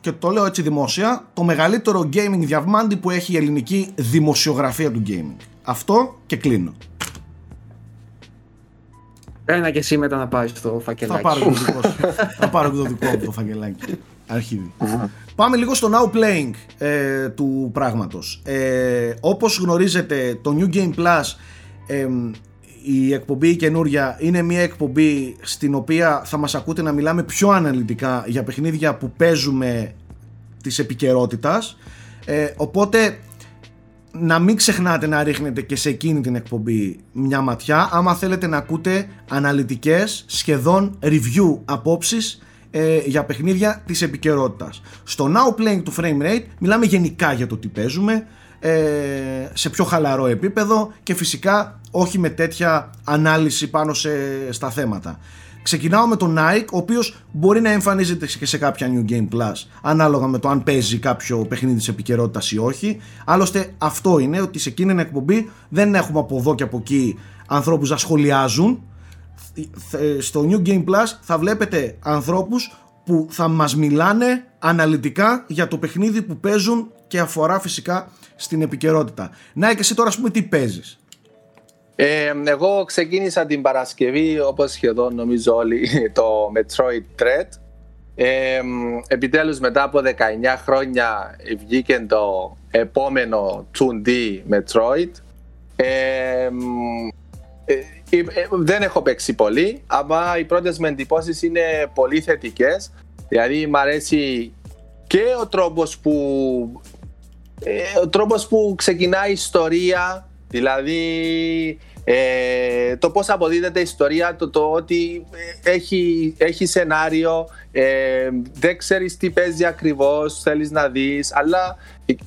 και το λέω έτσι δημόσια, το μεγαλύτερο gaming διαμάντι που έχει η ελληνική δημοσιογραφία του gaming. Αυτό και κλείνω. Ένα και εσύ μετά να πάει στο φακελάκι. Θα πάρω το δικό σου. Θα πάρω το δικό μου το φακελάκι. Αρχίδι. Πάμε λίγο στο now playing ε, του πράγματος. Ε, όπως γνωρίζετε, το New Game Plus, ε, η εκπομπή καινούρια, είναι μια εκπομπή στην οποία θα μας ακούτε να μιλάμε πιο αναλυτικά για παιχνίδια που παίζουμε της επικαιρότητας. Ε, οπότε να μην ξεχνάτε να ρίχνετε και σε εκείνη την εκπομπή μια ματιά άμα θέλετε να ακούτε αναλυτικές, σχεδόν review απόψεις Ε, για παιχνίδια της επικαιρότητας. Στο now playing του frame rate μιλάμε γενικά για το τι παίζουμε, ε, σε πιο χαλαρό επίπεδο και φυσικά όχι με τέτοια ανάλυση πάνω σε, στα θέματα. Ξεκινάω με τον Nike, ο οποίος μπορεί να εμφανίζεται και σε κάποια New Game Plus ανάλογα με το αν παίζει κάποιο παιχνίδι της επικαιρότητας ή όχι. Άλλωστε αυτό είναι, ότι σε εκείνη την εκπομπή δεν έχουμε από εδώ και από εκεί ανθρώπους να σχολιάζουν. Στο New Game Plus θα βλέπετε ανθρώπους που θα μας μιλάνε αναλυτικά για το παιχνίδι που παίζουν και αφορά φυσικά στην επικαιρότητα. Να και εσύ τώρα, ας πούμε, τι παίζεις? ε, Εγώ ξεκίνησα την Παρασκευή, όπως σχεδόν νομίζω όλοι, το Metroid Dread. ε, Επιτέλους μετά από δεκαεννιά χρόνια βγήκε το επόμενο δύο ντι Metroid. ε, Ε, δεν έχω παίξει πολύ, αλλά οι πρώτες μου εντυπώσεις είναι πολύ θετικές. Δηλαδή μου αρέσει και ο τρόπος που, ε, ο τρόπος που ξεκινάει η ιστορία, δηλαδή ε, το πώς αποδίδεται η ιστορία, το, το ότι έχει, έχει σενάριο, ε, δεν ξέρεις τι παίζει ακριβώς, θέλεις να δεις, αλλά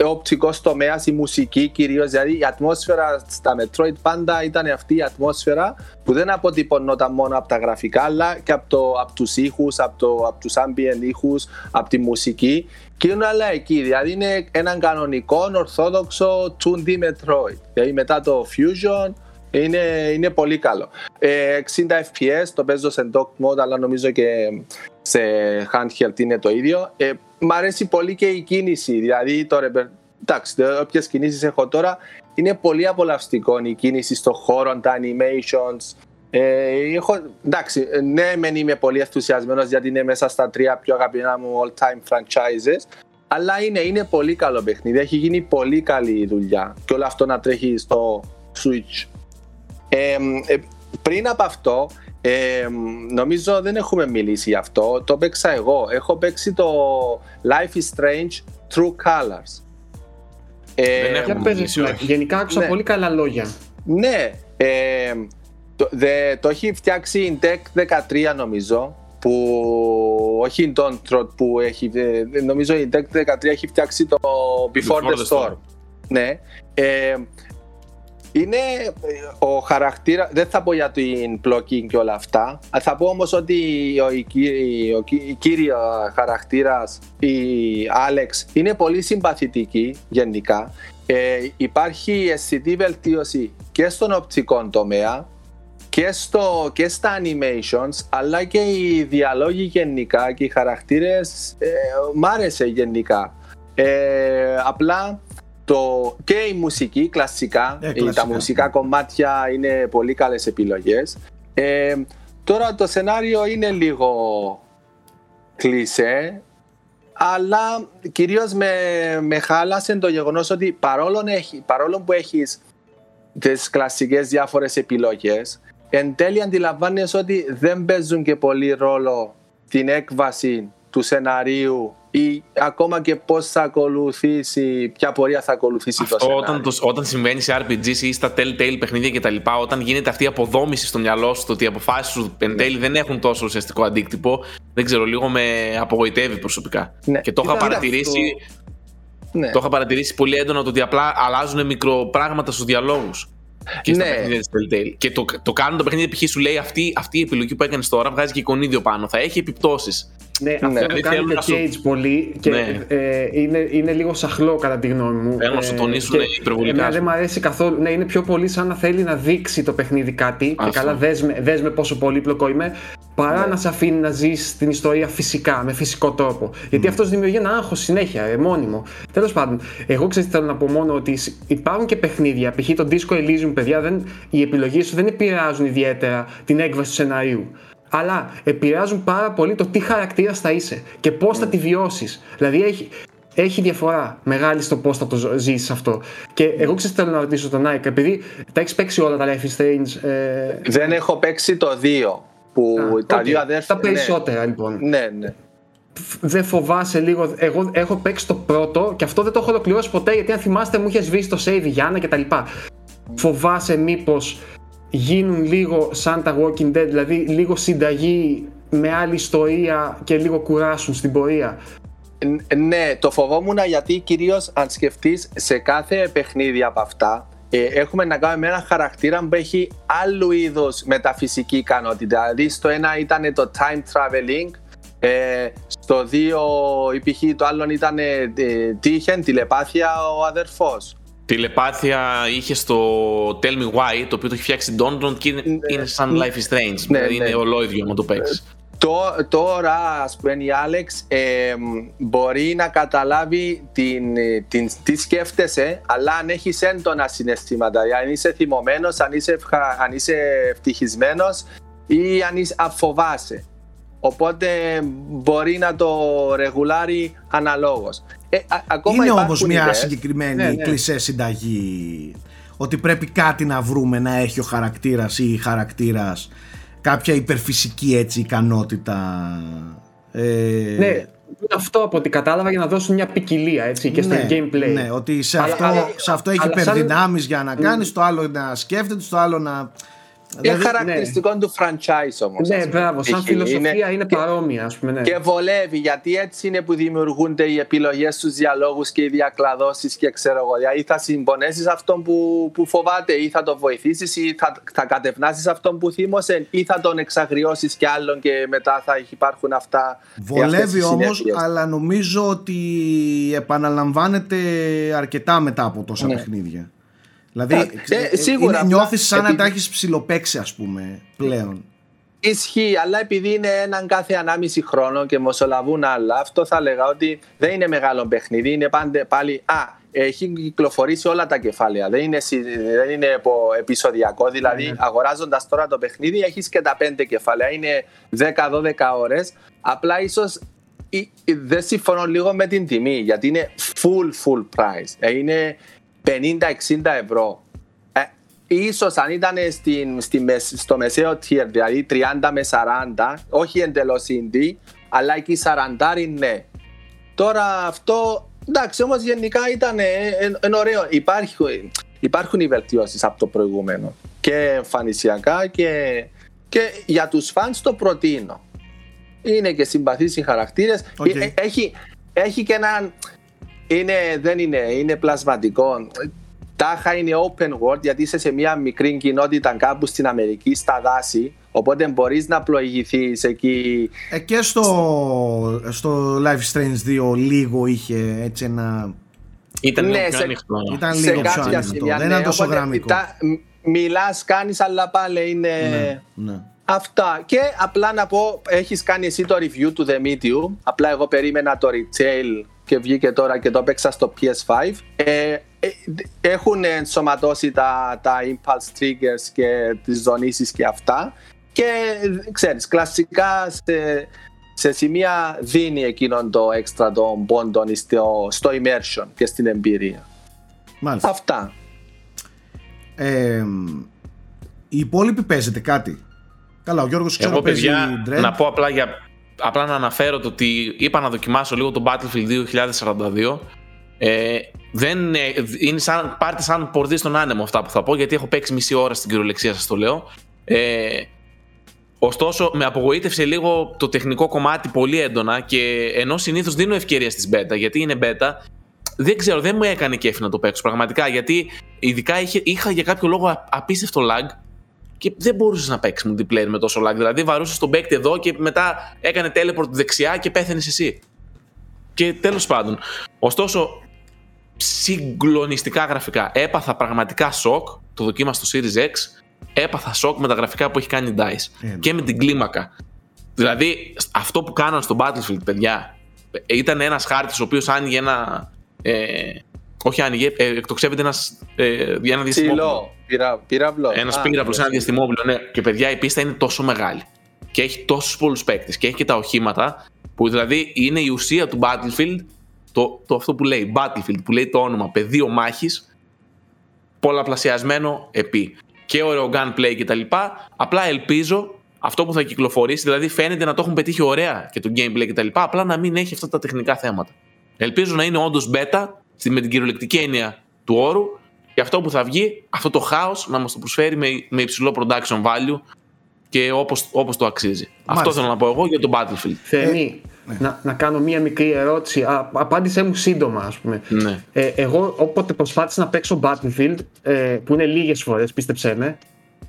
ο οπτικός τομέας, η μουσική κυρίως, δηλαδή η ατμόσφαιρα στα Metroid πάντα ήταν αυτή η ατμόσφαιρα που δεν αποτυπωνόταν μόνο από τα γραφικά αλλά και από, το, από τους ήχους, από, το, από τους ambient ήχους, από τη μουσική, και είναι όλα εκεί, δηλαδή είναι έναν κανονικό ορθόδοξο δύο ντι Metroid, δηλαδή μετά το Fusion είναι, είναι πολύ καλό. ε, εξήντα φρέιμς περ σέκοντ, το παίζω σε dock mode αλλά νομίζω και σε handheld είναι το ίδιο. ε, Μ' αρέσει πολύ και η κίνηση, δηλαδή το ρεπερ... εντάξει, όποιες κινήσεις έχω τώρα, είναι πολύ απολαυστικό η κίνηση στον χώρο, τα animations. Ε, έχω... εντάξει, ναι, μεν είμαι πολύ ενθουσιασμένος γιατί είναι μέσα στα τρία πιο αγαπημένα μου all time franchises, αλλά είναι, είναι πολύ καλό παιχνίδι, έχει γίνει πολύ καλή δουλειά και όλο αυτό να τρέχει στο Switch. Ε, πριν από αυτό... Ε, νομίζω δεν έχουμε μιλήσει γι' αυτό. Το παίξα εγώ. Έχω παίξει το Life is Strange True Colors. Δεν ε, έχουμε μιλήσει. Γενικά άκουσα ναι. πολύ καλά λόγια. Ναι. Ε, το, δε, το έχει φτιάξει η Tech δεκατρία νομίζω. Που όχι η Don't που έχει. Νομίζω η Tech δεκατρία έχει φτιάξει το Before, Before the Storm. Ναι. Ε, Είναι ο χαρακτήρα, δεν θα πω για την blocking και όλα αυτά, θα πω όμως ότι ο, η, ο, η κύρια χαρακτήρας, η Άλεξ, είναι πολύ συμπαθητική γενικά. Ε, υπάρχει αισθητή βελτίωση και στον οπτικό τομέα και, στο, και στα animations, αλλά και οι διαλόγοι γενικά και οι χαρακτήρες, ε, μ' άρεσε γενικά. Ε, απλά Το... και η μουσική κλασικά, yeah, κλασικά. Τα μουσικά κομμάτια είναι πολύ καλές επιλογές. Ε, τώρα το σενάριο είναι λίγο κλισέ, αλλά κυρίως με, με χάλασε το γεγονός ότι παρόλο, έχει, παρόλο που έχεις τις κλασικές διάφορες επιλογές, εν τέλει αντιλαμβάνεσαι ότι δεν παίζουν και πολύ ρόλο την έκβαση του σεναρίου ή ακόμα και πώς θα ακολουθήσει, ποια πορεία θα ακολουθήσει αυτό το σενάριο. Όταν, το, όταν συμβαίνει σε αρ πι τζι ή στα Telltale παιχνίδια κτλ., όταν γίνεται αυτή η αποδόμηση στο μυαλό σου, το ότι οι αποφάσεις σου εν τέλει δεν έχουν τόσο ουσιαστικό αντίκτυπο, δεν ξέρω, λίγο με απογοητεύει προσωπικά. Ναι. Και το είχα παρατηρήσει, ναι. το είχα παρατηρήσει πολύ έντονα, το ότι απλά αλλάζουν μικροπράγματα στους διαλόγους. Και στα ναι. παιχνίδια της Telltale. Και το, το κάνουν το παιχνίδι, π.χ. σου λέει αυτή, αυτή η επιλογή που έκανες τώρα βγάζει και εικονίδιο πάνω. Θα έχει επιπτώσεις. Ναι, αυτό ναι. το κάνει το Cage σου... πολύ και ναι. ε, είναι, είναι λίγο σαχλό κατά τη γνώμη μου. Θέλω να σου τονίσουν ε, υπερβολικά. Δεν μου αρέσει καθόλου. Ναι, είναι πιο πολύ σαν να θέλει να δείξει το παιχνίδι κάτι. Άσο. Και καλά, δες με πόσο πολύπλοκο είμαι, παρά ναι. να σε αφήνει να ζεις την ιστορία φυσικά, με φυσικό τρόπο. Γιατί mm. αυτός δημιουργεί ένα άγχος συνέχεια, ε, μόνιμο. Τέλος πάντων, εγώ ξέρω τι θέλω να πω μόνο, ότι υπάρχουν και παιχνίδια. Π.χ. το Disco Elysium, παιδιά, δεν, οι επιλογές σου δεν επηρεάζουν ιδιαίτερα την έκβαση του σενάριου. Αλλά επηρεάζουν πάρα πολύ το τι χαρακτήρας θα είσαι και πώς mm. θα τη βιώσεις. Δηλαδή έχει, έχει διαφορά μεγάλη στο πώς θα το ζήσεις αυτό. Και mm. εγώ ξέρω θέλω να ρωτήσω τον Nike, επειδή τα έχεις παίξει όλα τα Life is Strange. Ε... Δεν έχω παίξει το δύο. Που Α, τα okay. δύο αδέρφια. Τα περισσότερα ναι. λοιπόν. Ναι, ναι. Δεν φοβάσαι λίγο? Εγώ έχω παίξει το πρώτο και αυτό δεν το έχω ολοκληρώσει ποτέ, γιατί αν θυμάστε μου είχε σβήσει το save Γιάννα κτλ. Φοβάσαι μήπως γίνουν λίγο σαν τα Walking Dead, δηλαδή λίγο συνταγή με άλλη ιστορία και λίγο κουράσουν στην πορεία? Ναι, το φοβόμουν, γιατί κυρίως αν σκεφτείς, σε κάθε παιχνίδι από αυτά ε, έχουμε να κάνουμε ένα χαρακτήρα που έχει άλλου είδους μεταφυσική ικανότητα. Δηλαδή στο ένα ήταν το time traveling, ε, στο δύο υπήρχε το άλλο ήταν ε, τύχεν, τηλεπάθεια ο αδερφός. Τηλεπάθεια είχε στο Tell Me Why, το οποίο το έχει φτιάξει Donald και είναι, ναι, είναι σαν Life is Strange. Ναι, δηλαδή ναι. είναι ολόιδιο να το παίξει. Τώρα, ας πούμε, η Άλεξ ε, μπορεί να καταλάβει την, την, τι σκέφτεσαι, αλλά αν έχεις έντονα συναισθήματα, αν είσαι θυμωμένος, αν είσαι, ευχα, αν είσαι ευτυχισμένος ή αν είσαι, αφοβάσαι. Οπότε μπορεί να το ρεγουλάρει αναλόγως. Ε, α, ακόμα είναι όμως μια ιδέες. συγκεκριμένη ναι, ναι. κλισέ συνταγή, ότι πρέπει κάτι να βρούμε, να έχει ο χαρακτήρας ή η χαρακτήρας κάποια υπερφυσική έτσι ικανότητα. Ε... Ναι, αυτό από ό,τι κατάλαβα, για να δώσουν μια ποικιλία έτσι, και ναι, στο gameplay. Ναι, ότι σε αλλά, αυτό, αλλά, σε αυτό έχει υπερδυνάμεις σαν... για να κάνεις, mm. το άλλο να σκέφτεται, το άλλο να... Είναι δηλαδή, χαρακτηριστικό ναι. του franchise όμως. Ναι, μπράβο, σαν φιλοσοφία είναι, είναι παρόμοια, ας πούμε, ναι. Και βολεύει, γιατί έτσι είναι που δημιουργούνται οι επιλογές στους διαλόγους και οι διακλαδώσεις και ξέρω εγώ. Δηλαδή θα συμπονέσεις αυτόν που, που φοβάται, ή θα τον βοηθήσεις, ή θα, θα κατευνάσεις αυτόν που θύμωσε, ή θα τον εξαγριώσεις και άλλον, και μετά θα υπάρχουν αυτά. Βολεύει όμως, αλλά νομίζω ότι επαναλαμβάνεται αρκετά μετά από τόσα ναι. παιχνίδια. Δηλαδή ε, σίγουρα, είναι, νιώθεις σαν επειδή... να τα έχεις ψιλοπαίξει, ας πούμε, πλέον. Ισχύει, αλλά επειδή είναι έναν κάθε ανάμιση χρόνο και μοσολαβούν άλλα, αυτό θα έλεγα ότι δεν είναι μεγάλο παιχνίδι. Είναι πάντα πάλι, α, έχει κυκλοφορήσει όλα τα κεφάλαια. Δεν είναι, δεν είναι επεισοδιακό, δηλαδή mm. αγοράζοντας τώρα το παιχνίδι έχεις και τα πέντε κεφάλαια. Είναι δέκα δώδεκα ώρες, απλά ίσως... Δεν συμφωνώ λίγο με την τιμή, γιατί είναι full full price. Είναι... πενήντα με εξήντα ευρώ. Ε, ίσως αν ήταν στην, στην, στο μεσαίο tier, δηλαδή τριάντα με σαράντα, όχι εντελώς indie, αλλά εκεί σαράντα ναι. Τώρα αυτό, εντάξει, όμως γενικά ήταν ε, ε, ε, ωραίο. Υπάρχουν, υπάρχουν οι βελτιώσεις από το προηγούμενο, και εμφανισιακά και, και για τους φανς το προτείνω. Είναι και συμπαθείς οι χαρακτήρες. Okay. Ε, έχει, έχει και έναν... Είναι, δεν είναι, είναι πλασματικό. Τάχα είναι open world, γιατί είσαι σε μια μικρή κοινότητα κάπου στην Αμερική, στα δάση. Οπότε μπορείς να πλοηγηθείς εκεί. Ε, και στο, στο Life is Strange δύο λίγο είχε έτσι ένα... Ήταν ναι, λίγο πιο ανοιχτό. Ήταν λίγο πιο ανοιχτό, δεν ήταν τόσο γραμμικό. Μιλάς, κάνεις, αλλά πάλι είναι... Ναι, ναι. Αυτά. Και απλά να πω, έχεις κάνει εσύ το review του The Medium. Απλά εγώ περίμενα το retail... και βγήκε τώρα και το παίξα στο πι ες φάιβ. Ε, έχουν ενσωματώσει τα, τα impulse triggers και τις δονήσεις και αυτά, και ξέρεις, κλασικά σε, σε σημεία δίνει εκείνον το έξτρα των πόντων στο, στο immersion και στην εμπειρία. Μάλιστα. Αυτά. Ε, οι υπόλοιποι παίζετε κάτι? Καλά, ο Γιώργος ξέρω. Εγώ, παιδιά, παίζει Dread. Να πω απλά, για, απλά να αναφέρω το ότι είπα να δοκιμάσω λίγο το Battlefield δύο χιλιάδες σαράντα δύο. Ε, δεν, ε, είναι σαν, πάρτε σαν πορδί στον άνεμο αυτά που θα πω, γιατί έχω παίξει μισή ώρα στην κυριολεξία, σας το λέω. Ε, ωστόσο με απογοήτευσε λίγο το τεχνικό κομμάτι πολύ έντονα, και ενώ συνήθως δίνω ευκαιρία στις beta, γιατί είναι beta, δεν ξέρω, δεν μου έκανε κέφι να το παίξω πραγματικά, γιατί ειδικά είχε, είχα για κάποιο λόγο απίστευτο lag και δεν μπορούσες να παίξεις multiplayer με τόσο lag. Δηλαδή βαρούσες τον παίκτη εδώ και μετά έκανε teleport δεξιά και πέθαινες εσύ. Και τέλος πάντων, ωστόσο συγκλονιστικά γραφικά. Έπαθα πραγματικά σοκ, το δοκίμασα στο Series X, έπαθα σοκ με τα γραφικά που έχει κάνει η ντάις yeah. και με την κλίμακα. Δηλαδή αυτό που κάναν στο Battlefield, παιδιά, ήταν ένας χάρτης ο οποίος άνοιγε ένα... Ε, όχι άνοιγε, ε, εκτοξεύεται ένας, ε, ένα διαστημόπλο. Πυραυλό. Ένας πύραυλος, ένα διαστημόπλο, ναι. Και παιδιά, η πίστα είναι τόσο μεγάλη και έχει τόσους πολλούς παίκτες και έχει και τα οχήματα, που δηλαδή είναι η ουσία του Battlefield. Το, το αυτό που λέει Battlefield, που λέει το όνομα, πεδίο μάχης πολλαπλασιασμένο επί, και ωραίο gunplay και τα λοιπά. Απλά ελπίζω αυτό που θα κυκλοφορήσει, δηλαδή φαίνεται να το έχουν πετύχει ωραία και το gameplay και τα λοιπά, απλά να μην έχει αυτά τα τεχνικά θέματα. Ελπίζω να είναι όντως beta με την κυριολεκτική έννοια του όρου, και αυτό που θα βγει, αυτό το χάος να μας το προσφέρει με, με υψηλό production value και όπως, όπως το αξίζει. Μάλιστα. Αυτό θέλω να πω εγώ για το Battlefield. Θέμη, ναι. να, να κάνω μία μικρή ερώτηση. Α, απάντησέ μου σύντομα, ας πούμε. Ναι. Ε, εγώ όποτε προσπάθησα να παίξω Battlefield, ε, που είναι λίγες φορές, πίστεψέ με,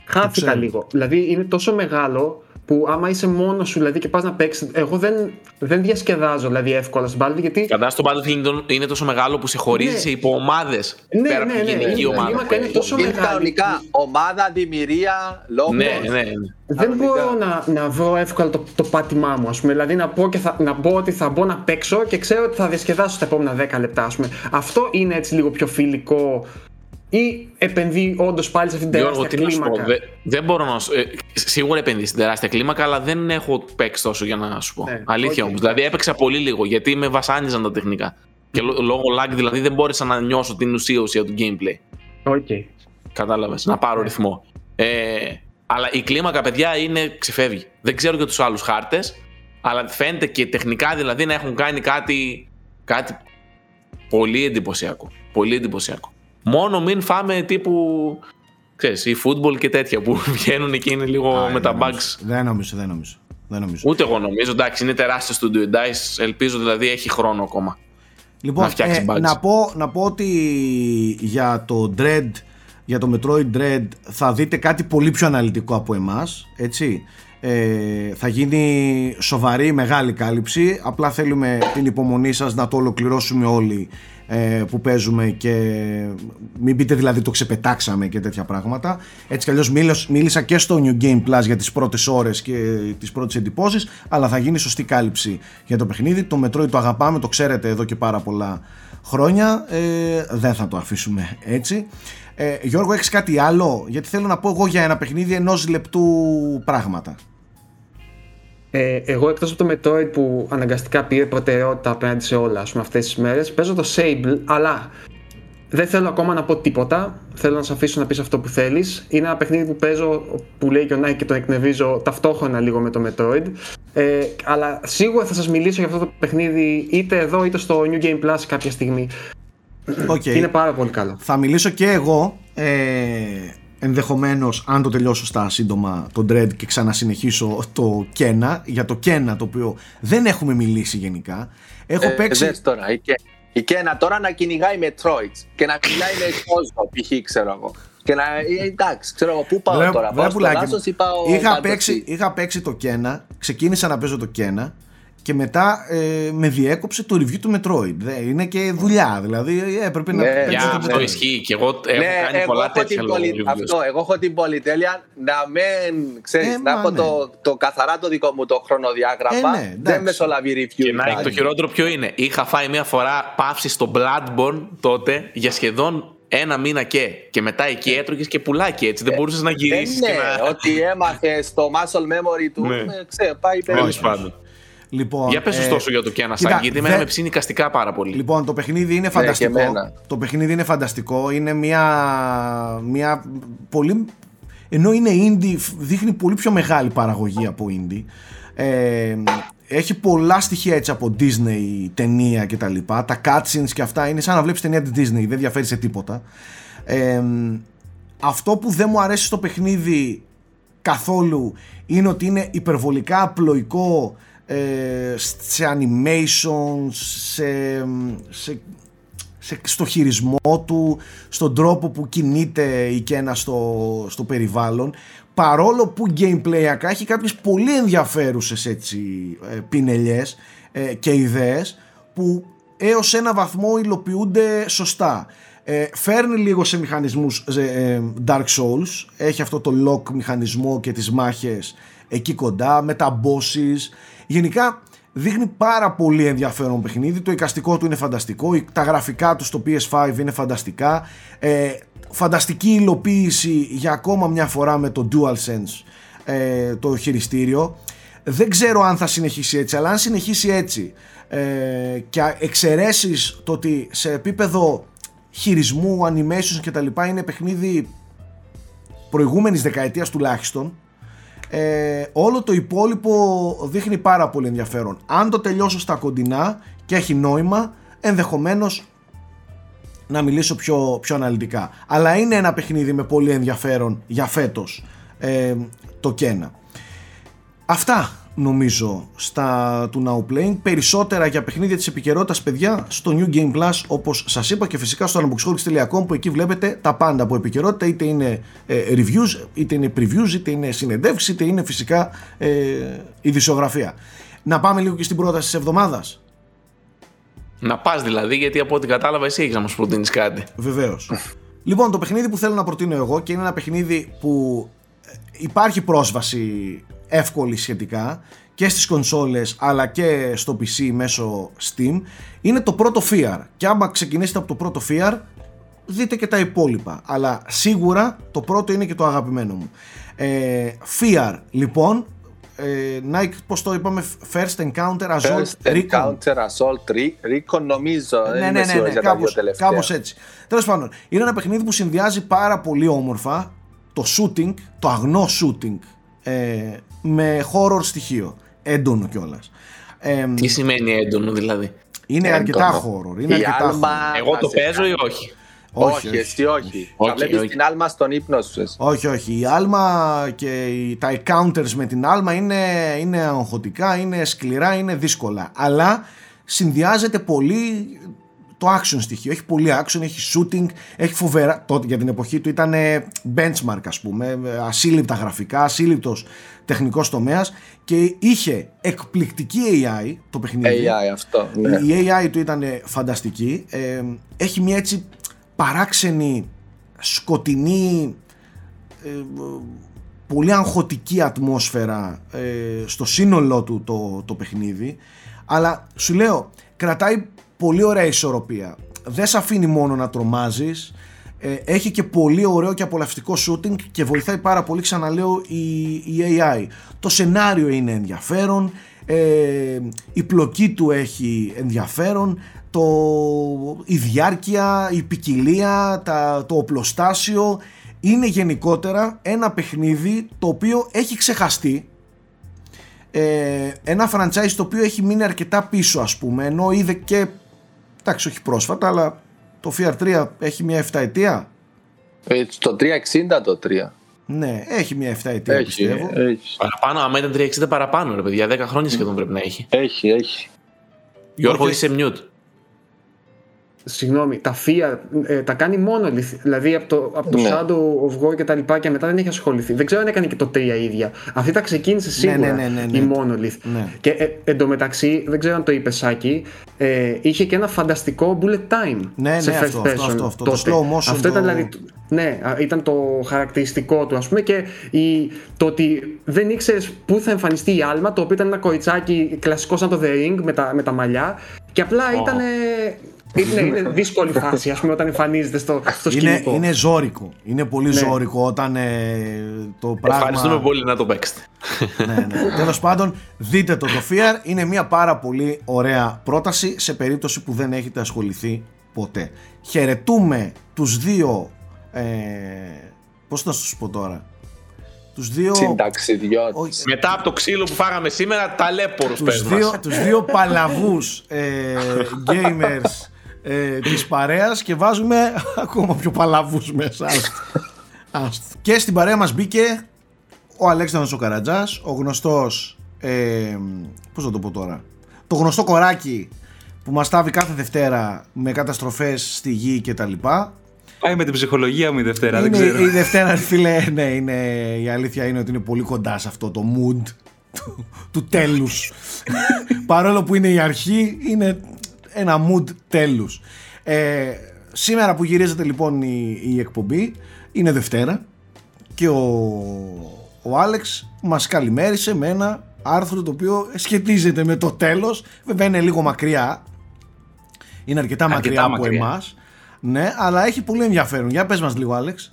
χάθηκα Ψέ. λίγο. Δηλαδή είναι τόσο μεγάλο που άμα είσαι μόνος σου, δηλαδή, και πας να παίξεις, εγώ δεν, δεν διασκεδάζω, δηλαδή, εύκολα στην Battlefield, γιατί... Κατάσταση στο Battlefield είναι τόσο μεγάλο που σε χωρίζει, ναι, σε υποομάδες, ναι, πέρα από την γενική ομάδα. Ναι, ναι, ναι, τόσο είναι κανονικά ομάδα, δημιουργία, λόγος. Ναι, ναι, ναι. Δεν Ανωνικά. μπορώ να, να βρω εύκολα το, το πάτημά μου, ας πούμε. Δηλαδή να πω, και θα, να πω ότι θα μπω να παίξω και ξέρω ότι θα διασκεδάσω τα επόμενα δέκα λεπτά, ας πούμε. Αυτό είναι έτσι λίγο πιο φιλικό, ή επενδύει όντως πάλι σε αυτήν την τεράστια Γιώργο, κλίμακα. Δε, δεν μπορώ να σου, ε, σίγουρα επενδύει στην τεράστια κλίμακα, αλλά δεν έχω παίξει τόσο για να σου πω. Ναι, αλήθεια okay. όμως. Δηλαδή έπαιξα πολύ λίγο, γιατί με βασάνιζαν τα τεχνικά. Και λόγω lag δηλαδή δεν μπόρεσα να νιώσω την ουσία ουσία του gameplay. Okay. Κατάλαβες, να πάρω yeah. ρυθμό. Ε, αλλά η κλίμακα, παιδιά, είναι, ξεφεύγει. Δεν ξέρω για τους άλλους χάρτες, αλλά φαίνεται και τεχνικά δηλαδή να έχουν κάνει κάτι, κάτι πολύ εντυπωσιακό. Πολύ εντυπωσιακό. Μόνο μην φάμε τύπου, ξέρεις, ή football και τέτοια που βγαίνουν και είναι λίγο με τα bugs. Δεν νομίζω, δεν νομίζω, δεν νομίζω. Ούτε εγώ νομίζω, εντάξει, είναι τεράστιο studio η ντάις, ελπίζω δηλαδή έχει χρόνο ακόμα λοιπόν, να φτιάξει ε, bugs. Να πω, να πω ότι για το Dread, για το Metroid Dread θα δείτε κάτι πολύ πιο αναλυτικό από εμάς, έτσι. Ε, θα γίνει σοβαρή, μεγάλη κάλυψη, απλά θέλουμε την υπομονή σας να το ολοκληρώσουμε όλοι που παίζουμε, και μην πείτε δηλαδή το ξεπετάξαμε και τέτοια πράγματα. Έτσι κι αλλιώς μίλησα και στο New Game Plus για τις πρώτες ώρες και τις πρώτες εντυπώσεις, αλλά θα γίνει σωστή κάλυψη για το παιχνίδι. Το Metroid το αγαπάμε, το ξέρετε εδώ και πάρα πολλά χρόνια, ε, δεν θα το αφήσουμε έτσι. ε, Γιώργο, έχεις κάτι άλλο? Γιατί θέλω να πω εγώ για ένα παιχνίδι ενός λεπτού πράγματα. Ε, εγώ, εκτός από το Metroid που αναγκαστικά πήρε προτεραιότητα απέναντι σε όλα, ας πούμε, αυτές τις μέρες, παίζω το Sable, αλλά δεν θέλω ακόμα να πω τίποτα. Θέλω να σε αφήσω να πεις αυτό που θέλεις. Είναι ένα παιχνίδι που παίζω, που λέει και ο Nike, και τον εκνευρίζω ταυτόχρονα λίγο με το Metroid. Ε, αλλά σίγουρα θα σας μιλήσω για αυτό το παιχνίδι είτε εδώ είτε στο New Game Plus κάποια στιγμή. Okay. Είναι πάρα πολύ καλό. Θα μιλήσω και εγώ. Ε... ενδεχομένως, αν το τελειώσω στα σύντομα, το Dread, και ξανασυνεχίσω το Kena, για το Kena το οποίο δεν έχουμε μιλήσει γενικά. Έχω ε, παίξει... Δες τώρα, η Kena, η Kena τώρα να κυνηγάει Metroids και να κυνηγάει με κόσμο, π.χ. ξέρω εγώ. Και να... Εντάξει, ξέρω εγώ, πού πάω Λε, τώρα, πάω στο δάσος ή πάω... Είχα παίξει, είχα παίξει το Kena, ξεκίνησα να παίζω το Kena, και μετά ε, με διέκοψε το review του Metroid. Δε, είναι και δουλειά, δηλαδή ε, πρέπει ναι, να... Ναι, αυτό ισχύει και εγώ έχω ναι, κάνει εγώ πολλά τέτοια πολυ... Αυτό, εγώ έχω την πολυτέλεια να μην, ξέρεις, ε, να έχω ναι. το, το καθαρά το δικό μου το χρονοδιάγραμμα, ε, ναι, δεν μεσολαβεί review. Και να έχει το χειρότερο ποιο είναι. Είχα φάει μια φορά παύση στο Bloodborne τότε για σχεδόν ένα μήνα και, και μετά εκεί έτρωγες και πουλάκι έτσι, δεν μπορούσες να γυρίσεις. Ναι, να... ότι έμαθες το muscle memory του, ναι. Ξέρω, πάει περίπου. Λοιπόν, για πες ωστόσο ε... για το Kena San, γιατί εμένα δε... με ψήνει καστικά πάρα πολύ. Λοιπόν, το παιχνίδι είναι φανταστικό. Ναι, το παιχνίδι είναι φανταστικό, είναι μια, μια πολύ... Ενώ είναι indie, δείχνει πολύ πιο μεγάλη παραγωγή από indie. Ε, έχει πολλά στοιχεία έτσι από Disney ταινία και τα λοιπά. Τα cutscenes και αυτά είναι σαν να βλέπεις ταινία της Disney, δεν διαφέρει σε τίποτα. Ε, αυτό που δεν μου αρέσει στο παιχνίδι καθόλου είναι ότι είναι υπερβολικά απλοϊκό ε, σε animations, σε, σε, σε, στο χειρισμό του, στον τρόπο που κινείται η Kena στο, στο περιβάλλον. Παρόλο που gameplayακά έχει κάποιες πολύ ενδιαφέρουσες έτσι πινελιές ε, και ιδέες που έως ένα βαθμό υλοποιούνται σωστά. Ε, φέρνει λίγο σε μηχανισμούς ε, Dark Souls, έχει αυτό το lock μηχανισμό και τις μάχες εκεί κοντά, με τα bosses. Γενικά δείχνει πάρα πολύ ενδιαφέρον παιχνίδι, το εικαστικό του είναι φανταστικό, τα γραφικά του στο πι ες φάιβ είναι φανταστικά. Ε, φανταστική υλοποίηση για ακόμα μια φορά με το DualSense ε, το χειριστήριο. Δεν ξέρω αν θα συνεχίσει έτσι, αλλά αν συνεχίσει έτσι ε, και εξαιρέσεις το ότι σε επίπεδο χειρισμού, animations και τα λοιπά είναι παιχνίδι προηγούμενης δεκαετίας τουλάχιστον, ε, όλο το υπόλοιπο δείχνει πάρα πολύ ενδιαφέρον. Αν το τελειώσω στα κοντινά και έχει νόημα, ενδεχομένως να μιλήσω πιο, πιο αναλυτικά. Αλλά είναι ένα παιχνίδι με πολύ ενδιαφέρον για φέτος ε, το Kena. Αυτά νομίζω στα του Now Playing. Περισσότερα για παιχνίδια της επικαιρότητας, παιδιά, στο New Game Plus, όπως σας είπα, και φυσικά στο unboxholics τελεία com, που εκεί βλέπετε τα πάντα από επικαιρότητα, είτε είναι ε, reviews, είτε είναι previews, είτε είναι συνεντεύξεις, είτε είναι φυσικά ε, ειδησιογραφία. Να πάμε λίγο και στην πρόταση της εβδομάδας. Να πας δηλαδή, γιατί από ό,τι κατάλαβα εσύ έχεις να μας προτείνεις κάτι. Βεβαίως. Λοιπόν, το παιχνίδι που θέλω να προτείνω εγώ, και είναι ένα παιχνίδι που υπάρχει πρόσβαση εύκολη σχετικά και στις κονσόλες αλλά και στο πι σι μέσω Steam, είναι το πρώτο Fear. Και άμα ξεκινήσετε από το πρώτο Fear, δείτε και τα υπόλοιπα. Αλλά σίγουρα το πρώτο είναι και το αγαπημένο μου. Ε, Fear, λοιπόν. Nike, πώς το είπαμε, First Encounter Assault Recon, νομίζω. Ναι, ναι, ναι, κάπως έτσι. Τέλος πάντων, είναι ένα παιχνίδι που συνδυάζει πάρα πολύ όμορφα το shooting, το αγνό shooting, με horror στοιχείο, έντονο κιόλας. Τι σημαίνει έντονο δηλαδή? Είναι αρκετά horror. Εγώ το παίζω ή όχι? Όχι, όχι, εσύ όχι. όχι θα βλέπεις όχι. Την άλμα στον ύπνο σου. Εσύ. Όχι, όχι. Η άλμα και τα encounters με την άλμα είναι, είναι αγχωτικά, είναι σκληρά, είναι δύσκολα. Αλλά συνδυάζεται πολύ το action στοιχείο. Έχει πολύ action, έχει shooting, έχει φοβερά. Τότε για την εποχή του ήταν benchmark, ας πούμε. Ασύλληπτα γραφικά, ασύλληπτος τεχνικός τομέας. Και είχε εκπληκτική έι άι το παιχνίδι. έι άι αυτό. Ναι. Η έι άι του ήταν φανταστική. Ε, έχει μια έτσι παράξενη, σκοτεινή, ε, πολύ αγχωτική ατμόσφαιρα ε, στο σύνολό του το, το παιχνίδι, αλλά σου λέω, κρατάει πολύ ωραία ισορροπία, δεν σε αφήνει μόνο να τρομάζεις, ε, έχει και πολύ ωραίο και απολαυστικό shooting και βοηθάει πάρα πολύ, ξαναλέω, η, η έι άι. Το σενάριο είναι ενδιαφέρον, ε, η πλοκή του έχει ενδιαφέρον, το, η διάρκεια, η ποικιλία, τα, το οπλοστάσιο. Είναι γενικότερα ένα παιχνίδι το οποίο έχει ξεχαστεί, ε, ένα franchise το οποίο έχει μείνει αρκετά πίσω, ας πούμε, ενώ είδε και, εντάξει, όχι πρόσφατα, αλλά το Fear τρία έχει μια εφτά ετία, ε, το τριακόσια εξήντα το τρία. Ναι, έχει μια εφτά ετία, έχει, πιστεύω έχει. Παραπάνω, άμα ήταν τριακόσια εξήντα παραπάνω, ρε παιδιά, δέκα χρόνια σχεδόν πρέπει να έχει. Έχει, έχει. Γιώργο, okay. Είσαι mute. συγγνώμη, τα Fear ε, τα κάνει μόνο, δηλαδή από το, από το ναι. Shadow of War και τα λοιπά, και μετά δεν έχει ασχοληθεί. Δεν ξέρω αν έκανε και το τρία ίδια. Αυτή τα ξεκίνησε σίγουρα ναι, ναι, ναι, ναι, ναι. η Monolith. Ναι. Και ε, εντωμεταξύ, δεν ξέρω αν το είπε Σάκη, ε, είχε και ένα φανταστικό bullet time ναι, σε ναι, first αυτό, person. Αυτό, αυτό, αυτό, το slow motion. Αυτό ήταν, το... δηλαδή, ναι, ήταν το χαρακτηριστικό του, ας πούμε, και η, το ότι δεν ήξερες πού θα εμφανιστεί η άλμα, το οποίο ήταν ένα κοριτσάκι κλασικό σαν το The Ring με τα, με τα μαλλιά, και απλά oh. ήταν. Είναι, είναι δύσκολη φάση, ας πούμε, όταν εμφανίζεται στο, στο σκηνικό. Είναι, είναι ζώρικο. Είναι πολύ ναι. ζώρικο όταν ε, το πράγμα. Ευχαριστούμε πολύ να το παίξετε. ναι, ναι. Τέλος πάντων, δείτε το το Fear. Είναι μια πάρα πολύ ωραία πρόταση σε περίπτωση που δεν έχετε ασχοληθεί ποτέ. Χαιρετούμε τους δύο. Ε, πώς θα σας πω τώρα. Τους δύο... συνταξιδιώτες. Μετά από το ξύλο που φάγαμε σήμερα, ταλέπορους τους δύο, τους δύο παλαβούς ε, gamers ε, της παρέας, και βάζουμε ακόμα πιο παλαβούς μέσα. Και στην παρέα μας μπήκε ο Αλέξανδρος ο Καρατζάς, ο γνωστός ε, πώς να το πω τώρα, το γνωστό κοράκι που μας τάβει κάθε Δευτέρα με καταστροφές στη γη και τα λοιπά. Πάει με την ψυχολογία μου η Δευτέρα, είναι, δεν ξέρω. Η Δευτέρα, φίλε, ναι, είναι, η αλήθεια είναι ότι είναι πολύ κοντά σε αυτό το mood του, του τέλους. Παρόλο που είναι η αρχή, είναι ένα mood τέλους. Ε, σήμερα που γυρίζεται λοιπόν η, η εκπομπή, είναι Δευτέρα, και ο, ο Άλεξ μας καλημέρισε με ένα άρθρο το οποίο σχετίζεται με το τέλος. Βέβαια είναι λίγο μακριά, είναι αρκετά, αρκετά μακριά, μακριά από εμάς. Ναι, αλλά έχει πολύ ενδιαφέρον. Για πες μας λίγο, Άλεξ.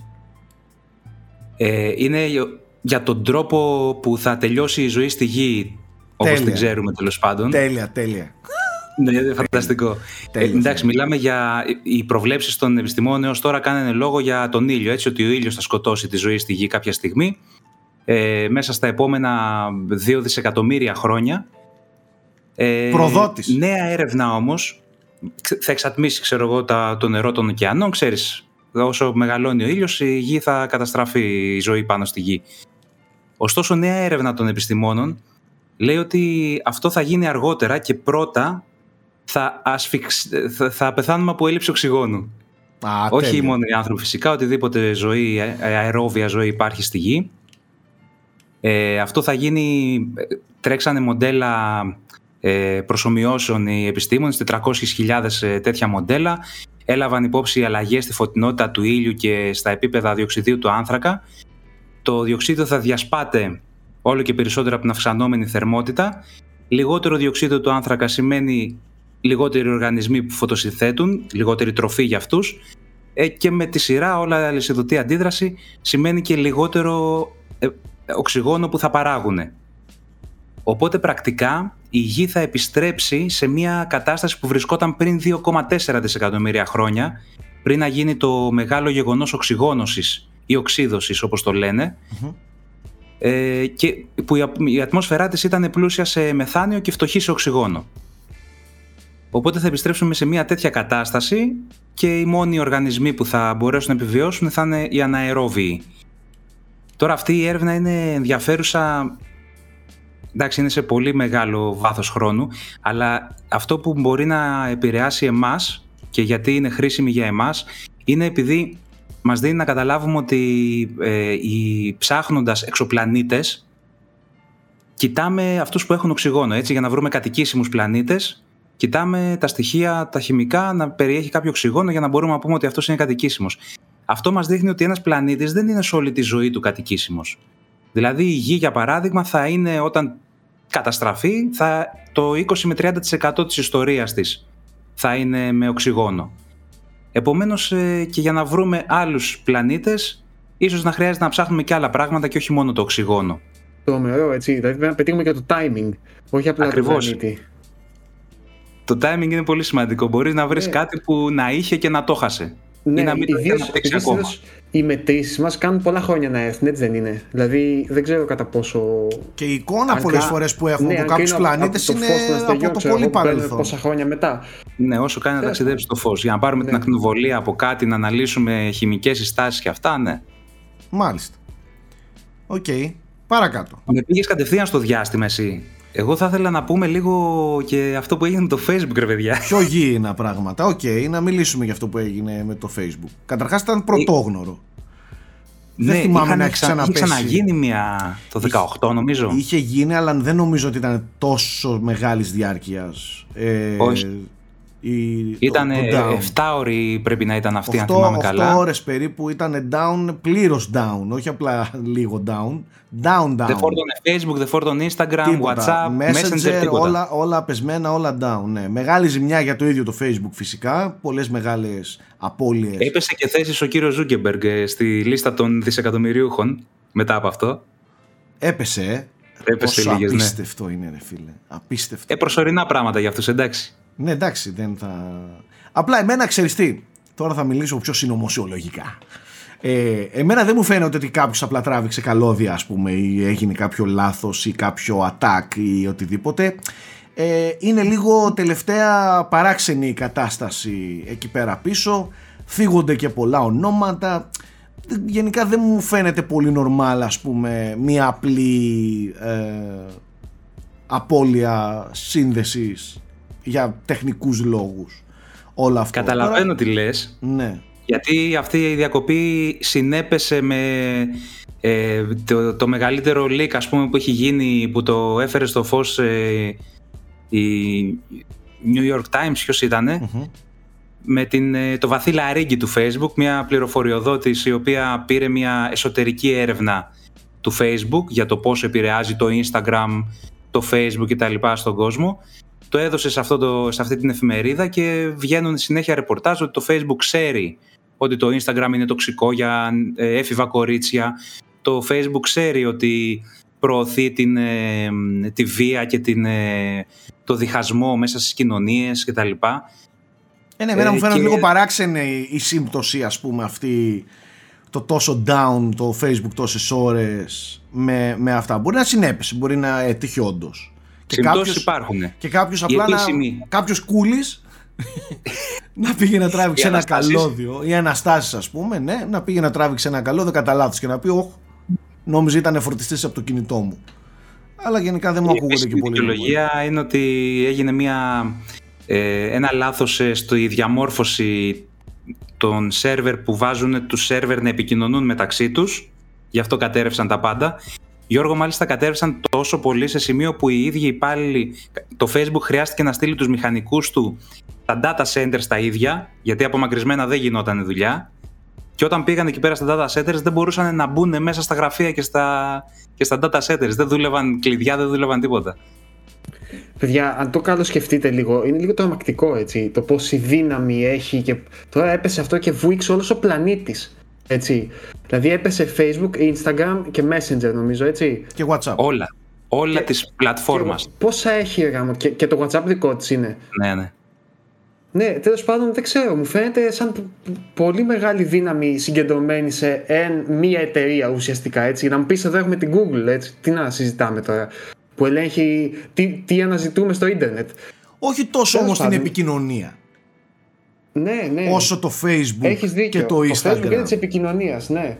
Ε, είναι για τον τρόπο που θα τελειώσει η ζωή στη γη, όπως τέλεια. Την ξέρουμε, τέλος πάντων. Τέλεια, τέλεια. Ναι, φανταστικό. Τέλεια, ε, εντάξει, μιλάμε για. Οι προβλέψεις των επιστημόνων έως τώρα κάνανε λόγο για τον ήλιο. Έτσι, ότι ο ήλιος θα σκοτώσει τη ζωή στη γη κάποια στιγμή, ε, μέσα στα επόμενα δύο δισεκατομμύρια χρόνια. Ε, Προδότης. Νέα έρευνα όμως. Θα εξατμίσει, ξέρω εγώ, τα, το νερό των ωκεανών. Ξέρεις, όσο μεγαλώνει ο ήλιος, η γη θα καταστραφεί, η ζωή πάνω στη γη. Ωστόσο, νέα έρευνα των επιστημόνων λέει ότι αυτό θα γίνει αργότερα, και πρώτα θα, ασφιξ... θα, θα πεθάνουμε από έλλειψη οξυγόνου. Α, όχι τέλει. Μόνο οι άνθρωποι, φυσικά, οτιδήποτε ζωή, αερόβια ζωή υπάρχει στη γη. Ε, αυτό θα γίνει, τρέξανε μοντέλα... προσομοιώσεων οι επιστήμονες, τετρακόσιες χιλιάδες τέτοια μοντέλα, έλαβαν υπόψη αλλαγές στη φωτεινότητα του ήλιου και στα επίπεδα διοξιδίου του άνθρακα. Το διοξείδιο θα διασπάται όλο και περισσότερο από την αυξανόμενη θερμότητα. Λιγότερο διοξείδιο του άνθρακα σημαίνει λιγότεροι οργανισμοί που φωτοσυνθέτουν, λιγότερη τροφή για αυτούς, και με τη σειρά όλα αλυσιδωτή αντίδραση σημαίνει και λιγότερο οξυγόνο που θα παράγουν. Οπότε πρακτικά η γη θα επιστρέψει σε μια κατάσταση που βρισκόταν πριν δύο κόμμα τέσσερα δισεκατομμύρια χρόνια, πριν να γίνει το μεγάλο γεγονός οξυγόνωσης ή οξύδωσης, όπως το λένε, mm-hmm. ε, και που η ατμόσφαιρά της ήταν πλούσια σε μεθάνιο και φτωχή σε οξυγόνο. Οπότε θα επιστρέψουμε σε μια τέτοια κατάσταση, και οι μόνοι οργανισμοί που θα μπορέσουν να επιβιώσουν θα είναι οι αναερόβιοι. Τώρα αυτή η έρευνα είναι ενδιαφέρουσα. Εντάξει, είναι σε πολύ μεγάλο βάθος χρόνου, αλλά αυτό που μπορεί να επηρεάσει εμάς, και γιατί είναι χρήσιμη για εμάς, είναι επειδή μας δίνει να καταλάβουμε ότι ε, οι, ψάχνοντας εξωπλανήτες, κοιτάμε αυτούς που έχουν οξυγόνο, έτσι, για να βρούμε κατοικήσιμους πλανήτες. Κοιτάμε τα στοιχεία, τα χημικά, να περιέχει κάποιο οξυγόνο, για να μπορούμε να πούμε ότι αυτός είναι κατοικήσιμος. Αυτό μας δείχνει ότι ένας πλανήτης δεν είναι σε όλη τη ζωή του κατοικήσιμος. Δηλαδή η γη, για παράδειγμα, θα είναι, όταν καταστραφεί, θα, το είκοσι με τριάντα τοις εκατό της ιστορίας της θα είναι με οξυγόνο. Επομένως, ε, και για να βρούμε άλλους πλανήτες, ίσως να χρειάζεται να ψάχνουμε και άλλα πράγματα και όχι μόνο το οξυγόνο. Το ομερό, έτσι, δηλαδή να πετύχουμε και το timing, όχι απλά ακριβώς. Το πλανήτη. Το timing είναι πολύ σημαντικό, μπορείς να βρεις ε. κάτι που να είχε και να το χάσε. Ναι, ή να μην ιδίως, το ιδίως, ιδίως, οι μετρήσεις μας κάνουν πολλά χρόνια να έρθουν, έτσι δεν είναι? Δηλαδή δεν ξέρω κατά πόσο. Και η εικόνα αν... πολλές φορές που έχουν ναι, από κάποιους πλανήτες είναι από το, το πολύ παρελθόν. Πόσα χρόνια μετά. Ναι, όσο κάνει να ταξιδέψει το φως. Για να πάρουμε ναι. την ακτινοβολία από κάτι, να αναλύσουμε χημικές συστάσεις και αυτά, ναι. Μάλιστα. Οκ. Okay. Παρακάτω. Με πήγες κατευθείαν στο διάστημα εσύ. Εγώ θα ήθελα να πούμε λίγο και αυτό που έγινε με το Facebook, ρε παιδιά. Πιο γήινα πράγματα. Οκ, okay, να μιλήσουμε για αυτό που έγινε με το Facebook. Καταρχάς ήταν πρωτόγνωρο. Δεν ναι, θυμάμαι είχαν, να έχει ξαναπέσει. Είχε ξαναγίνει μια το δεκαοκτώ νομίζω. Είχε γίνει, αλλά δεν νομίζω ότι ήταν τόσο μεγάλης διάρκειας. Ε, Όχι. Ήταν εφτά ώρες πρέπει να ήταν αυτή, οκτώ, αν θυμάμαι καλά. οκτώ ώρες περίπου ήταν down, πλήρως down, όχι απλά λίγο down. Down, down. Δεν φόρτωνε Facebook, δεν φόρτωνε Instagram, τίποτα. WhatsApp, Messenger, Messenger, όλα, όλα πεσμένα, όλα down. Ναι. Μεγάλη ζημιά για το ίδιο το Facebook φυσικά, πολλές μεγάλες απώλειες. Έπεσε και θέσεις ο κύριος Ζούκεμπεργκ στη λίστα των δισεκατομμυρίουχων μετά από αυτό. Έπεσε. Έπεσε λίγες, απίστευτο ναι. είναι ρε φίλε. Απίστευτο. Ε, προσωρινά πράγματα για αυτούς, εντάξει. Ναι, εντάξει, δεν θα... Απλά εμένα, ξέρεις τι, τώρα θα μιλήσω πιο συνωμοσιολογικά. Ε, εμένα δεν μου φαίνεται ότι κάποιος απλά τράβηξε καλώδια, ας πούμε, ή έγινε κάποιο λάθος ή κάποιο attack ή οτιδήποτε. Ε, είναι λίγο τελευταία παράξενη η κατάσταση εκεί πέρα πίσω. Φύγονται και πολλά ονόματα. Γενικά δεν μου φαίνεται πολύ normal, ας πούμε, μία απλή ε, απώλεια σύνδεσης για τεχνικούς λόγους. Όλα αυτά. Καταλαβαίνω τώρα... τι λες. Ναι. Γιατί αυτή η διακοπή συνέπεσε με ε, το, το μεγαλύτερο leak, ας πούμε, που έχει γίνει, που το έφερε στο φως ε, η New York Times, ποιος ήτανε, mm-hmm. με την, ε, το βαθύ λαρίγκι του Facebook, μια πληροφοριοδότης η οποία πήρε μια εσωτερική έρευνα του Facebook για το πώς επηρεάζει το Instagram, το Facebook κτλ. Στον κόσμο. Το έδωσε σε, αυτό το, σε αυτή την εφημερίδα και βγαίνουν συνέχεια ρεπορτάζ ότι το Facebook ξέρει ότι το Instagram είναι τοξικό για έφηβα κορίτσια. Το Facebook ξέρει ότι προωθεί την, ε, τη βία και την, ε, το διχασμό μέσα στις κοινωνίες κτλ. Ε, ναι, εμένα ε, μου φαίνεται και... λίγο παράξενη η σύμπτωση, ας πούμε, αυτή, το τόσο down το Facebook τόσες ώρες με, με αυτά. Μπορεί να συνέπεσε, μπορεί να έτυχε όντως. Και κάποιους, υπάρχουν. Και κάποιος απλά να, κάποιος κούλης να πήγε να τράβηξε ένα καλώδιο, οι Αναστάσεις ας πούμε, ναι, να πήγε να τράβηξε ένα καλώδιο κατά λάθος και να πει όχι, νόμιζε ήταν φορτιστής από το κινητό μου. Αλλά γενικά δεν μου ακούγονται και πολύ. Η δικαιολογία είναι ότι έγινε μια, ε, ένα λάθος στη διαμόρφωση των σερβερ που βάζουν τους σερβερ να επικοινωνούν μεταξύ τους, γι' αυτό κατέρευσαν τα πάντα. Γιώργο, μάλιστα κατέρευσαν τόσο πολύ σε σημείο που οι ίδιοι υπάλληλοι, το Facebook χρειάστηκε να στείλει τους μηχανικούς του τα data centers τα ίδια, γιατί απομακρυσμένα δεν γινόταν δουλειά. Και όταν πήγαν εκεί πέρα στα data centers δεν μπορούσαν να μπουν μέσα στα γραφεία και στα, και στα data centers. Δεν δούλευαν κλειδιά, δεν δούλευαν τίποτα. Παιδιά, αν το καλό σκεφτείτε λίγο, είναι λίγο το αμακτικό έτσι, το πόση δύναμη έχει και τώρα έπεσε αυτό και βουήξε όλος ο πλανήτης. Έτσι. Δηλαδή έπεσε Facebook, Instagram και Messenger νομίζω, έτσι. Και WhatsApp. Όλα. Όλα και... της πλατφόρμας. Και... Πόσα έχει γάμο και... και το WhatsApp δικό της είναι. Ναι, ναι. Ναι, τέλος πάντων δεν ξέρω. Μου φαίνεται σαν πολύ μεγάλη δύναμη συγκεντρωμένη σε εν, μία εταιρεία ουσιαστικά, έτσι. Να μου πεις εδώ έχουμε την Google, έτσι. Τι να συζητάμε τώρα. Που ελέγχει τι, τι αναζητούμε στο ίντερνετ. Όχι τόσο όμως την επικοινωνία. Ναι, ναι. Όσο το Facebook και το Instagram. Το Facebook είναι της επικοινωνίας, ναι.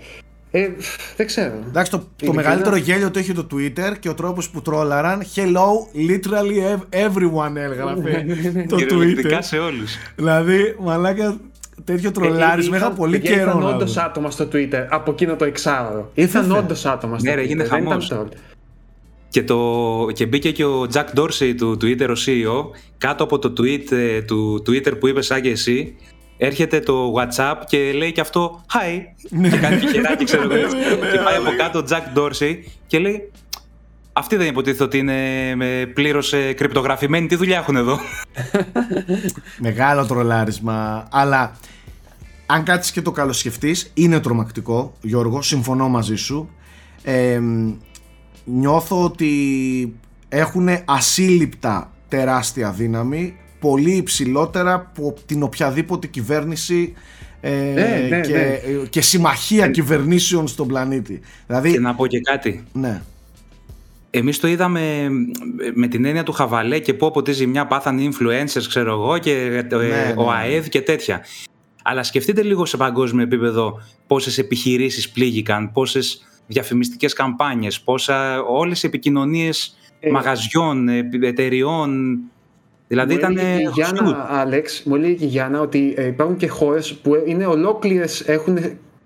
Ε, δεν ξέρω. Εντάξει, το, το μεγαλύτερο γέλιο το έχει το Twitter και ο τρόπος που τρόλαραν. Hello, literally everyone έγραφε το Twitter. Σε όλους. Δηλαδή, μαλάκα, τέτοιο τρολάρισμα είχα πολύ καιρό. Ήταν όντως άτομα στο Twitter από εκείνο το εξάωρο. Ήταν όντως άτομα στο Twitter. Ναι, ρε, γίνεται χαμός. Και, το, και μπήκε και ο Jack Dorsey του Twitter, ο σι ι ο, κάτω από το tweet του Twitter που είπες σαν και εσύ, έρχεται το WhatsApp και λέει και αυτό «Hi» και κάνει χεράκι, ξέρω εγώ. Και πάει από κάτω ο Jack Dorsey και λέει «Αυτοί δεν υποτίθεται ότι είναι πλήρως κρυπτογραφημένοι, τι δουλειά έχουν εδώ». Μεγάλο τρολάρισμα, αλλά αν κάτσεις και το καλοσκεφτείς, είναι τρομακτικό, Γιώργο, συμφωνώ μαζί σου. Ε, Νιώθω ότι έχουν ασύλληπτα τεράστια δύναμη, πολύ υψηλότερα από την οποιαδήποτε κυβέρνηση ε, ναι, ναι, και, ναι. και συμμαχία ε, κυβερνήσεων στον πλανήτη. Δηλαδή, και να πω και κάτι. Ναι. Εμείς το είδαμε με την έννοια του χαβαλέ και πω από τη ζημιά πάθαν οι influencers, ξέρω εγώ, και ναι, ναι. ο ΑΕΔ και τέτοια. Αλλά σκεφτείτε λίγο σε παγκόσμιο επίπεδο πόσες επιχειρήσεις πλήγηκαν, πόσες διαφημιστικές καμπάνιες, πόσα όλες οι επικοινωνίες μαγαζιών, εταιριών. Δηλαδή μου ήταν. Έλεγε η Γιάννα, Άλεξ, μου έλεγε η Γιάννα ότι υπάρχουν και χώρες που είναι ολόκληρες, έχουν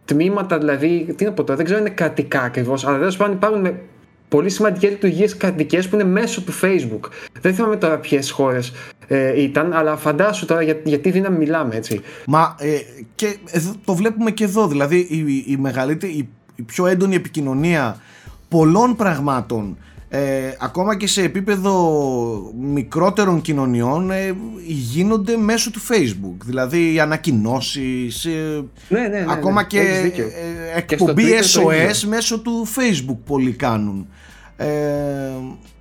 τμήματα, δηλαδή. Τι να πω τώρα, δεν ξέρω αν είναι κρατικά ακριβώς, αλλά δηλαδή πάνω υπάρχουν πολύ σημαντικές λειτουργίες κρατικές που είναι μέσω του Facebook. Δεν θυμάμαι τώρα ποιες χώρες ε, ήταν, αλλά φαντάσου τώρα για, γιατί δύναμη μιλάμε, έτσι. Μα ε, και το βλέπουμε και εδώ. Δηλαδή η, η μεγαλύτερη, η, η πιο έντονη επικοινωνία πολλών πραγμάτων. Ε, ακόμα και σε επίπεδο μικρότερων κοινωνιών ε, γίνονται μέσω του Facebook. Δηλαδή οι ανακοινώσεις ε, ναι, ναι, ναι, ακόμα ναι, και ε, εκπομπή και ες ο ες μέσω του Facebook πολλοί κάνουν ε,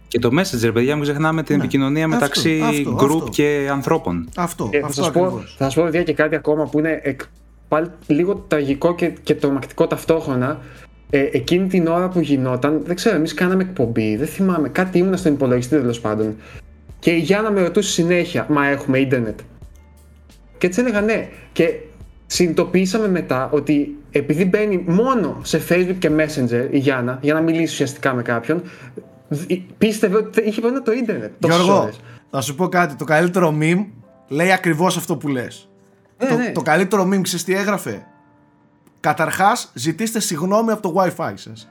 και το Messenger, παιδιά, μου ξεχνάμε την ναι, επικοινωνία αυτό, μεταξύ αυτό, group αυτό, και ανθρώπων. Αυτό, ε, αυτό θα, σας πω, θα σας πω παιδιά και κάτι ακόμα που είναι εκ, πάλι, λίγο τραγικό και, και τρομακτικό ταυτόχρονα. Ε, εκείνη την ώρα που γινόταν, δεν ξέρω, εμείς κάναμε εκπομπή, δεν θυμάμαι, κάτι ήμουνα στον υπολογιστή τέλος πάντων. Και η Γιάννα με ρωτούσε συνέχεια, μα έχουμε ίντερνετ? Και έτσι έλεγα ναι. Και συνειδητοποιήσαμε μετά ότι επειδή μπαίνει μόνο σε Facebook και Messenger η Γιάννα για να μιλήσει ουσιαστικά με κάποιον, πίστευε ότι είχε πάνω το ίντερνετ. Γιώργο, θα σου πω κάτι, το καλύτερο meme λέει ακριβώς αυτό που λες. Ναι, το, ναι. το καλύτερο meme, ξέρεις τι έγραφε? Καταρχάς, ζητήστε συγγνώμη από το Wi-Fi σας.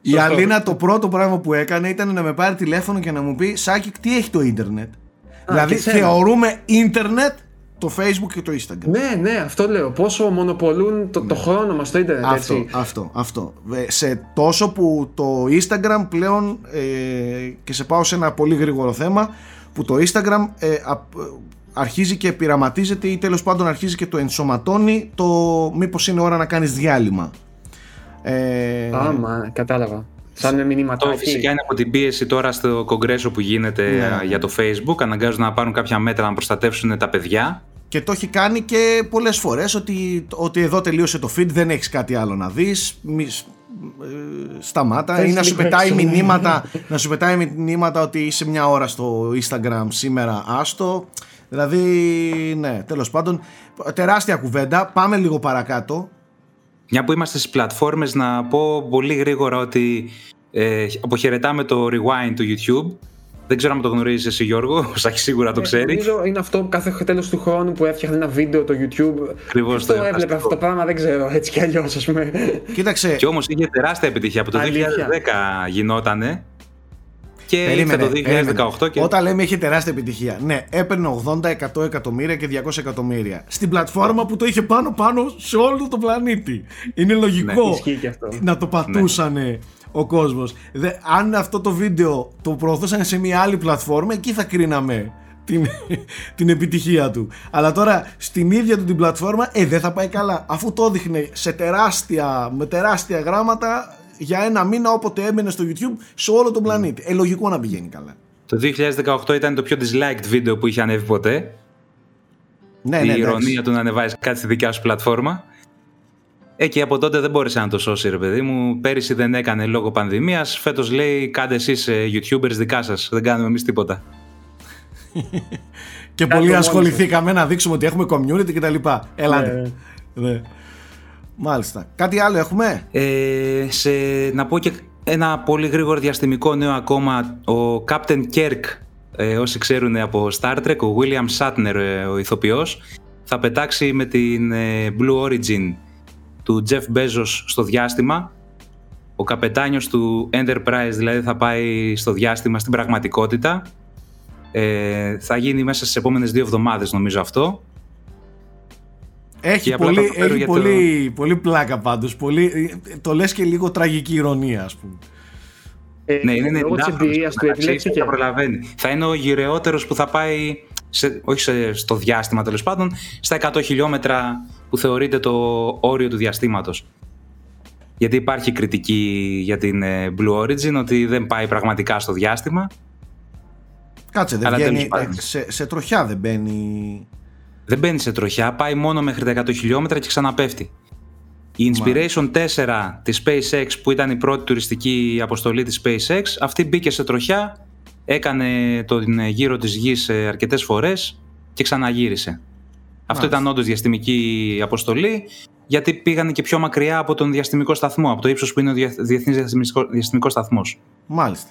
Η Αλίνα το πρώτο πράγμα που έκανε ήταν να με πάρει τηλέφωνο και να μου πει «Σάκη, τι έχει το ίντερνετ?» Δηλαδή θεωρούμε ίντερνετ το Facebook και το Instagram. Ναι, ναι, αυτό λέω. Πόσο μονοπολούν το, ναι. το χρόνο μας το ίντερνετ. Αυτό, έτσι. αυτό, αυτό. Σε τόσο που το Instagram πλέον, ε, και σε πάω σε ένα πολύ γρήγορο θέμα, που το Instagram... Ε, α, αρχίζει και πειραματίζεται ή τέλος πάντων αρχίζει και το ενσωματώνει το μήπως είναι ώρα να κάνεις διάλειμμα. Άμα, ε... κατάλαβα. Σαν με μηνύματα. Αυτό φυσικά είναι από την πίεση τώρα στο κογκρέσο που γίνεται ναι. για το Facebook. Αναγκάζονται να πάρουν κάποια μέτρα να προστατεύσουν τα παιδιά. Και το έχει κάνει και πολλές φορές ότι, ότι εδώ τελείωσε το feed, δεν έχεις κάτι άλλο να δεις. Μη... σταμάτα ή να σου πετάει μηνύματα, να σου πετάει μηνύματα ότι είσαι μια ώρα στο Instagram σήμερα, άστο. Δηλαδή, ναι, τέλος πάντων, τεράστια κουβέντα. Πάμε λίγο παρακάτω. Μια που είμαστε στις πλατφόρμες, να πω πολύ γρήγορα ότι ε, αποχαιρετάμε το rewind του YouTube. Δεν ξέρω αν το γνωρίζεις εσύ, Γιώργο, ο Σάκης σίγουρα το ξέρει. Νομίζω είναι αυτό κάθε τέλος του χρόνου που έφτιαχνε ένα βίντεο το YouTube. Ακριβώς το έβλεπα αυτό, αυτό το πράγμα, δεν ξέρω, έτσι κι αλλιώς, ας πούμε. Κοίταξε. Και όμως είχε τεράστια επιτυχία. Από το Αλήθεια. δύο χιλιάδες δέκα γινότανε. Και περίμενε, το δύο χιλιάδες δεκαοκτώ και... Όταν λέμε είχε τεράστια επιτυχία, ναι, έπαιρνε ογδόντα εκατό εκατομμύρια και διακόσια εκατομμύρια στην πλατφόρμα που το είχε πάνω-πάνω σε όλο τον πλανήτη. Είναι λογικό ναι, να το πατούσανε ναι. ο κόσμος. Δε, αν αυτό το βίντεο το προωθούσαν σε μια άλλη πλατφόρμα, εκεί θα κρίναμε την, την επιτυχία του. Αλλά τώρα στην ίδια του την πλατφόρμα, ε, δεν θα πάει καλά. Αφού το έδειχνε σε τεράστια, με τεράστια γράμματα... για ένα μήνα όποτε έμενε στο YouTube σε όλο τον πλανήτη. Ε, λογικό να πηγαίνει καλά. Το δύο χιλιάδες δεκαοκτώ ήταν το πιο disliked βίντεο που είχε ανέβει ποτέ. Ναι, η ναι, ηρωνία ναι. του να ανεβάζει κάτι στη δικιά σου πλατφόρμα. Ε, και από τότε δεν μπόρεσε να το σώσει, ρε παιδί μου. Πέρυσι δεν έκανε λόγω πανδημίας. Φέτος λέει κάντε εσείς YouTubers δικά σας. Δεν κάνουμε εμείς τίποτα. Και πολύ ασχοληθήκαμε να δείξουμε ότι έχουμε community κτλ. Ελάτε. Ναι. Ναι. Μάλιστα. Κάτι άλλο έχουμε? Ε, σε, να πω και ένα πολύ γρήγορο διαστημικό νέο ακόμα. Ο Captain Kirk, ε, όσοι ξέρουν από Star Trek, ο William Shatner, ε, ο ηθοποιός, θα πετάξει με την ε, Blue Origin του Jeff Bezos στο διάστημα. Ο καπετάνιος του Enterprise δηλαδή θα πάει στο διάστημα στην πραγματικότητα. Ε, θα γίνει μέσα στις επόμενες δύο εβδομάδες νομίζω αυτό. Έχει, πολύ, έχει πολύ, το... πολύ πλάκα πάντως, πολύ, το λες και λίγο τραγική ηρωνία ας πούμε. Ε, ναι, είναι εννιά. Θα είναι ο γυραιότερος που θα πάει, σε, όχι σε, στο διάστημα τέλος πάντων, στα εκατό χιλιόμετρα που θεωρείται το όριο του διαστήματος. Γιατί υπάρχει κριτική για την Blue Origin ότι δεν πάει πραγματικά στο διάστημα. Κάτσε, δεν βγαίνει, σε, σε τροχιά δεν μπαίνει... Δεν μπαίνει σε τροχιά, πάει μόνο μέχρι τα εκατό χιλιόμετρα και ξαναπέφτει. Η Inspiration τέσσερα της SpaceX που ήταν η πρώτη τουριστική αποστολή της SpaceX, αυτή μπήκε σε τροχιά, έκανε τον γύρο της γης αρκετές φορές και ξαναγύρισε. Αυτό ήταν όντως διαστημική αποστολή, γιατί πήγανε και πιο μακριά από τον διαστημικό σταθμό, από το ύψος που είναι ο διεθνής διαστημικός σταθμός. Μάλιστα.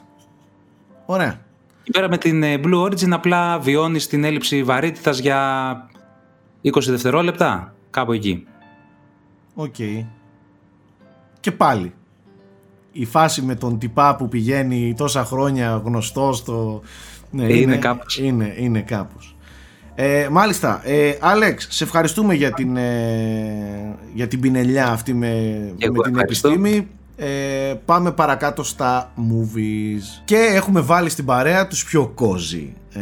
Ωραία. Και πέρα με την Blue Origin απλά βιώνεις την έλλειψη βαρύτητας για είκοσι δευτερόλεπτα, κάπου εκεί. Οκ. Okay. Και πάλι. Η φάση με τον τυπά που πηγαίνει τόσα χρόνια γνωστός στο... Ναι, είναι, είναι κάπως. Είναι, είναι κάπως. Ε, μάλιστα, ε, Άλεξ, σε ευχαριστούμε για την, ε, για την πινελιά αυτή με, με την επιστήμη. Ε, πάμε παρακάτω στα movies. Και έχουμε βάλει στην παρέα τους πιο cozy ε,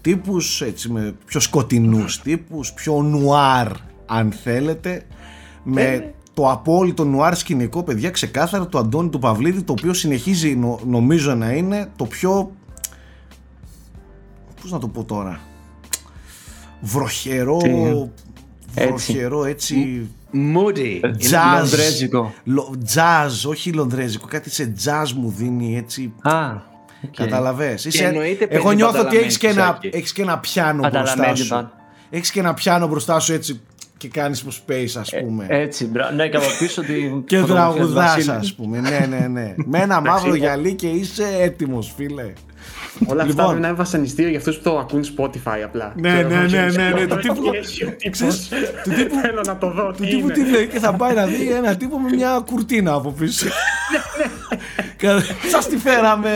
τύπους, έτσι, με πιο σκοτεινούς τύπους, πιο νουάρ αν θέλετε, με ε. το απόλυτο νουάρ σκηνικό, παιδιά, ξεκάθαρα του Αντώνη του Παυλίδη, το οποίο συνεχίζει νο, νομίζω να είναι το πιο, πώς να το πω τώρα, βροχερό, έτσι. βροχερό έτσι... Moody, λονδρέζικο. Jazz, όχι λονδρέζικο, κάτι σε jazz μου δίνει έτσι... Ah, okay. Καταλαβες. Είσαι... Εγώ νιώθω ότι έχεις και, ένα, έχεις και ένα πιάνο μπροστά σου. Έχεις και ένα πιάνο μπροστά σου έτσι και κάνεις space, ας πούμε. Ε, έτσι, μπρα... ναι, και από πίσω τη... Και τραγουδάς, ας πούμε, ναι, ναι, ναι. Με ένα μαύρο γυαλί και είσαι έτοιμος, φίλε. Όλα αυτά λοιπόν, πρέπει να είναι βασανιστήριο για αυτούς που το ακούν Spotify απλά. Ναι, ναι, ναι, ναι, ναι, ναι. Του τύπου, ξέρεις, του τύπου, θέλω να το δω, του τύπου τι λέει και θα πάει να δει ένα τύπο με μια κουρτίνα από πίσω. Σας τη φέραμε.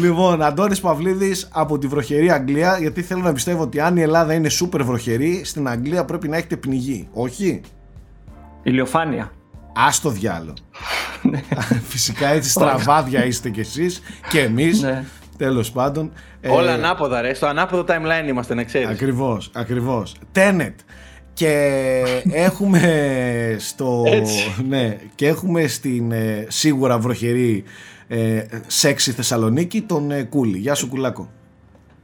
Λοιπόν, Αντώνης Παυλίδης από τη βροχερή Αγγλία, γιατί θέλω να πιστεύω ότι αν η Ελλάδα είναι super βροχερή, στην Αγγλία πρέπει να έχετε πνιγεί, όχι? Ηλιοφάνεια. Ας το διάλο. Φυσικά έτσι στραβάδια είστε κι εσείς και εμείς. Τέλος πάντων. Όλα ε... ανάποδα ρε, στο ανάποδο timeline είμαστε, να ξέρεις. Ακριβώς, ακριβώς. Tenet. Και έχουμε στο... ναι, και έχουμε στην ε, σίγουρα βροχερή ε, σεξι Θεσσαλονίκη τον ε, Κούλη. Γεια σου Κουλάκο.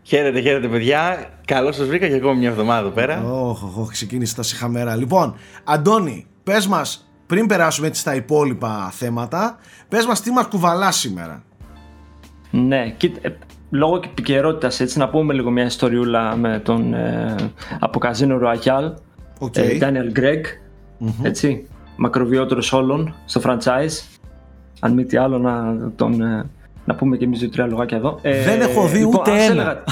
Χαίρετε, χαίρετε παιδιά. Καλώς σας βρήκα και εγώ μια εβδομάδα πέρα. Όχ, όχ, ξεκίνησε τα σιχαμέρα. Λοιπόν, Αντώνη, πες μας, πριν περάσουμε έτσι στα υπόλοιπα θέματα, πες μας τι μας κουβαλά σήμερα. Ναι, και, ε, λόγω επικαιρότητας, έτσι να πούμε λίγο μια ιστοριούλα με τον ε, από Καζίνο Ροαγιάλ, okay. ε, Daniel Craig, mm-hmm. έτσι, μακροβιότερος όλων στο franchise. Αν μη τι άλλο να, τον, ε, να πούμε και εμείς δύο-τρία λογάκια εδώ. Ε, δεν έχω δει λοιπόν, ούτε ένα. Έλεγα...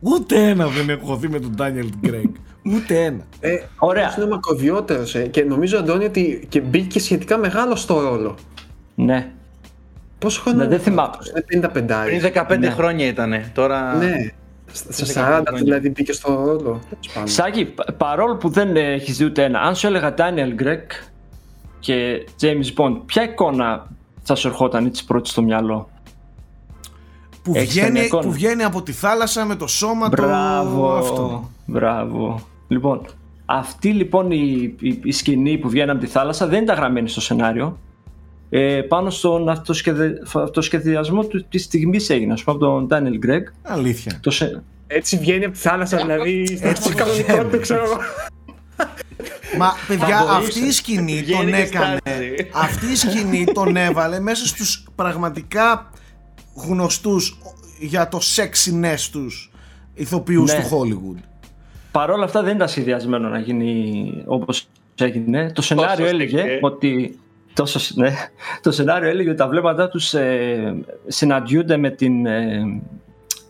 Ούτε ένα δεν έχω δει με τον Daniel Craig. Ούτε ένα. Ε, Ωραία. Είναι μακροβιότερος ε, και νομίζω Αντώνη ότι και μπήκε σχετικά μεγάλο στο ρόλο. Ναι. Πόσο χρόνο ναι, δεν θυμάμαι. Είναι πενήντα πέντε. Πριν δεκαπέντε ναι. χρόνια ήτανε. Τώρα... Ναι. Στα σαράντα δηλαδή μπήκε στο ρόλο. Σάκη, παρόλο που δεν έχεις δει ούτε ένα, αν σου έλεγα Daniel Craig και James Bond, ποια εικόνα θα σου ερχόταν έτσι πρώτη στο μυαλό? Που βγαίνει, που βγαίνει από τη θάλασσα με το σώμα του αυτό. Μπράβο. Λοιπόν, αυτή λοιπόν η, η, η σκηνή που βγαίνει από τη θάλασσα δεν ήταν γραμμένη στο σενάριο. Ε, πάνω στον αυτοσκεδε, αυτοσχεδιασμό του, της στιγμής έγινε, ας πούμε, από τον Daniel Craig. Αλήθεια. Το σε... Έτσι βγαίνει από τη θάλασσα, δηλαδή. Έτσι κανονικό του, ξέρω εγώ. Μα παιδιά, αυτή η σκηνή τον έκανε. Αυτή η σκηνή τον έβαλε μέσα στους πραγματικά γνωστούς για το sexiness τους ηθοποιούς ναι. του Hollywood. Παρ' όλα αυτά δεν ήταν σχεδιασμένο να γίνει όπως έγινε. Το σενάριο τόσο έλεγε και. ότι τόσο, ναι, το σενάριο έλεγε ότι τα βλέμματα τους ε, συναντιούνται με την, ε,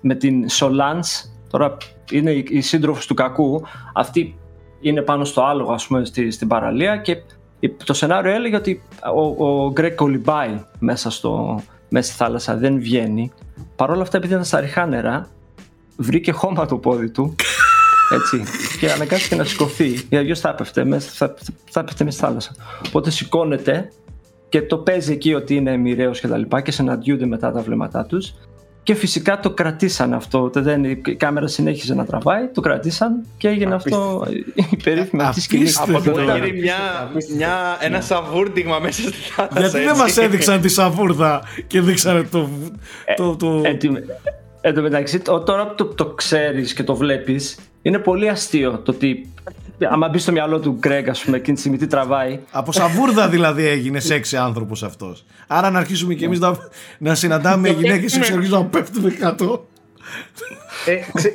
με την Solange. Τώρα είναι η, η σύντροφος του κακού. Αυτή είναι πάνω στο άλογο, ας πούμε, στη, στην παραλία. Και το σενάριο έλεγε ότι ο, ο Greg κολυμπάει μέσα στο... μέσα στη θάλασσα, δεν βγαίνει. Παρ' όλα αυτά, επειδή ήταν στα ριχά νερά, βρήκε χώμα το πόδι του. Έτσι. Και αναγκάστηκε να σηκωθεί. Γιατί αλλιώς θα έπεφτε μέσα στη θάλασσα. Οπότε σηκώνεται και το παίζει εκεί ότι είναι μοιραίος και τα λοιπά. Και συναντιούνται μετά τα βλέμματά τους. Και φυσικά το κρατήσαν αυτό. Δεν, η κάμερα συνέχισε να τραβάει, το κρατήσαν και έγινε αυτό η περίφημη αυτή σκηνή. Από το να γίνει μια, μια, ένα σαβούρτιγμα μέσα στη θάλασσα. Γιατί δεν μας έδειξαν τη σαβούρδα και δείξανε το. το, το... Ε, εν τω μεταξύ, τώρα που το, το ξέρεις και το βλέπεις, είναι πολύ αστείο το ότι. Άμα μπει στο μυαλό του Γκρέγκ, ας πούμε, εκείνη τη στιγμή τι τραβάει. Από σαβούρδα δηλαδή έγινε σεξι άνθρωπος αυτός. Άρα να αρχίσουμε κι εμείς να, να συναντάμε γυναίκες και να αρχίσουμε να πέφτουμε κάτω.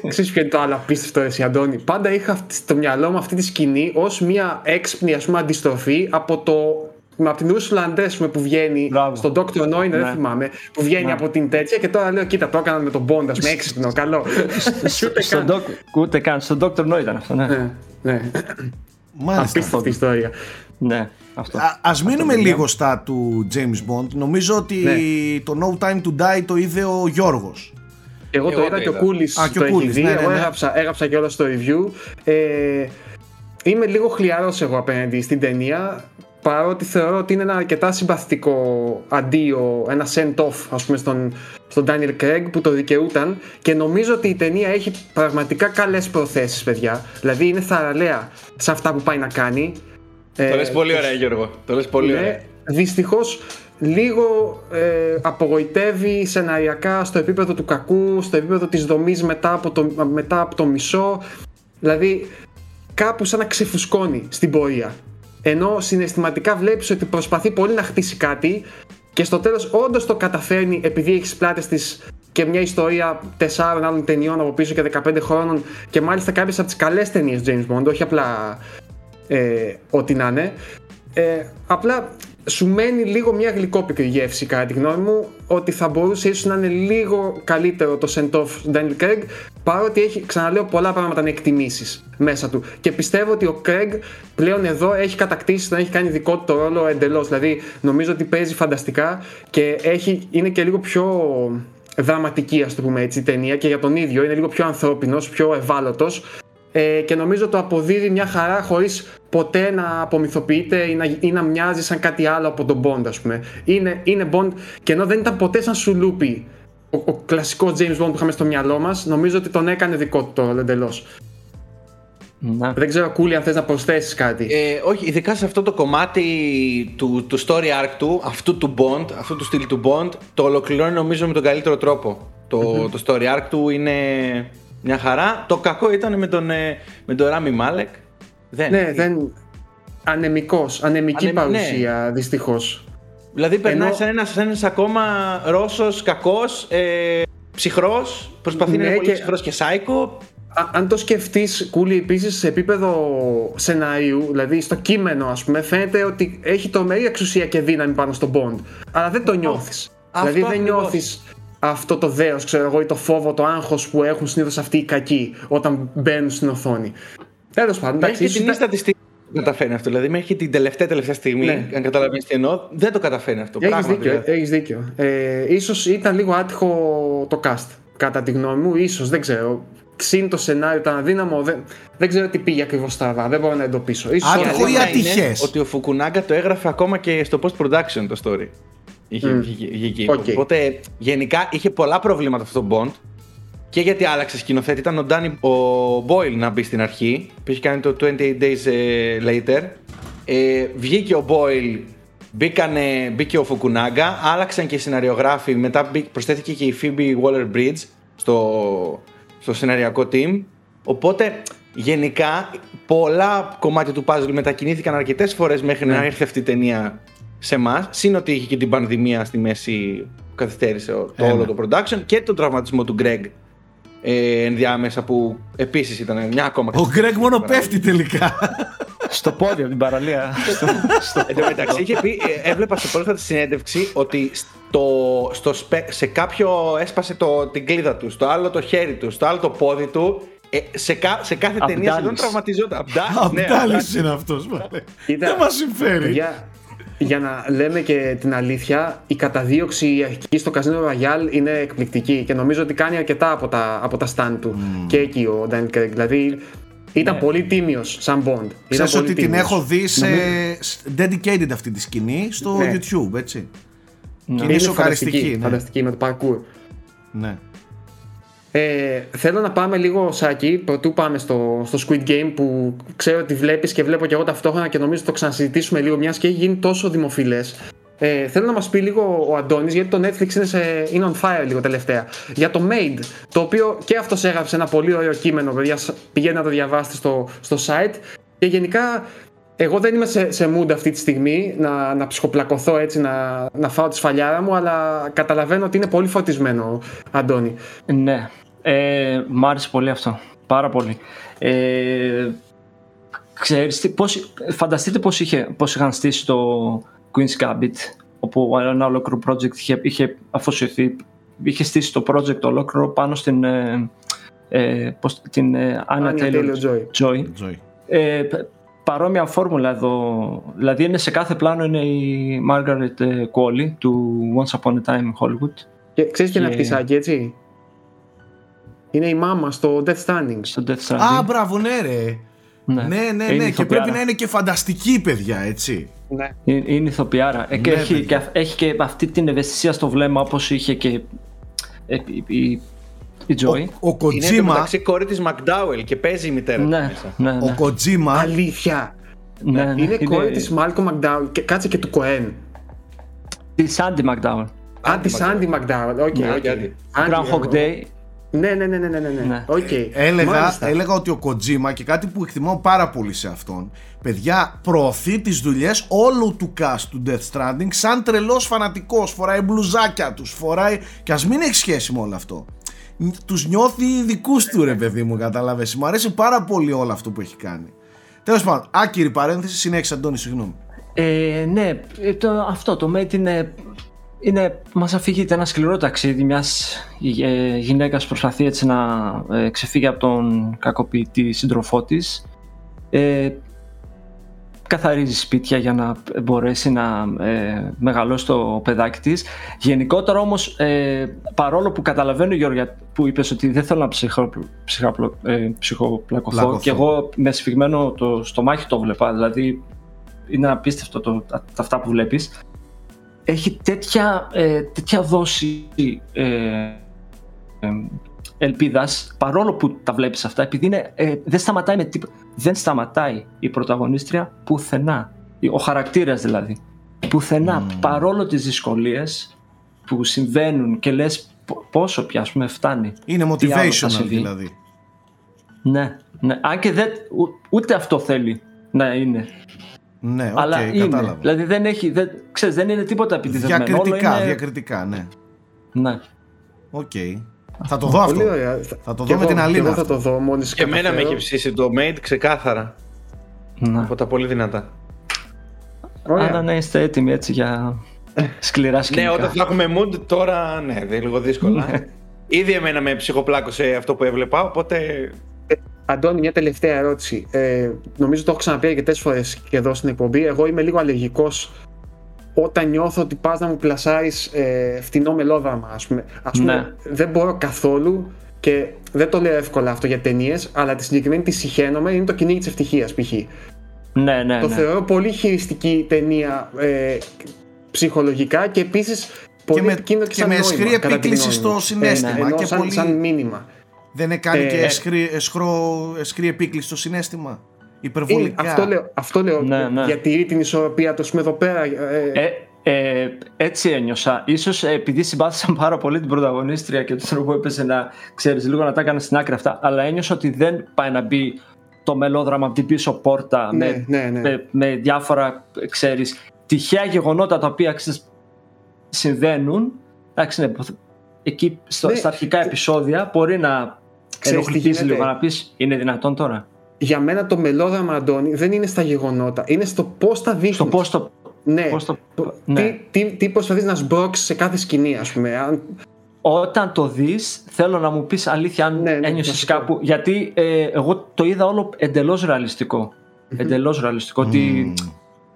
Ξέρεις ποιο είναι το άλλο απίστευτο, εσύ Αντώνη? Πάντα είχα στο μυαλό μου αυτή τη σκηνή ως μια έξυπνη, ας πούμε, αντιστροφή από το... από την Ουσλαντές που βγαίνει. Μπράβο. Στον Doctor Noiner, ναι. Δεν θυμάμαι. Που βγαίνει, ναι, από την τέτοια και τώρα λέω: κοίτα, το έκαναν με τον Bond, ας πούμε, έξυπνο, καλό. Ούτε καν. Στον Doctor Noiner ήταν αυτό, ναι. Ναι, ναι. Απίστευτη ιστορία. Ναι, αυτό. Α, ας μείνουμε αυτό λίγο στα του James Bond. Νομίζω ότι, ναι, το No Time to Die το είδε ο Γιώργος. Εγώ, Εγώ το είδα και ο Κούλης το έχει δει. Εγώ έγραψα και όλα στο review. Είμαι λίγο χλιαρός εγώ απέναντι στην ταινία, παρότι θεωρώ ότι είναι ένα αρκετά συμπαθητικό αντίο, ένα send-off, ας πούμε, στον, στον Daniel Craig που το δικαιούταν, και νομίζω ότι η ταινία έχει πραγματικά καλές προθέσεις, παιδιά. Δηλαδή είναι θαραλέα σε αυτά που πάει να κάνει. Το ε, λες πολύ ωραία, Γιώργο. Το λες πολύ, ναι, ωραία. Δυστυχώς λίγο ε, απογοητεύει σεναριακά στο επίπεδο του κακού, στο επίπεδο της δομής μετά από το, μετά από το μισό. Δηλαδή κάπου σαν να ξεφουσκώνει στην πορεία. Ενώ συναισθηματικά βλέπεις ότι προσπαθεί πολύ να χτίσει κάτι και στο τέλος όντως το καταφέρνει, επειδή έχει πλάτες της και μια ιστορία τεσσάρων άλλων ταινιών από πίσω και δεκαπέντε χρόνων, και μάλιστα κάποιες από τις καλές ταινίες του James Bond, όχι απλά ε, ό,τι να είναι. Ε, απλά σου μένει λίγο μια γλυκόπικρη γεύση, κατά τη γνώμη μου, ότι θα μπορούσε ίσως να είναι λίγο καλύτερο το send-off Daniel Craig, παρότι έχει, ξαναλέω, πολλά πράγματα να εκτιμήσεις μέσα του. Και πιστεύω ότι ο Craig πλέον εδώ έχει κατακτήσει να έχει κάνει δικό του το ρόλο εντελώς. Δηλαδή νομίζω ότι παίζει φανταστικά και έχει, είναι και λίγο πιο δραματική, ας το πούμε έτσι, η ταινία, και για τον ίδιο είναι λίγο πιο ανθρώπινος, πιο ευάλωτος. Ε, και νομίζω το αποδίδει μια χαρά χωρίς ποτέ να απομυθοποιείται ή να, ή να μοιάζει σαν κάτι άλλο από τον Bond, ας πούμε. Είναι, είναι Bond, και ενώ δεν ήταν ποτέ σαν σουλούπι ο, ο κλασικός James Bond που είχαμε στο μυαλό μας, νομίζω ότι τον έκανε δικό του το εντελώς. Να. Δεν ξέρω, Κούλη, αν θες να προσθέσεις κάτι. ε, Όχι, ειδικά σε αυτό το κομμάτι του, του story arc του, αυτού του Bond, αυτού του στυλ του Bond, το ολοκληρώνει νομίζω με τον καλύτερο τρόπο. Το, mm-hmm. το story arc του είναι... μια χαρά. Το κακό ήταν με τον, με τον Ράμι Μάλεκ. Δεν. Ναι, δεν... ανεμικός, ανεμική Ανεμ... παρουσία, ναι, δυστυχώς. Δηλαδή περνάει ενώ... σαν, ένας, σαν ένας ακόμα Ρώσος, κακός, ε, ψυχρός, προσπαθεί, ναι, να είναι πολύ και... ψυχρός και σάικο. Α, αν το σκεφτείς, Κούλη, επίσης σε επίπεδο σενάριου, δηλαδή στο κείμενο, ας πούμε, φαίνεται ότι έχει τρομερή εξουσία και δύναμη πάνω στον Bond, αλλά δεν το νιώθεις. Oh. Δηλαδή αυτό δεν νιώθεις αυτό το δέος, ξέρω εγώ, ή το φόβο, το άγχος που έχουν συνήθως αυτοί οι κακοί όταν μπαίνουν στην οθόνη. Τέλος πάντων, εντάξει. Μέχρι και την ίστατη στιγμή δεν καταφέρνει αυτό. Δηλαδή, μέχρι και την τελευταία τελευταία στιγμή, ναι, αν καταλαβαίνεις τι εννοώ, δεν το καταφέρνει αυτό. Έχεις δίκιο. Έχεις δίκιο. Ε, ίσως ήταν λίγο άτυχο το cast, κατά τη γνώμη μου. Ίσως, δεν ξέρω. Συν το σενάριο ήταν αδύναμο. Δεν, δεν ξέρω τι πήγε ακριβώς στραβά. Δεν μπορώ να εντοπίσω. Άτυχο ή ατυχές. Ότι ο Φουκουνάγκα το έγραφε ακόμα και στο post-production το story. Είχε βγει mm. okay. Οπότε γενικά είχε πολλά προβλήματα αυτό το Bond. Και γιατί άλλαξε σκηνοθέτη, ήταν ο Ντάνι Μπόιλ να μπει στην αρχή, που είχε κάνει το twenty-eight days later. ε, Βγήκε ο Μπόιλ, μπήκε ο Φουκουνάγκα, άλλαξαν και οι σεναριογράφοι. Μετά προσθέθηκε και η Phoebe Waller-Bridge στο, στο σεναριακό team. Οπότε γενικά πολλά κομμάτια του puzzle μετακινήθηκαν αρκετές φορές μέχρι mm. να έρθει αυτή η ταινία σε εμάς, σύν ότι είχε και την πανδημία στη μέση που καθυστέρησε το Ένα. όλο το production, και τον τραυματισμό του Greg ε, ενδιάμεσα, που επίσης ήταν μια ακόμα. Ο Greg μόνο πέφτει τελικά στο πόδι από την παραλία. Εν τω μεταξύ είχε πει, ε, έβλεπα σε πρόσφατη συνέντευξη ότι στο, στο σπε, σε κάποιο έσπασε το, την κλίδα του, στο άλλο το χέρι του, στο άλλο το πόδι του. Ε, σε, κα, σε κάθε Απ ταινία σχεδόν τραυματιζόταν. Απτάλης είναι αυτός. Δεν μας συμφέρει. Για να λέμε και την αλήθεια, η καταδίωξη η αρχική στο Καζίνο Ραγιάλ είναι εκπληκτική και νομίζω ότι κάνει αρκετά από τα, από τα stand του mm. και εκεί ο Daniel Craig. Δηλαδή ήταν, ναι, πολύ τίμιος σαν Bond. Ξέρεις ότι τίμιος. Την έχω δει σε dedicated αυτή τη σκηνή στο, ναι, YouTube, έτσι. Ναι. Είναι σοκαριστική, ναι, φανταστική με το parkour. Ναι. Ε, θέλω να πάμε λίγο, Σάκη, πρωτού πάμε στο, στο Squid Game, που ξέρω ότι βλέπεις και βλέπω και εγώ ταυτόχρονα και νομίζω το ξανασυζητήσουμε λίγο, μιας και έχει γίνει τόσο δημοφιλές. Ε, θέλω να μας πει λίγο ο Αντώνης, γιατί το Netflix είναι, σε, είναι on fire λίγο τελευταία, για το Made, το οποίο και αυτός έγραψε ένα πολύ ωραίο κείμενο, παιδιά, πηγαίνει να το διαβάσετε στο, στο site. Και γενικά εγώ δεν είμαι σε, σε mood αυτή τη στιγμή να, να ψυχοπλακωθώ έτσι, να, να φάω τη σφαλιάρα μου, αλλά καταλαβαίνω ότι είναι πολύ φωτισμένο, Αντώνη. Ναι. Ε, μ' άρεσε πολύ αυτό. Πάρα πολύ. Ε, ξέρεις, πώς, φανταστείτε πώς, είχε, πώς είχαν στήσει το Queen's Gambit, όπου ένα ολόκληρο project είχε, είχε αφοσιωθεί, είχε στήσει το project ολόκληρο πάνω στην ε, πώς, την ε, Anna Taylor Joy. Ε, παρόμοια φόρμουλα εδώ, δηλαδή είναι σε κάθε πλάνο είναι η Margaret Qualley του Once Upon a Time in Hollywood. Και, ξέρεις και, και... ένα πτυσάκι έτσι. Είναι η μάμα στο Death Stranding. Α, μπράβο, ναι, ρε. Ναι, ναι, ναι. ναι. Και πρέπει να είναι και φανταστική, παιδιά, έτσι. Ναι. Είναι ηθοποιάρα. Ναι, και έχει, και, έχει και αυτή την ευαισθησία στο βλέμμα, όπως είχε και ε, η, η Joy. Ο, ο Kojima. Είναι μεταξύ κόρη της Μακντάουελ και παίζει η μητέρα ναι, μέσα. Ναι, ναι. Ο Kojima. Αλήθεια. Ναι, ναι, είναι, είναι κόρη της Μάλκο Μακντάουελ. Κάτσε και του Κοέν. Της Άντι Μακντάουελ. Α, της Άντι Μακντάουελ. Οκ. Groundhog Day. Ναι, ναι, ναι, ναι, ναι, ναι. Okay. Έλεγα, έλεγα ότι ο Kojima, και κάτι που εκτιμάω πάρα πολύ σε αυτόν, παιδιά, προωθεί τις δουλειές όλου του cast του Death Stranding σαν τρελός φανατικός, φοράει μπλουζάκια τους, φοράει, και ας μην έχει σχέση με όλο αυτό. Τους νιώθει δικούς του, ρε παιδί μου, καταλάβες. Μου αρέσει πάρα πολύ όλο αυτό που έχει κάνει. Τέλος πάντων, άκυρη παρένθεση, συνέχισε Αντώνη, συγγνώμη. Ε, ναι, το, αυτό το Made είναι... Είναι, μας αφηγείται ένα σκληρό ταξίδι μιας ε, γυναίκας που προσπαθεί έτσι να ε, ξεφύγει από τον κακοποιητή σύντροφό της. Ε, καθαρίζει σπίτια για να μπορέσει να ε, μεγαλώσει το παιδάκι της. Γενικότερα όμως, ε, παρόλο που καταλαβαίνω, Γιώργια, που είπες ότι δεν θέλω να ψυχο, ψυχο, ε, ψυχοπλακωθώ, Λάκωθω. Και εγώ με σφιγμένο το στομάχι το βλέπα, δηλαδή είναι απίστευτο το, τα, τα αυτά που βλέπεις. Έχει τέτοια, ε, τέτοια δόση ε, ε, ελπίδας, παρόλο που τα βλέπεις αυτά, επειδή είναι, ε, δεν, σταματάει με τύπο, δεν σταματάει η πρωταγωνίστρια πουθενά, ο χαρακτήρας δηλαδή, πουθενά, mm. παρόλο τις δυσκολίες που συμβαίνουν και λες πόσο πια, ας πούμε, φτάνει. Είναι motivational δηλαδή. Ναι, ναι, αν και δεν, ο, ούτε αυτό θέλει να είναι. Ναι, okay, αλλά είναι, κατάλαβα. Δηλαδή δεν έχει, δεν, ξέρεις, δεν είναι τίποτα επιτυχημένο. Διακριτικά, είναι... διακριτικά, ναι. Ναι. Οκ. Okay. Θα το δω αυτό. Πολύ ωραία. Θα το δω και με εγώ, την Αλίνα. Εγώ θα το δω μόλις. Και εμένα με έχει ψήσει το Made ξεκάθαρα. Ναι. Από τα πολύ δυνατά. Ωραία. Άρα να είστε έτοιμοι έτσι για σκληρά σκηνικά. Ναι, όταν θα έχουμε mood τώρα, ναι, δεν είναι λίγο δύσκολα. Ήδη εμένα με ψυχοπλάκωσε αυτό που έβλεπα, οπότε... Αντώνη, μια τελευταία ερώτηση. Ε, νομίζω το έχω ξαναπεί αρκετές φορές και εδώ στην εκπομπή. Εγώ είμαι λίγο αλλεργικός όταν νιώθω ότι πας να μου πλασάρεις ε, φτηνό μελόδραμα, ας πούμε. Ας πούμε, ναι. Δεν μπορώ καθόλου, και δεν το λέω εύκολα αυτό για ταινίες, αλλά τη συγκεκριμένη τη συχαίνομαι, είναι το Κυνήγι της Ευτυχίας, π.χ. Ναι, ναι. Το ναι. θεωρώ πολύ χειριστική ταινία ε, ψυχολογικά, και επίσης πολύ επικίνδυνο και, και, και με αισχρή επίκληση στο συναίσθημα. Ε, ναι, και σαν, πολύ... σαν μήνυμα. Δεν έκανε ε, και εσχρή, εσχρό, εσχρή επίκληση στο συναίσθημα, υπερβολικά. Ε, αυτό λέω, αυτό λέω ναι, ναι. Γιατί την ισορροπία του εδώ πέρα. Ε... Ε, ε, έτσι ένιωσα. Ίσως επειδή συμπάθησαν πάρα πολύ την πρωταγωνίστρια και τον τρόπο που έπαιζε, να ξέρεις λίγο να τα έκανε στην άκρη αυτά, αλλά ένιωσα ότι δεν πάει να μπει το μελόδραμα από την πίσω πόρτα ναι, με, ναι, ναι. Με, με διάφορα, ξέρεις, τυχαία γεγονότα τα οποία ξέρεις, συμβαίνουν. Εντάξει, ναι, εκεί στο, ναι, στα αρχικά ναι, επεισόδια μπορεί να ενοχληθείς λίγο, να πεις είναι δυνατόν τώρα. Για μένα το μελόδραμα, Αντώνη, δεν είναι στα γεγονότα, είναι στο πώς τα δείχνεις. Στο πώς το... Ναι, πώς το... ναι. Τι, τι, τι προσπαθείς να σμπρώξεις σε κάθε σκηνή, ας πούμε. Αν... Όταν το δεις, θέλω να μου πεις αλήθεια αν ναι, ναι, ένιωσες ναι, κάπου. Γιατί ε, εγώ το είδα όλο εντελώς ρεαλιστικό. Mm-hmm. Εντελώς ρεαλιστικό, mm. ότι...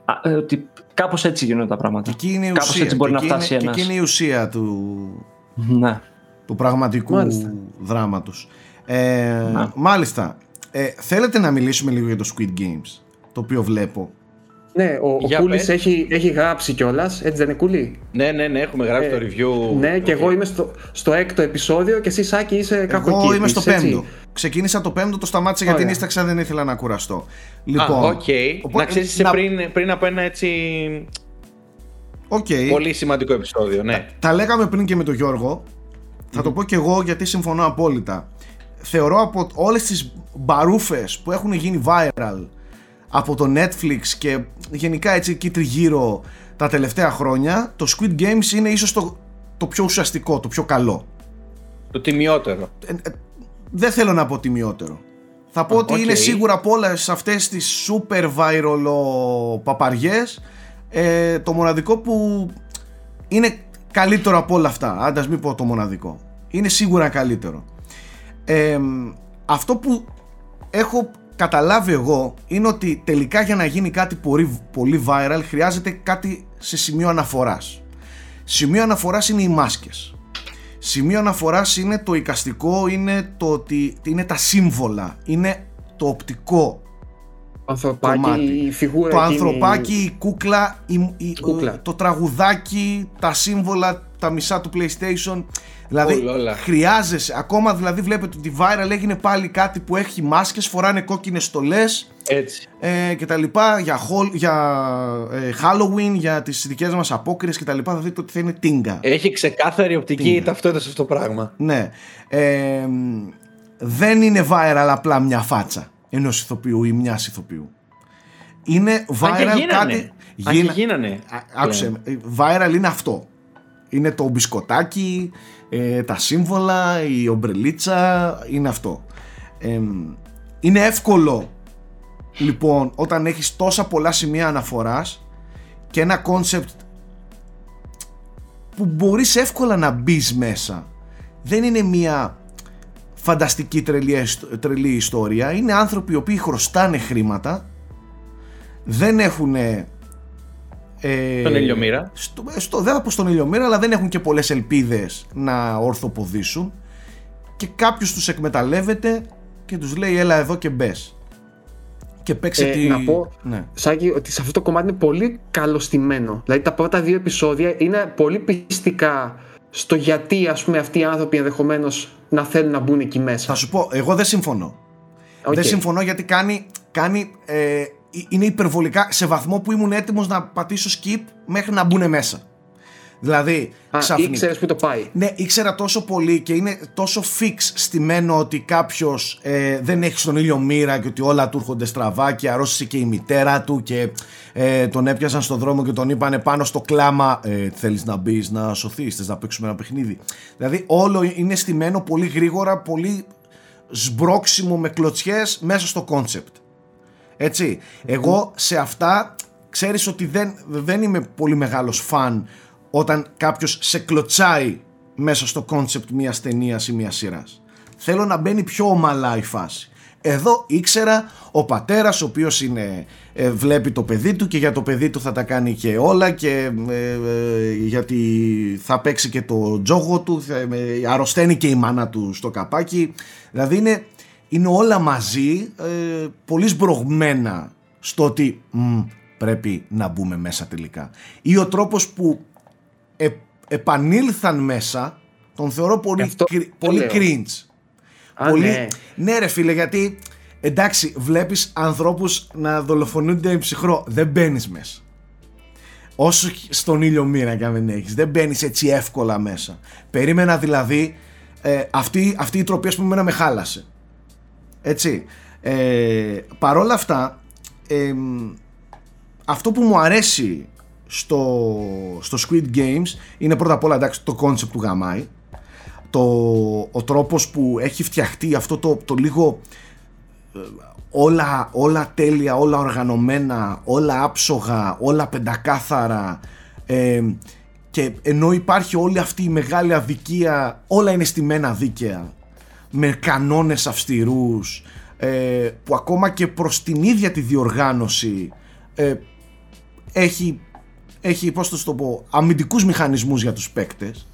Α, ε, ότι κάπως έτσι γίνονται τα πράγματα. Εκεί είναι η κάπως ουσία. Έτσι μπορεί και να φτάσει είναι, ένας. Και εκεί είναι η ουσία του... Ναι. Του πραγματικού μάλιστα. δράματος ε, μάλιστα ε, θέλετε να μιλήσουμε λίγο για το Squid Games, το οποίο βλέπω. Ναι, ο, ο Κούλης έχει, έχει γράψει κιόλας. Έτσι δεν είναι, Κούλη? Ναι, ναι, ναι, έχουμε γράψει ε, το review. Ναι, okay. Και εγώ είμαι στο, στο έκτο επεισόδιο. Και εσύ, Σάκη, είσαι κάπου εκεί. Εγώ είμαι στο πέμπτο έτσι. Ξεκίνησα το πέμπτο, το σταμάτησα oh, γιατί yeah. νύσταξα, δεν ήθελα να κουραστώ. Λοιπόν, ah, okay. οπότε, να ξέρεις να... πριν, πριν από ένα έτσι... Okay. Πολύ σημαντικό επεισόδιο, ναι. Τα, τα λέγαμε πριν και με τον Γιώργο. Mm-hmm. Θα το πω και εγώ γιατί συμφωνώ απόλυτα. Θεωρώ από όλες τις μπαρούφες που έχουν γίνει viral από το Netflix και γενικά έτσι εκεί τριγύρω τα τελευταία χρόνια, το Squid Games είναι ίσως το, το πιο ουσιαστικό, το πιο καλό. Το τιμιότερο. Ε, ε, δεν θέλω να πω τιμιότερο. Θα πω okay. ότι είναι σίγουρα από όλες αυτές τις super viral παπαριές ε, το μοναδικό που είναι καλύτερο από όλα αυτά. Άντας μην πω το μοναδικό. Είναι σίγουρα καλύτερο. Ε, αυτό που έχω καταλάβει εγώ είναι ότι τελικά για να γίνει κάτι πολύ, πολύ viral χρειάζεται κάτι σε σημείο αναφοράς. Σημείο αναφοράς είναι οι μάσκες. Σημείο αναφοράς είναι το εικαστικό, είναι, το ότι, είναι τα σύμβολα, είναι το οπτικό ανθρωπάκι, κομμάτι. Η φιγούρα το ανθρωπάκι, είναι... η κούκλα, η, η, κούκλα. Το τραγουδάκι, τα σύμβολα, τα μισά του PlayStation. Δηλαδή oh, χρειάζεσαι, ακόμα δηλαδή βλέπετε ότι viral έγινε πάλι κάτι που έχει μάσκες, φοράνε κόκκινες στολές ε, και τα λοιπά για, για ε, Halloween, για τις δικές μας απόκριες και τα λοιπά. Θα δείτε ότι θα είναι τίγκα. Έχει ξεκάθαρη οπτική ταυτότητα σε αυτό το πράγμα. Ναι, ε, δεν είναι viral απλά μια φάτσα ενός ηθοποιού ή μιας ηθοποιού. Είναι viral κάτι. Αν και γίνανε. Άκουσε, viral είναι αυτό. Είναι το μπισκοτάκι, ε, τα σύμβολα, η ομπρελίτσα, είναι αυτό. Ε, είναι εύκολο, λοιπόν, όταν έχεις τόσα πολλά σημεία αναφοράς και ένα κόνσεπτ που μπορείς εύκολα να μπεις μέσα. Δεν είναι μια φανταστική τρελή, τρελή ιστορία. Είναι άνθρωποι οι οποίοι χρωστάνε χρήματα, δεν έχουνε... Ε, στον ηλιομήρα. Στο, στο, δεν θα πω στον ηλιομήρα, αλλά δεν έχουν και πολλές ελπίδες να ορθοποδήσουν. Και κάποιος τους εκμεταλλεύεται και τους λέει έλα εδώ και μπες. Και παίξε ε, τη... Να πω, ναι. Σάκη, ότι σε αυτό το κομμάτι είναι πολύ καλωστημένο. Δηλαδή τα πρώτα δύο επεισόδια είναι πολύ πιστικά στο γιατί, ας πούμε, αυτοί οι άνθρωποι ενδεχομένως να θέλουν να μπουν εκεί μέσα. Θα σου πω, εγώ δεν συμφωνώ. Okay. Δεν συμφωνώ γιατί κάνει... κάνει ε, είναι υπερβολικά σε βαθμό που ήμουν έτοιμος να πατήσω skip μέχρι να μπουν μέσα. Δηλαδή, α, ξαφνικά. Ήξερες που το πάει. Ναι, ήξερα τόσο πολύ και είναι τόσο fix στημένο ότι κάποιος ε, δεν έχει στον ήλιο μοίρα και ότι όλα του έρχονται στραβά και αρρώστησε και η μητέρα του και ε, τον έπιασαν στον δρόμο και τον είπανε πάνω στο κλάμα. Ε, θέλεις να μπεις, να σωθείς, θες να παίξουμε ένα παιχνίδι. Δηλαδή, όλο είναι στημένο πολύ γρήγορα, πολύ σμπρόξιμο με κλωτσιές μέσα στο κόνσεπτ. Έτσι, εγώ σε αυτά ξέρεις ότι δεν, δεν είμαι πολύ μεγάλος φαν όταν κάποιος σε κλωτσάει μέσα στο κόνσεπτ μιας ταινίας ή μιας σειράς. Θέλω να μπαίνει πιο ομαλά η φάση. Εδώ ήξερα ο πατέρας ο οποίος είναι, ε, βλέπει το παιδί του και για το παιδί του θα τα κάνει και όλα και ε, ε, γιατί θα παίξει και το τζόγο του, θα, ε, αρρωσταίνει και η μάνα του στο καπάκι. Δηλαδή είναι... Είναι όλα μαζί ε, πολύ σμπρωγμένα στο ότι μ, πρέπει να μπούμε μέσα τελικά. Ή ο τρόπος που ε, επανήλθαν μέσα τον θεωρώ πολύ, κρι, πολύ cringe. Α, πολύ, ναι. ναι ρε φίλε, γιατί εντάξει βλέπεις ανθρώπους να δολοφονούνται ψυχρό, δεν μπαίνεις μέσα. Όσο στον ήλιο μοίρα και αν δεν έχεις, δεν μπαίνεις έτσι εύκολα μέσα. Περίμενα δηλαδή ε, αυτή, αυτή η τροπή ας πούμε με χάλασε. Έτσι, ε, παρόλα αυτά, ε, αυτό που μου αρέσει στο, στο Squid Games είναι πρώτα απ' όλα εντάξει, το concept του γαμάει, το, ο τρόπος που έχει φτιαχτεί αυτό το, το λίγο ε, όλα, όλα τέλεια, όλα οργανωμένα, όλα άψογα, όλα πεντακάθαρα ε, και ενώ υπάρχει όλη αυτή η μεγάλη αδικία, όλα είναι στημένα δίκαια. Με κανόνες αυστηρούς ε, που ακόμα και προς την ίδια τη διοργάνωση ε, έχει, έχει πώς το το πω, αμυντικούς μηχανισμούς για τους παίκτες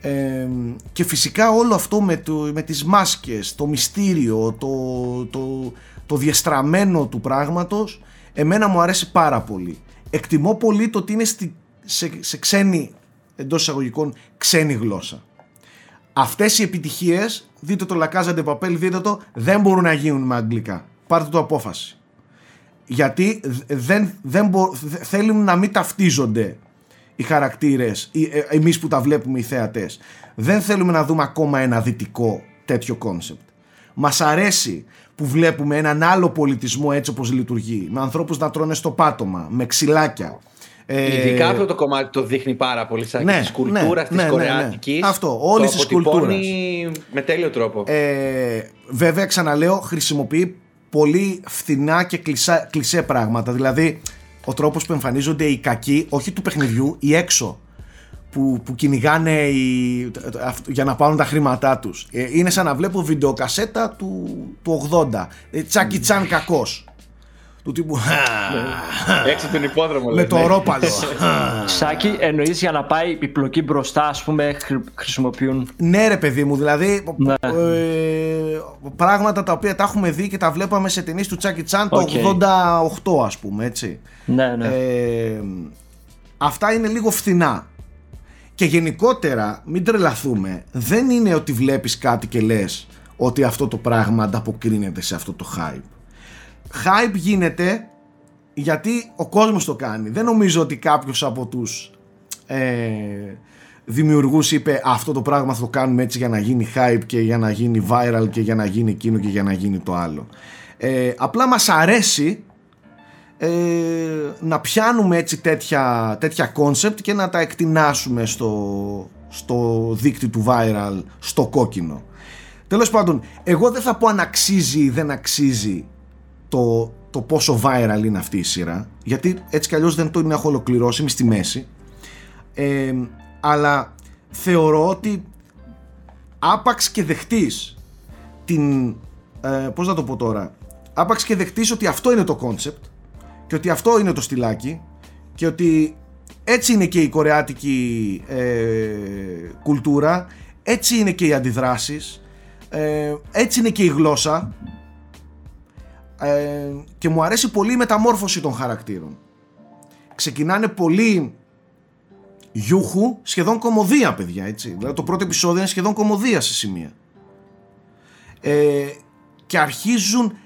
ε, και φυσικά όλο αυτό με, το, με τις μάσκες, το μυστήριο, το, το, το διεστραμμένο του πράγματος εμένα μου αρέσει πάρα πολύ. Εκτιμώ πολύ το ότι είναι στη, σε, σε ξένη, εντός εισαγωγικών, ξένη γλώσσα. Αυτές οι επιτυχίες, δείτε το La Casa de Papel, δείτε το, δεν μπορούν να γίνουν με αγγλικά. Πάρτε το απόφαση. Γιατί δεν, δεν μπο, θέλουν να μην ταυτίζονται οι χαρακτήρες, οι, ε, εμείς που τα βλέπουμε οι θεατές. Δεν θέλουμε να δούμε ακόμα ένα δυτικό τέτοιο κόνσεπτ. Μας αρέσει που βλέπουμε έναν άλλο πολιτισμό έτσι όπως λειτουργεί. Με ανθρώπους να τρώνε στο πάτωμα, με ξυλάκια. Ειδικά αυτό το κομμάτι το δείχνει πάρα πολύ σαν ναι, τη κουλτούρα ναι, τη ναι, κορεάτικη. Ναι, ναι. Αυτό, όλη τη κουλτούρα. Με τέλειο τρόπο. Ε, βέβαια, ξαναλέω, χρησιμοποιεί πολύ φθηνά και κλισά, κλισέ πράγματα. Δηλαδή, ο τρόπος που εμφανίζονται οι κακοί, όχι του παιχνιδιού, οι έξω. Που, που κυνηγάνε οι, για να πάρουν τα χρήματά τους. Ε, είναι σαν να βλέπω βιντεοκασέτα του, του ογδόντα. Ε, Τσάκι Τσάν κακός. Του τύπου. Έξω τον υπόδρομο. Με το ρόπαλο. Σάκη, εννοείς για να πάει η πλοκή μπροστά, ας πούμε, χρησιμοποιούν. Ναι, ρε παιδί μου, δηλαδή. Πράγματα τα οποία τα έχουμε δει και τα βλέπαμε σε ταινίες του Τσάκι Τσάν το ογδόντα οκτώ, ας πούμε, έτσι. Ναι, ναι. Αυτά είναι λίγο φθηνά. Και γενικότερα, μην τρελαθούμε, δεν είναι ότι βλέπεις κάτι και λες ότι αυτό το πράγμα ανταποκρίνεται σε αυτό το hype. Hype γίνεται γιατί ο κόσμος το κάνει. Δεν νομίζω ότι κάποιος από τους ε, δημιουργούς είπε αυτό το πράγμα θα το κάνουμε έτσι για να γίνει hype και για να γίνει viral και για να γίνει εκείνο και για να γίνει το άλλο. Ε, απλά μας αρέσει ε, να πιάνουμε έτσι τέτοια, τέτοια concept και να τα εκτινάσουμε στο, στο δίκτυ του viral, στο κόκκινο. Τέλος πάντων, εγώ δεν θα πω αν αξίζει ή δεν αξίζει Το, το πόσο viral είναι αυτή η σειρά, γιατί έτσι κι αλλιώς δεν το έχω ολοκληρώσει, είμαι στη μέση, ε, αλλά θεωρώ ότι άπαξ και δεχτείς την, ε, πώς να το πω τώρα, άπαξ και δεχτείς ότι αυτό είναι το concept και ότι αυτό είναι το στυλάκι και ότι έτσι είναι και η κορεάτικη ε, κουλτούρα, έτσι είναι και οι αντιδράσεις, ε, έτσι είναι και η γλώσσα. Ε, και μου αρέσει πολύ η μεταμόρφωση των χαρακτήρων. Ξεκινάνε πολύ γιούχου, σχεδόν κωμωδία, παιδιά, έτσι. Δηλαδή το πρώτο επεισόδιο είναι σχεδόν κωμωδία σε σημεία, ε, και αρχίζουν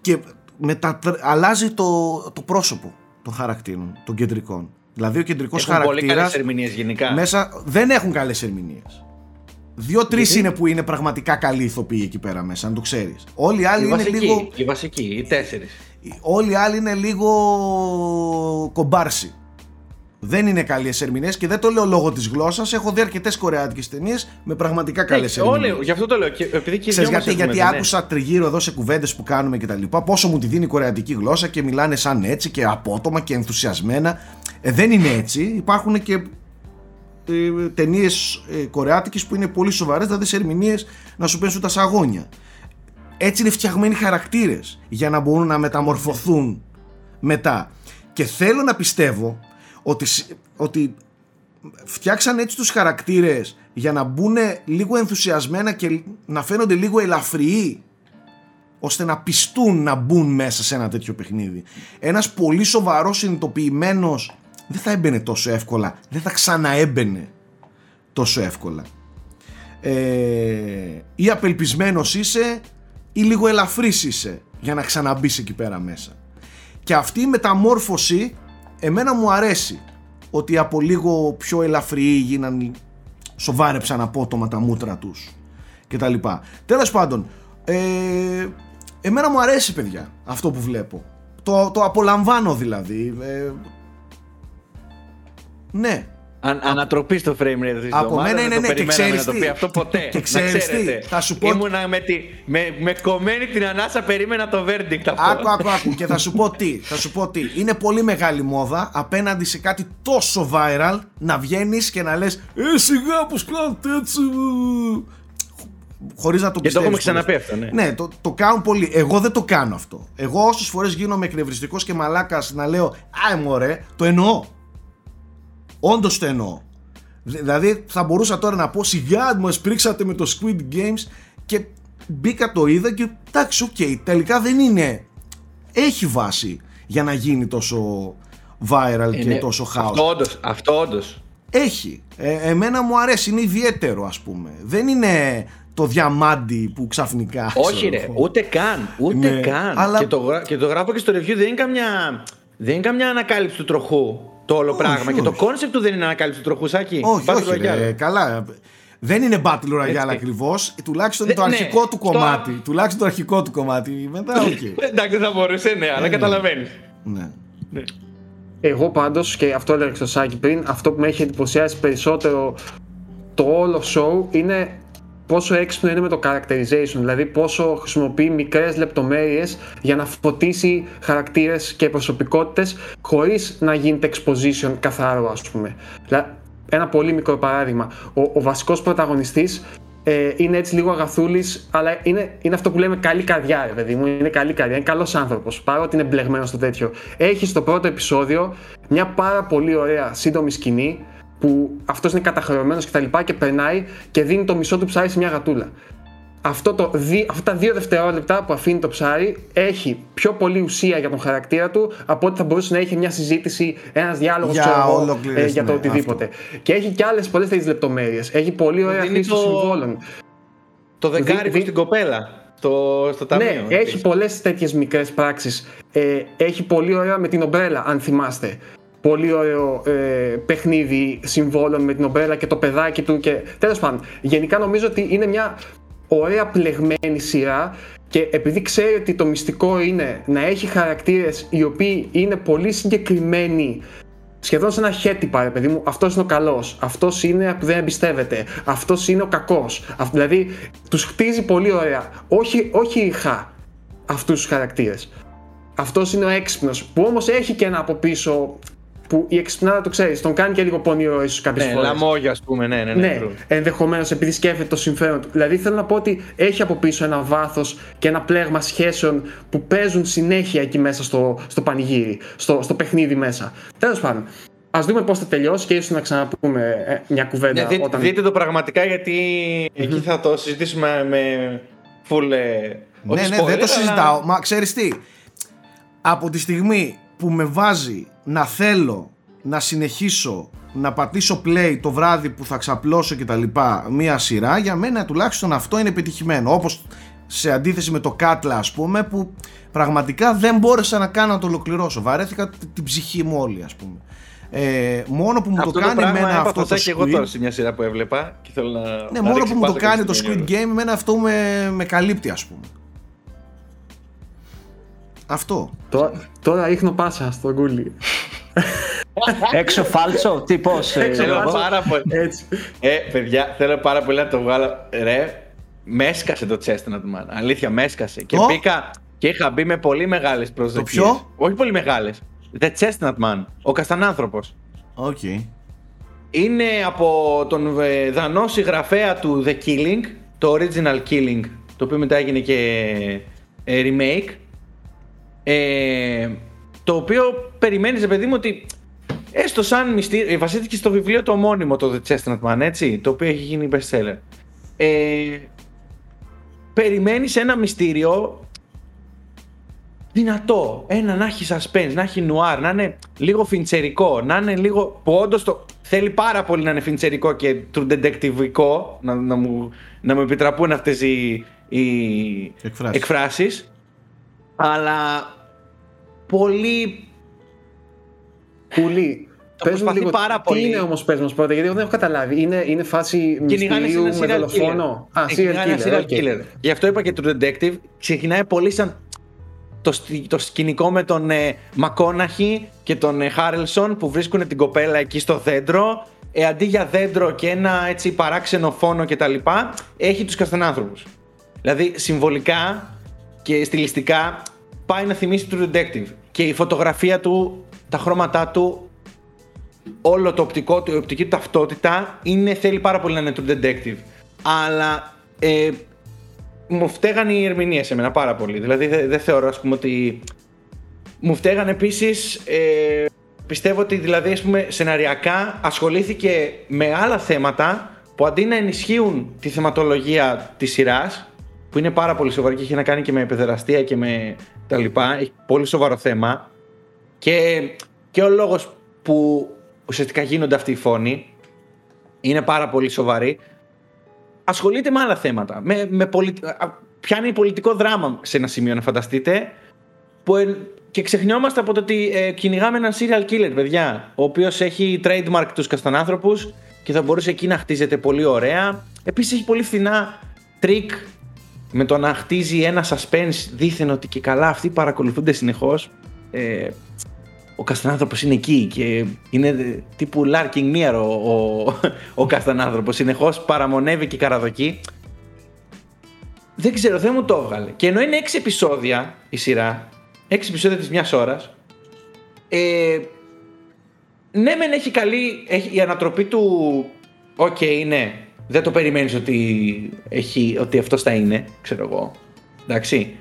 και μετα... αλλάζει το, το πρόσωπο των χαρακτήρων, των κεντρικών. Δηλαδή ο κεντρικός έχουν χαρακτήρας, πολύ καλές ερμηνείες γενικά. Μέσα δεν έχουν καλές ερμηνείες. Δύο-τρεις είναι που είναι πραγματικά καλοί ηθοποιοί εκεί πέρα μέσα, αν το ξέρεις. Όλοι οι άλλοι οι είναι βασικοί, λίγο. Οι βασικοί, οι τέσσερις. Όλοι οι άλλοι είναι λίγο κομπάρσι. Δεν είναι καλές ερμηνείες και δεν το λέω λόγω της γλώσσας. Έχω δει αρκετές κορεάτικες ταινίες με πραγματικά καλές ερμηνείες. Γι' αυτό το λέω. Και, επειδή και ξέρεις γιατί, γιατί ναι. Άκουσα τριγύρω εδώ σε κουβέντες που κάνουμε και τα λοιπά, πόσο μου τη δίνει η κορεατική γλώσσα και μιλάνε σαν έτσι και απότομα και ενθουσιασμένα. Ε, δεν είναι έτσι. Υπάρχουν και ταινίες κορεάτικες που είναι πολύ σοβαρές, δηλαδή σε ερμηνείες να σου πέσουν τα σαγόνια. Έτσι είναι φτιαγμένοι χαρακτήρες για να μπορούν να μεταμορφωθούν μετά. Και θέλω να πιστεύω ότι, ότι φτιάξαν έτσι τους χαρακτήρες για να μπουν λίγο ενθουσιασμένα και να φαίνονται λίγο ελαφριοί, ώστε να πιστούν να μπουν μέσα σε ένα τέτοιο παιχνίδι. Ένας πολύ σοβαρός συνειδητοποιημένος δεν θα έμπαινε τόσο εύκολα, δεν θα ξαναέμπαινε τόσο εύκολα. Ε, ή απελπισμένος είσαι ή λίγο ελαφρύς είσαι για να ξαναμπείς εκεί πέρα μέσα. Και αυτή η μεταμόρφωση εμένα μου αρέσει, ότι από λίγο πιο ελαφριοί γίναν, σοβάρεψαν απότομα τα μούτρα τους και τα λοιπά. Τέλος πάντων, ε, εμένα μου αρέσει, παιδιά, αυτό που βλέπω. Το, το απολαμβάνω δηλαδή. Ε, Ναι. Αν, ανατροπή στο frame rate. Από μένα είναι, ναι, και ξέρεις τι. Αυτό ποτέ. Και ξέρεις τι. Θα σου πω. Ήμουνα με, τη, με, με κομμένη την ανάσα, περίμενα το verdict αυτό. Άκου, άκου, άκου. Και θα σου πω τι. Θα σου πω τι. Είναι πολύ μεγάλη μόδα απέναντι σε κάτι τόσο viral να βγαίνεις και να λες «Ε, σιγά, πως κάνετε έτσι». Χωρίς να το πιστεύεις. Και το έχουμε ξαναπεί αυτό, ναι. Ναι, το, το κάνουν πολύ. Εγώ δεν το κάνω αυτό. Εγώ όσες φορές γίνομαι εκνευριστικός και μαλάκας να λέω «Α, μωρέ», το εννοώ. Όντως το εννοώ. Δηλαδή θα μπορούσα τώρα να πω «Σιγά, μας πρίξατε με το Squid Games» και μπήκα, το είδα και εντάξει, οκ, okay, τελικά δεν είναι. Έχει βάση για να γίνει τόσο viral είναι, και τόσο χάος. Αυτό όντως, αυτό όντως. Έχει. Ε, εμένα μου αρέσει, είναι ιδιαίτερο, ας πούμε. Δεν είναι το διαμάντι που ξαφνικά... Όχι ρε, ούτε καν, ούτε ναι, καν. Αλλά... Και, το, και το γράφω και στο review, δεν είναι καμιά, δεν είναι καμιά ανακάλυψη του τροχού. Το όλο όχι, πράγμα όχι. Και το concept του δεν είναι ανακάλυψη του τροχού, Σάκη. Όχι, Battle όχι ρε, καλά. Δεν είναι Battle Royale ακριβώς. Τουλάχιστον Δε, το αρχικό ναι, του κομμάτι το... Τουλάχιστον το αρχικό του κομμάτι. Μετά, okay. Εντάξει, θα μπορούσε, ναι, αλλά ναι, καταλαβαίνεις. Ναι, ναι. Εγώ πάντως, και αυτό έλεγα στο Σάκη πριν, αυτό που με έχει εντυπωσιάσει περισσότερο το όλο show είναι πόσο έξυπνο είναι με το characterization, δηλαδή πόσο χρησιμοποιεί μικρές λεπτομέρειες για να φωτίσει χαρακτήρες και προσωπικότητες χωρίς να γίνεται exposition καθαρό, ας πούμε. Ένα πολύ μικρό παράδειγμα. Ο, ο βασικός πρωταγωνιστής ε, είναι έτσι λίγο αγαθούλης, αλλά είναι, είναι αυτό που λέμε καλή καρδιά, ρε παιδί μου. Είναι καλή καρδιά, είναι καλός άνθρωπος, παρότι είναι μπλεγμένος στο τέτοιο. Έχει στο πρώτο επεισόδιο μια πάρα πολύ ωραία σύντομη σκηνή που αυτός είναι καταχρεωμένος και τα λοιπά και περνάει και δίνει το μισό του ψάρι σε μια γατούλα. Αυτό το, δι, αυτά τα δύο δευτερόλεπτα που αφήνει το ψάρι έχει πιο πολύ ουσία για τον χαρακτήρα του από ότι θα μπορούσε να έχει μια συζήτηση, ένας διάλογος για, ξέρω, ε, για το οτιδήποτε. Αυτό. Και έχει και άλλες πολλές τέτοιες λεπτομέρειες. Έχει πολύ ωραία χρήση των συμβόλων. Το δεκάρι που στην κοπέλα. Στο, στο ταμείο, ναι, επίσης. Έχει πολλές τέτοιες μικρές πράξεις. Ε, έχει πολύ ωραία με την ομπρέλα, αν θυμάστε. Πολύ ωραίο ε, παιχνίδι συμβόλων με την ομπρέλα και το παιδάκι του και τέλος πάντων. Γενικά νομίζω ότι είναι μια ωραία πλεγμένη σειρά και επειδή ξέρει ότι το μυστικό είναι να έχει χαρακτήρες οι οποίοι είναι πολύ συγκεκριμένοι, σχεδόν σε ένα χέτυπα, ρε παιδί μου, αυτός είναι ο καλός, αυτός είναι που δεν εμπιστεύεται, αυτός είναι ο κακός. Δηλαδή τους χτίζει πολύ ωραία, όχι, όχι ηχά αυτούς τους χαρακτήρες. Αυτός είναι ο έξυπνος που όμως έχει και ένα από πίσω που η εξυπνάδα το ξέρει, τον κάνει και λίγο πονηρό ίσως κάποιες ναι, φορές. Λαμόγια, ας πούμε, ναι, ναι, ναι. ναι ενδεχομένως επειδή σκέφτεται το συμφέρον του. Δηλαδή θέλω να πω ότι έχει από πίσω ένα βάθος και ένα πλέγμα σχέσεων που παίζουν συνέχεια εκεί μέσα στο, στο πανηγύρι, στο, στο παιχνίδι μέσα. Τέλος πάντων. Ας δούμε πώς θα τελειώσει και ίσως να ξαναπούμε μια κουβέντα. Ναι, δείτε, όταν... δείτε το πραγματικά γιατί mm-hmm. εκεί θα το συζητήσουμε με full. Ναι, ναι, spoiler, δεν το συζητάω. Αλλά... Μα ξέρεις τι. Από τη στιγμή που με βάζει να θέλω να συνεχίσω να πατήσω play το βράδυ που θα ξαπλώσω και τα λοιπά μία σειρά, για μένα τουλάχιστον αυτό είναι επιτυχημένο. Όπως σε αντίθεση με το Κάτλα, ας πούμε, που πραγματικά δεν μπόρεσα να κάνω να το ολοκληρώσω. Βαρέθηκα την ψυχή μου όλη, ας πούμε. Ε, μόνο που μου αυτό το, το κάνει εμένα αυτό το, το Squid... Και εγώ τώρα σε μια σειρά που έβλεπα και θέλω να... Ναι, να μόνο που μου το κάνει το Squid Game, εμένα αυτό με, με καλύπτει, ας πούμε. Αυτό. Τώρα, τώρα ίχνω πάσα στον Γκούλι. Έξω φάλσο, τι πώς. Θέλω πάρα πολύ. Ε, παιδιά, θέλω πάρα πολύ να το βγάλω. Ρε, με έσκασε το Chestnut Man. Αλήθεια, με έσκασε. Και πήγα και είχα μπει με πολύ μεγάλες προσδοκίες. Το ποιο? Όχι πολύ μεγάλες. The Chestnut Man, ο Καστανάνθρωπος. Οκ. Okay. Είναι από τον δανό συγγραφέα του The Killing, το original Killing, το οποίο μετά έγινε και remake. Ε, το οποίο περιμένεις, παιδί μου, ότι έστω σαν μυστήριο. Βασίστηκε στο βιβλίο το ομώνυμο, το The Chestnut Man, έτσι, το οποίο έχει γίνει bestseller. Ε, περιμένεις ένα μυστήριο δυνατό, ένα να έχει suspense, να έχει νουάρ, να είναι λίγο φιντσερικό, να είναι λίγο. Που όντως το θέλει πάρα πολύ να είναι φιντσερικό και true detectiveικό, να, να, μου, να μου επιτραπούν αυτές οι, οι εκφράσεις. εκφράσεις. Αλλά πολύ. Πολύ. Πες μου λίγο πάρα τι πολύ. Είναι όμως, πες μας πρώτα, γιατί εγώ δεν έχω καταλάβει. Είναι, είναι φάση μυστηρίου με δολοφόνο. Α, serial killer. killer. Γι' αυτό είπα και True Detective. Ξεκινάει πολύ σαν το, το σκηνικό με τον ε, Μακόναχη και τον ε, Χάρελσον που βρίσκουν την κοπέλα εκεί στο δέντρο. Ε, αντί για δέντρο και ένα έτσι παράξενο φόνο κτλ. Έχει τους καστανάνθρωπους. Δηλαδή συμβολικά και στιλιστικά πάει να θυμίσει True Detective. Και η φωτογραφία του, τα χρώματά του, όλο το οπτικό του, η οπτική του ταυτότητα είναι, θέλει πάρα πολύ να είναι True Detective. Αλλά ε, μου φταίγαν οι ερμηνείες εμένα πάρα πολύ. Δηλαδή δεν δε θεωρώ, ας πούμε, ότι μου φταίγαν. Επίσης ε, πιστεύω ότι, δηλαδή, ας πούμε, σεναριακά ασχολήθηκε με άλλα θέματα που αντί να ενισχύουν τη θεματολογία της σειράς, που είναι πάρα πολύ σοβαρή και έχει να κάνει και με παιδεραστία και με τα λοιπά, έχει πολύ σοβαρό θέμα, και, και ο λόγος που ουσιαστικά γίνονται αυτοί οι φόνοι είναι πάρα πολύ σοβαρή, ασχολείται με άλλα θέματα, με, με πολι... πιάνει πολιτικό δράμα σε ένα σημείο, να φανταστείτε, που ε... και ξεχνιόμαστε από το ότι ε, κυνηγάμε έναν serial killer, παιδιά, ο οποίος έχει trademark τους καστανάνθρωπους και θα μπορούσε εκεί να χτίζεται πολύ ωραία. Επίσης έχει πολύ φθηνά trick με το να χτίζει ένα suspense δίθεν ότι και καλά αυτοί παρακολουθούνται συνεχώς. Ε, ο καστανάνθρωπος είναι εκεί και είναι τύπου Larking Near ο, ο, ο καστανάνθρωπος. Συνεχώς παραμονεύει και καραδοκεί. Δεν ξέρω, δεν μου το έβγαλε. Και ενώ είναι έξι επεισόδια η σειρά, έξι επεισόδια της μιας ώρας, ε, ναι μεν έχει καλή, έχει, η ανατροπή του, οκ, okay, ναι, δεν το περιμένεις ότι, έχει, ότι αυτός θα είναι, ξέρω εγώ, εντάξει,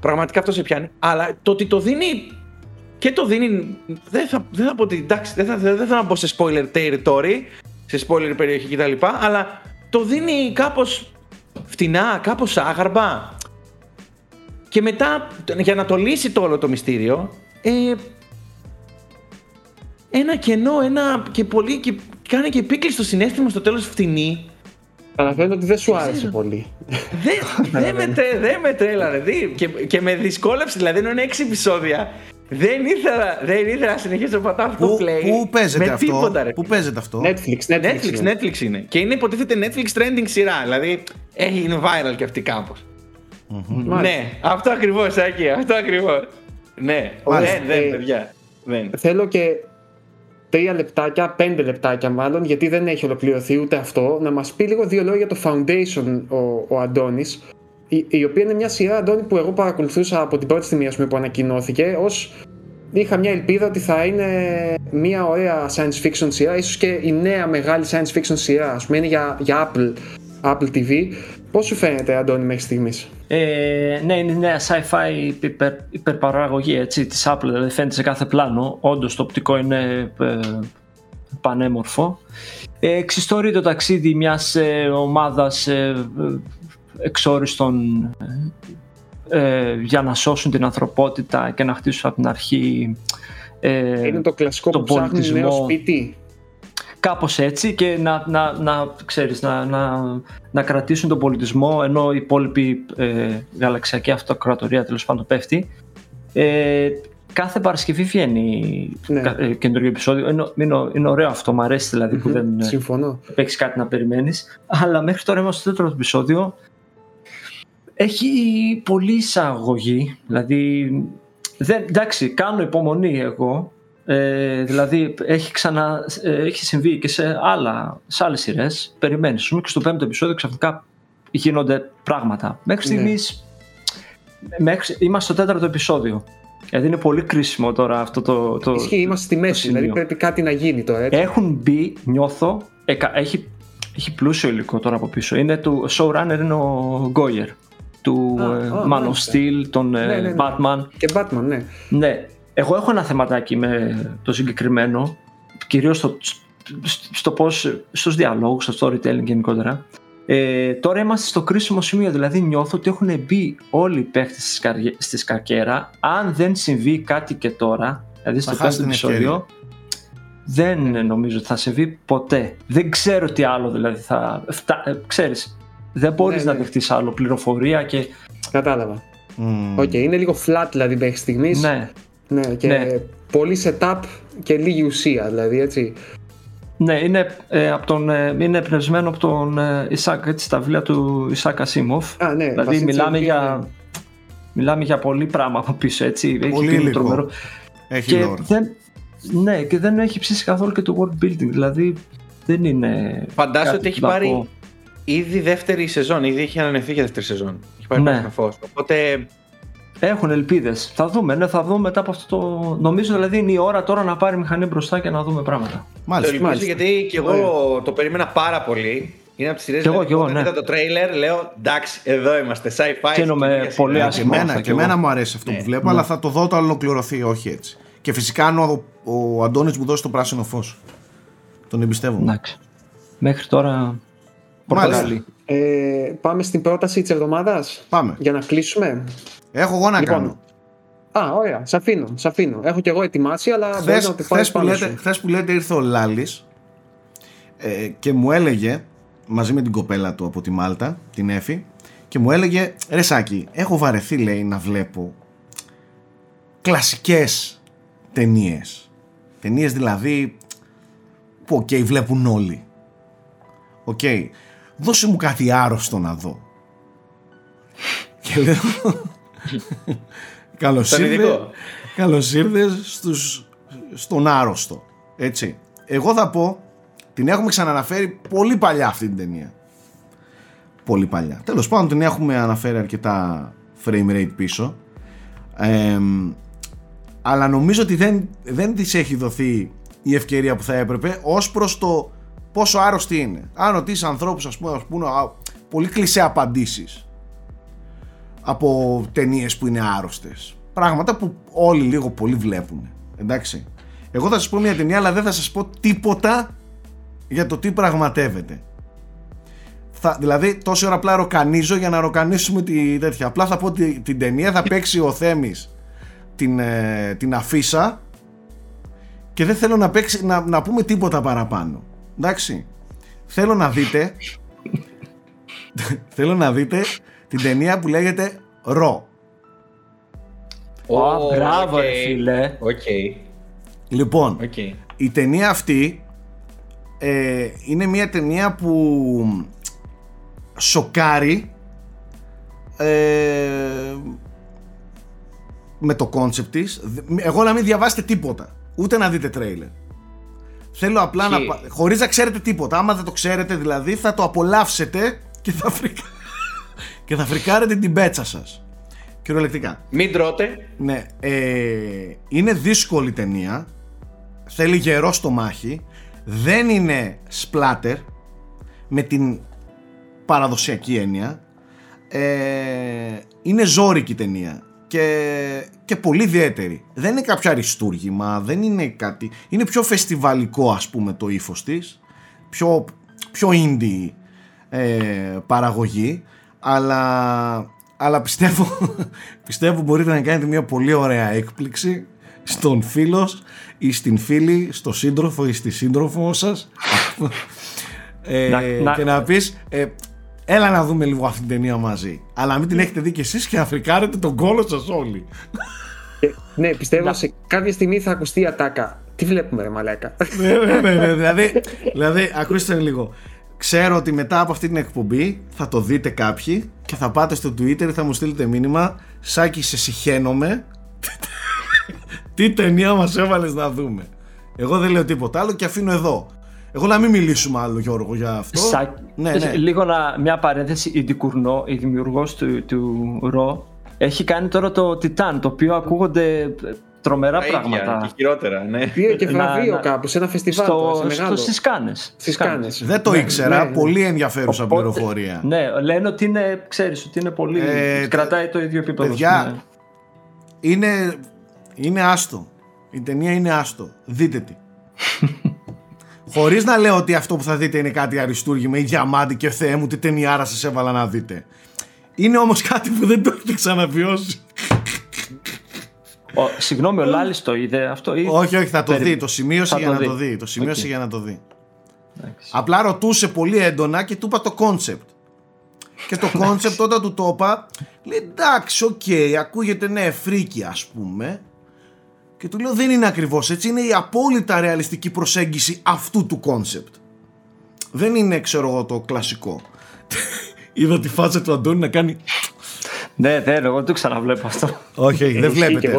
πραγματικά αυτό σε πιάνει, αλλά το ότι το δίνει και το δίνει, δεν θα, δεν θα πω ότι, εντάξει, δεν θα, δεν θα μπω σε spoiler territory, σε spoiler περιοχή κτλ, αλλά το δίνει κάπως φτηνά, κάπως άγαρμα. Και μετά, για να το λύσει το όλο το μυστήριο, ε, ένα κενό, ένα και πολύ, και κάνει και επίκληση στο συνέστημα στο τέλος φτηνή. Αναφέρεται ότι δεν σου άρεσε πολύ. Δεν με, δε με τρέλανε. Και, και με δυσκόλεψε, δηλαδή είναι έξι επεισόδια. Δεν ήθελα, δεν ήθελα να συνεχίσω να πατάω αυτό το play. Πού παίζεται αυτό? Τίποτα, πού παίζεται αυτό? Netflix, Netflix, Netflix είναι. Netflix είναι. Και είναι υποτίθεται Netflix trending σειρά. Δηλαδή είναι viral και αυτή κάπως. Mm-hmm. Ναι, αυτό ακριβώς, Σάκη, αυτό ακριβώς. Ναι, δεν, δεν, παιδιά. Δεν. Θέλω και τρία λεπτάκια, πέντε λεπτάκια μάλλον, γιατί δεν έχει ολοκληρωθεί ούτε αυτό, να μας πει λίγο δύο λόγια για το Foundation ο, ο Αντώνης, η, η οποία είναι μια σειρά, Αντώνη, που εγώ παρακολουθούσα από την πρώτη στιγμή, ας πούμε, που ανακοινώθηκε, ως είχα μια ελπίδα ότι θα είναι μια ωραία science fiction σειρά, ίσως και η νέα μεγάλη science fiction σειρά, ας πούμε, είναι για, για Apple, Apple τι βι. Πώς σου φαίνεται, Αντώνη, μέχρι στιγμής? Ε, ναι, είναι μια sci-fi υπερ, υπερπαραγωγή, έτσι, της Apple, δηλαδή φαίνεται σε κάθε πλάνο. Όντως το οπτικό είναι ε, πανέμορφο. Ε, εξιστορεί το ταξίδι μιας ε, ομάδας ε, εξόριστων ε, για να σώσουν την ανθρωπότητα και να χτίσουν από την αρχή ε, είναι το κλασικό που ψάχνουν νέο σπίτι. Κάπως έτσι, και να, να, να, ξέρεις, να, να, να κρατήσουν τον πολιτισμό, ενώ η υπόλοιπη ε, γαλαξιακή αυτοκρατορία τέλος πάντων πέφτει. Ε, κάθε Παρασκευή βγαίνει ναι. κα, ε, καινούργιο επεισόδιο. Είναι, είναι, είναι ωραίο αυτό, μου αρέσει δηλαδή που δεν παίξεις κάτι να περιμένεις. Αλλά μέχρι τώρα είμαστε στο τέταρτο επεισόδιο. Έχει πολλή εισαγωγή, δηλαδή δεν, εντάξει, κάνω υπομονή εγώ. Ε, δηλαδή έχει, ξανα, ε, έχει συμβεί και σε, άλλα, σε άλλες σειρές. Περιμένεις και στο πέμπτο επεισόδιο ξαφνικά γίνονται πράγματα. Μέχρι στιγμής ναι. μέχρι, είμαστε στο τέταρτο επεισόδιο. Δηλαδή είναι πολύ κρίσιμο τώρα αυτό το, το Ισχύει, είμαστε στη μέση, σημείο. Δηλαδή πρέπει κάτι να γίνει τώρα, έτσι. Έχουν μπει, νιώθω, ε, έχει, έχει πλούσιο υλικό τώρα από πίσω. Είναι του showrunner, είναι ο Goyer, του ah, oh, Man of Steel, τον ναι, ναι, ναι. Batman. Και Batman, ναι. Ναι. Εγώ έχω ένα θεματάκι με το συγκεκριμένο, κυρίως στο, στο πώς, στους διαλόγους, στο storytelling γενικότερα. Ε, τώρα είμαστε στο κρίσιμο σημείο, δηλαδή νιώθω ότι έχουν μπει όλοι οι παίχτες στη σκακέρα. Αν δεν συμβεί κάτι και τώρα, δηλαδή στο πέμπτο επεισόδιο, δεν νομίζω ότι θα συμβεί ποτέ. Δεν ξέρω τι άλλο δηλαδή θα... Φτα... Ξέρεις, δεν μπορείς ναι, ναι. να δεχτείς άλλο πληροφορία και... Κατάλαβα. Οκ, mm. okay, είναι λίγο flat δηλαδή μέχρι στιγμής. Ναι. Ναι, και ναι. πολύ setup και λίγη ουσία, δηλαδή, έτσι. Ναι, είναι, ε, από τον, ε, είναι εμπνευσμένο από τον ε, Ισάκ, έτσι, τα βιβλία του Ισάκ Ασίμοφ. Α, ναι, δηλαδή, μιλάμε για, ναι. μιλάμε για πολύ πράγμα από πίσω, έτσι. Πολύ έχει τρομερό. Έχει και δεν, ναι, και δεν έχει ψήσει καθόλου και το world building, δηλαδή δεν είναι. Φαντάζομαι ότι έχει πάρει πω. ήδη δεύτερη σεζόν, ήδη έχει ανανεωθεί για δεύτερη σεζόν. Έχει πάρει ναι. φως. Οπότε. Έχουν ελπίδες. Θα δούμε, ναι, θα δούμε μετά από αυτό το. Νομίζω δηλαδή είναι η ώρα τώρα να πάρει μηχανή μπροστά και να δούμε πράγματα. Μάλιστα. Το ελπίζω, γιατί και εγώ yeah. το περίμενα πάρα πολύ. Είναι από τις σειρές που είδα ναι. το τρέιλερ, λέω εντάξει, εδώ είμαστε. Sci-fi. Καίνομαι πολύ άσχημα. Και εμένα, και εμένα μου αρέσει αυτό yeah. που βλέπω, yeah. αλλά θα το δω όταν ολοκληρωθεί, όχι έτσι. Και φυσικά αν ο, ο Αντώνης μου δώσει το πράσινο φως. Τον εμπιστεύομαι. Εντάξει. Μέχρι τώρα. Πορτοκάλι. Ε, πάμε στην πρόταση της εβδομάδας. Πάμε. Για να κλείσουμε. Έχω εγώ να λοιπόν, κάνω. Α, ωραία, σ' αφήνω, σ' αφήνω. Έχω και εγώ ετοιμάσει, αλλά χθες, να το χθες, που λέτε, χθες που λέτε ήρθε ο Λάλης ε, και μου έλεγε, μαζί με την κοπέλα του από τη Μάλτα, την Έφη, και μου έλεγε, ρε Σάκη, έχω βαρεθεί, λέει, να βλέπω κλασικές ταινίες. Ταινίες δηλαδή που οκ, okay, βλέπουν όλοι. Οκ, okay, δώσε μου κάτι άρρωστο να δω. Και λέω... Καλώς ήρθες στους στον άρρωστο, έτσι. Εγώ θα πω, την έχουμε ξαναναφέρει πολύ παλιά αυτή την ταινία. Πολύ παλιά. Τέλος πάντων, την έχουμε αναφέρει αρκετά frame rate πίσω. Ε, αλλά νομίζω ότι δεν, δεν της έχει δοθεί η ευκαιρία που θα έπρεπε ως προς το πόσο άρρωστη είναι. Αν ρωτήσεις ανθρώπους, ας πούμε, ας πούμε, πολύ κλισέ απαντήσεις από ταινίες που είναι άρρωστες. Πράγματα που όλοι λίγο πολύ βλέπουν. Εντάξει. Εγώ θα σας πω μια ταινία, αλλά δεν θα σας πω τίποτα για το τι πραγματεύεται. Θα, δηλαδή, τόση ώρα απλά ροκανίζω για να ροκανίσουμε τη τέτοια. Απλά θα πω τη, την ταινία, θα παίξει ο Θέμης την, ε, την αφίσα και δεν θέλω να, παίξει, να, να πούμε τίποτα παραπάνω. Εντάξει. Θέλω να δείτε θέλω να δείτε την ταινία που λέγεται Ρο. Ω, μπράβο ρε φίλε. Οκ. Λοιπόν, okay. Η ταινία αυτή ε, είναι μια ταινία που σοκάρει ε, με το κόνσεπτ της. Εγώ να μην διαβάσετε τίποτα, ούτε να δείτε τρέιλερ. Θέλω απλά okay. να... χωρίς να ξέρετε τίποτα. Άμα δεν το ξέρετε δηλαδή, θα το απολαύσετε και θα, φρικα... και θα φρικάρετε την πέτσα σας. Κυριολεκτικά. Μην τρώτε. Ναι. Ε, είναι δύσκολη ταινία. Θέλει γερό στομάχι. Δεν είναι splatter με την παραδοσιακή έννοια. Ε, είναι ζόρικη ταινία και, και πολύ ιδιαίτερη. Δεν είναι κάποιο αριστούργημα, δεν είναι κάτι. Είναι πιο φεστιβαλικό, ας πούμε, το ύφος της. Πιο, πιο indie ε, παραγωγή. Αλλά... Αλλά πιστεύω, πιστεύω μπορείτε να κάνετε μια πολύ ωραία έκπληξη στον φίλο ή στην φίλη, στο σύντροφο ή στη σύντροφο σας ε, να, και να, να πεις ε, έλα να δούμε λίγο αυτή την ταινία μαζί. Αλλά μην την έχετε δει κι εσείς και να φρικάρετε τον κόλο σας όλοι. Ναι, πιστεύω να. Σε κάποια στιγμή θα ακουστεί η ατάκα. Τι βλέπουμε ρε μαλάκα. ναι, ναι, ναι, ναι, δηλαδή, δηλαδή ακούστε λίγο. Ξέρω ότι μετά από αυτή την εκπομπή θα το δείτε κάποιοι και θα πάτε στο Twitter, θα μου στείλετε μήνυμα «Σάκη, σε συχαίνομαι, τι ταινία μας έβαλες να δούμε». Εγώ δεν λέω τίποτα άλλο και αφήνω εδώ. Εγώ να μην μιλήσουμε άλλο, Γιώργο, για αυτό. Σάκη, ναι, ναι. Λίγο να, μια παρένθεση, η Ντικουρνό, η δημιουργός του, του Ρο, έχει κάνει τώρα το Τιτάν, το οποίο ακούγονται... τρομερά ίδια, πράγματα. Και χειρότερα, ναι. Πήρε και βραβείο κάπου σε ένα φεστιβάλ. Στο, στο, στις Κάνες. Στις Κάνες. Δεν το ναι, ήξερα. Ναι. Πολύ ενδιαφέρουσα οπότε, πληροφορία. Ναι, λένε ότι είναι, ξέρεις, ότι είναι πολύ. Ε, κρατάει τε, το ίδιο επίπεδο. Παιδιά, ναι. είναι, είναι άστο. Η ταινία είναι άστο. Δείτε τη. Χωρίς να λέω ότι αυτό που θα δείτε είναι κάτι αριστούργημα ή διαμάντι και Θεέ μου, τι ταινιάρα σας έβαλα να δείτε. Είναι όμως κάτι που δεν το έχετε ξαναβιώσει. Ο, συγγνώμη, ο Λάλης το είδε αυτό ή... Όχι, όχι, θα το περίπου. Δει, το σημείωσε για, για να το δει. Το σημείωσε για να το δει. Απλά ρωτούσε πολύ έντονα και του είπα το κόνσεπτ. Και το κόνσεπτ όταν του το είπα, λέει εντάξει, οκ, okay, ακούγεται ναι, φρίκι ας πούμε. Και του λέω δεν είναι ακριβώς έτσι, είναι η απόλυτα ρεαλιστική προσέγγιση αυτού του κόνσεπτ. Δεν είναι, ξέρω εγώ, το κλασικό. Είδα τη φάτσα του Αντώνη να κάνει... Ναι, δεν, εγώ δεν το ξαναβλέπω αυτό. Όχι, δεν βλέπετε.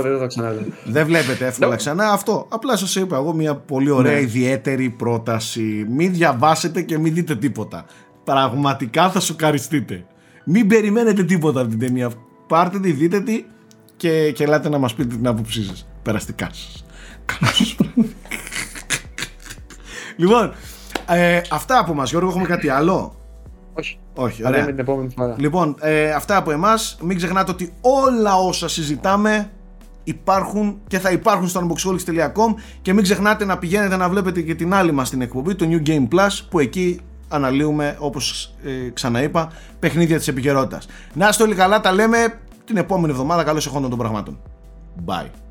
Δεν βλέπετε εύκολα ξανά αυτό. Απλά σας είπα εγώ μια πολύ ωραία ιδιαίτερη πρόταση. Μην διαβάσετε και μην δείτε τίποτα. Πραγματικά θα σοκαριστείτε. Μην περιμένετε τίποτα από την ταινία. Πάρτε τη, δείτε τη και ελάτε να μας πείτε την άποψή σας. Περαστικά σας. Λοιπόν, αυτά από μας. Γιώργο, έχουμε κάτι άλλο? Όχι. Όχι, ωραία. Την επόμενη φορά. Λοιπόν, ε, αυτά από εμάς. Μην ξεχνάτε ότι όλα όσα συζητάμε υπάρχουν και θα υπάρχουν στο unboxholics τελεία com και μην ξεχνάτε να πηγαίνετε να βλέπετε και την άλλη μας την εκπομπή, το New Game Plus, που εκεί αναλύουμε, όπως ε, ξαναείπα, παιχνίδια της επικαιρότητας. Να είστε όλοι καλά, τα λέμε την επόμενη εβδομάδα. Καλώς εχόντων των πραγμάτων. Bye.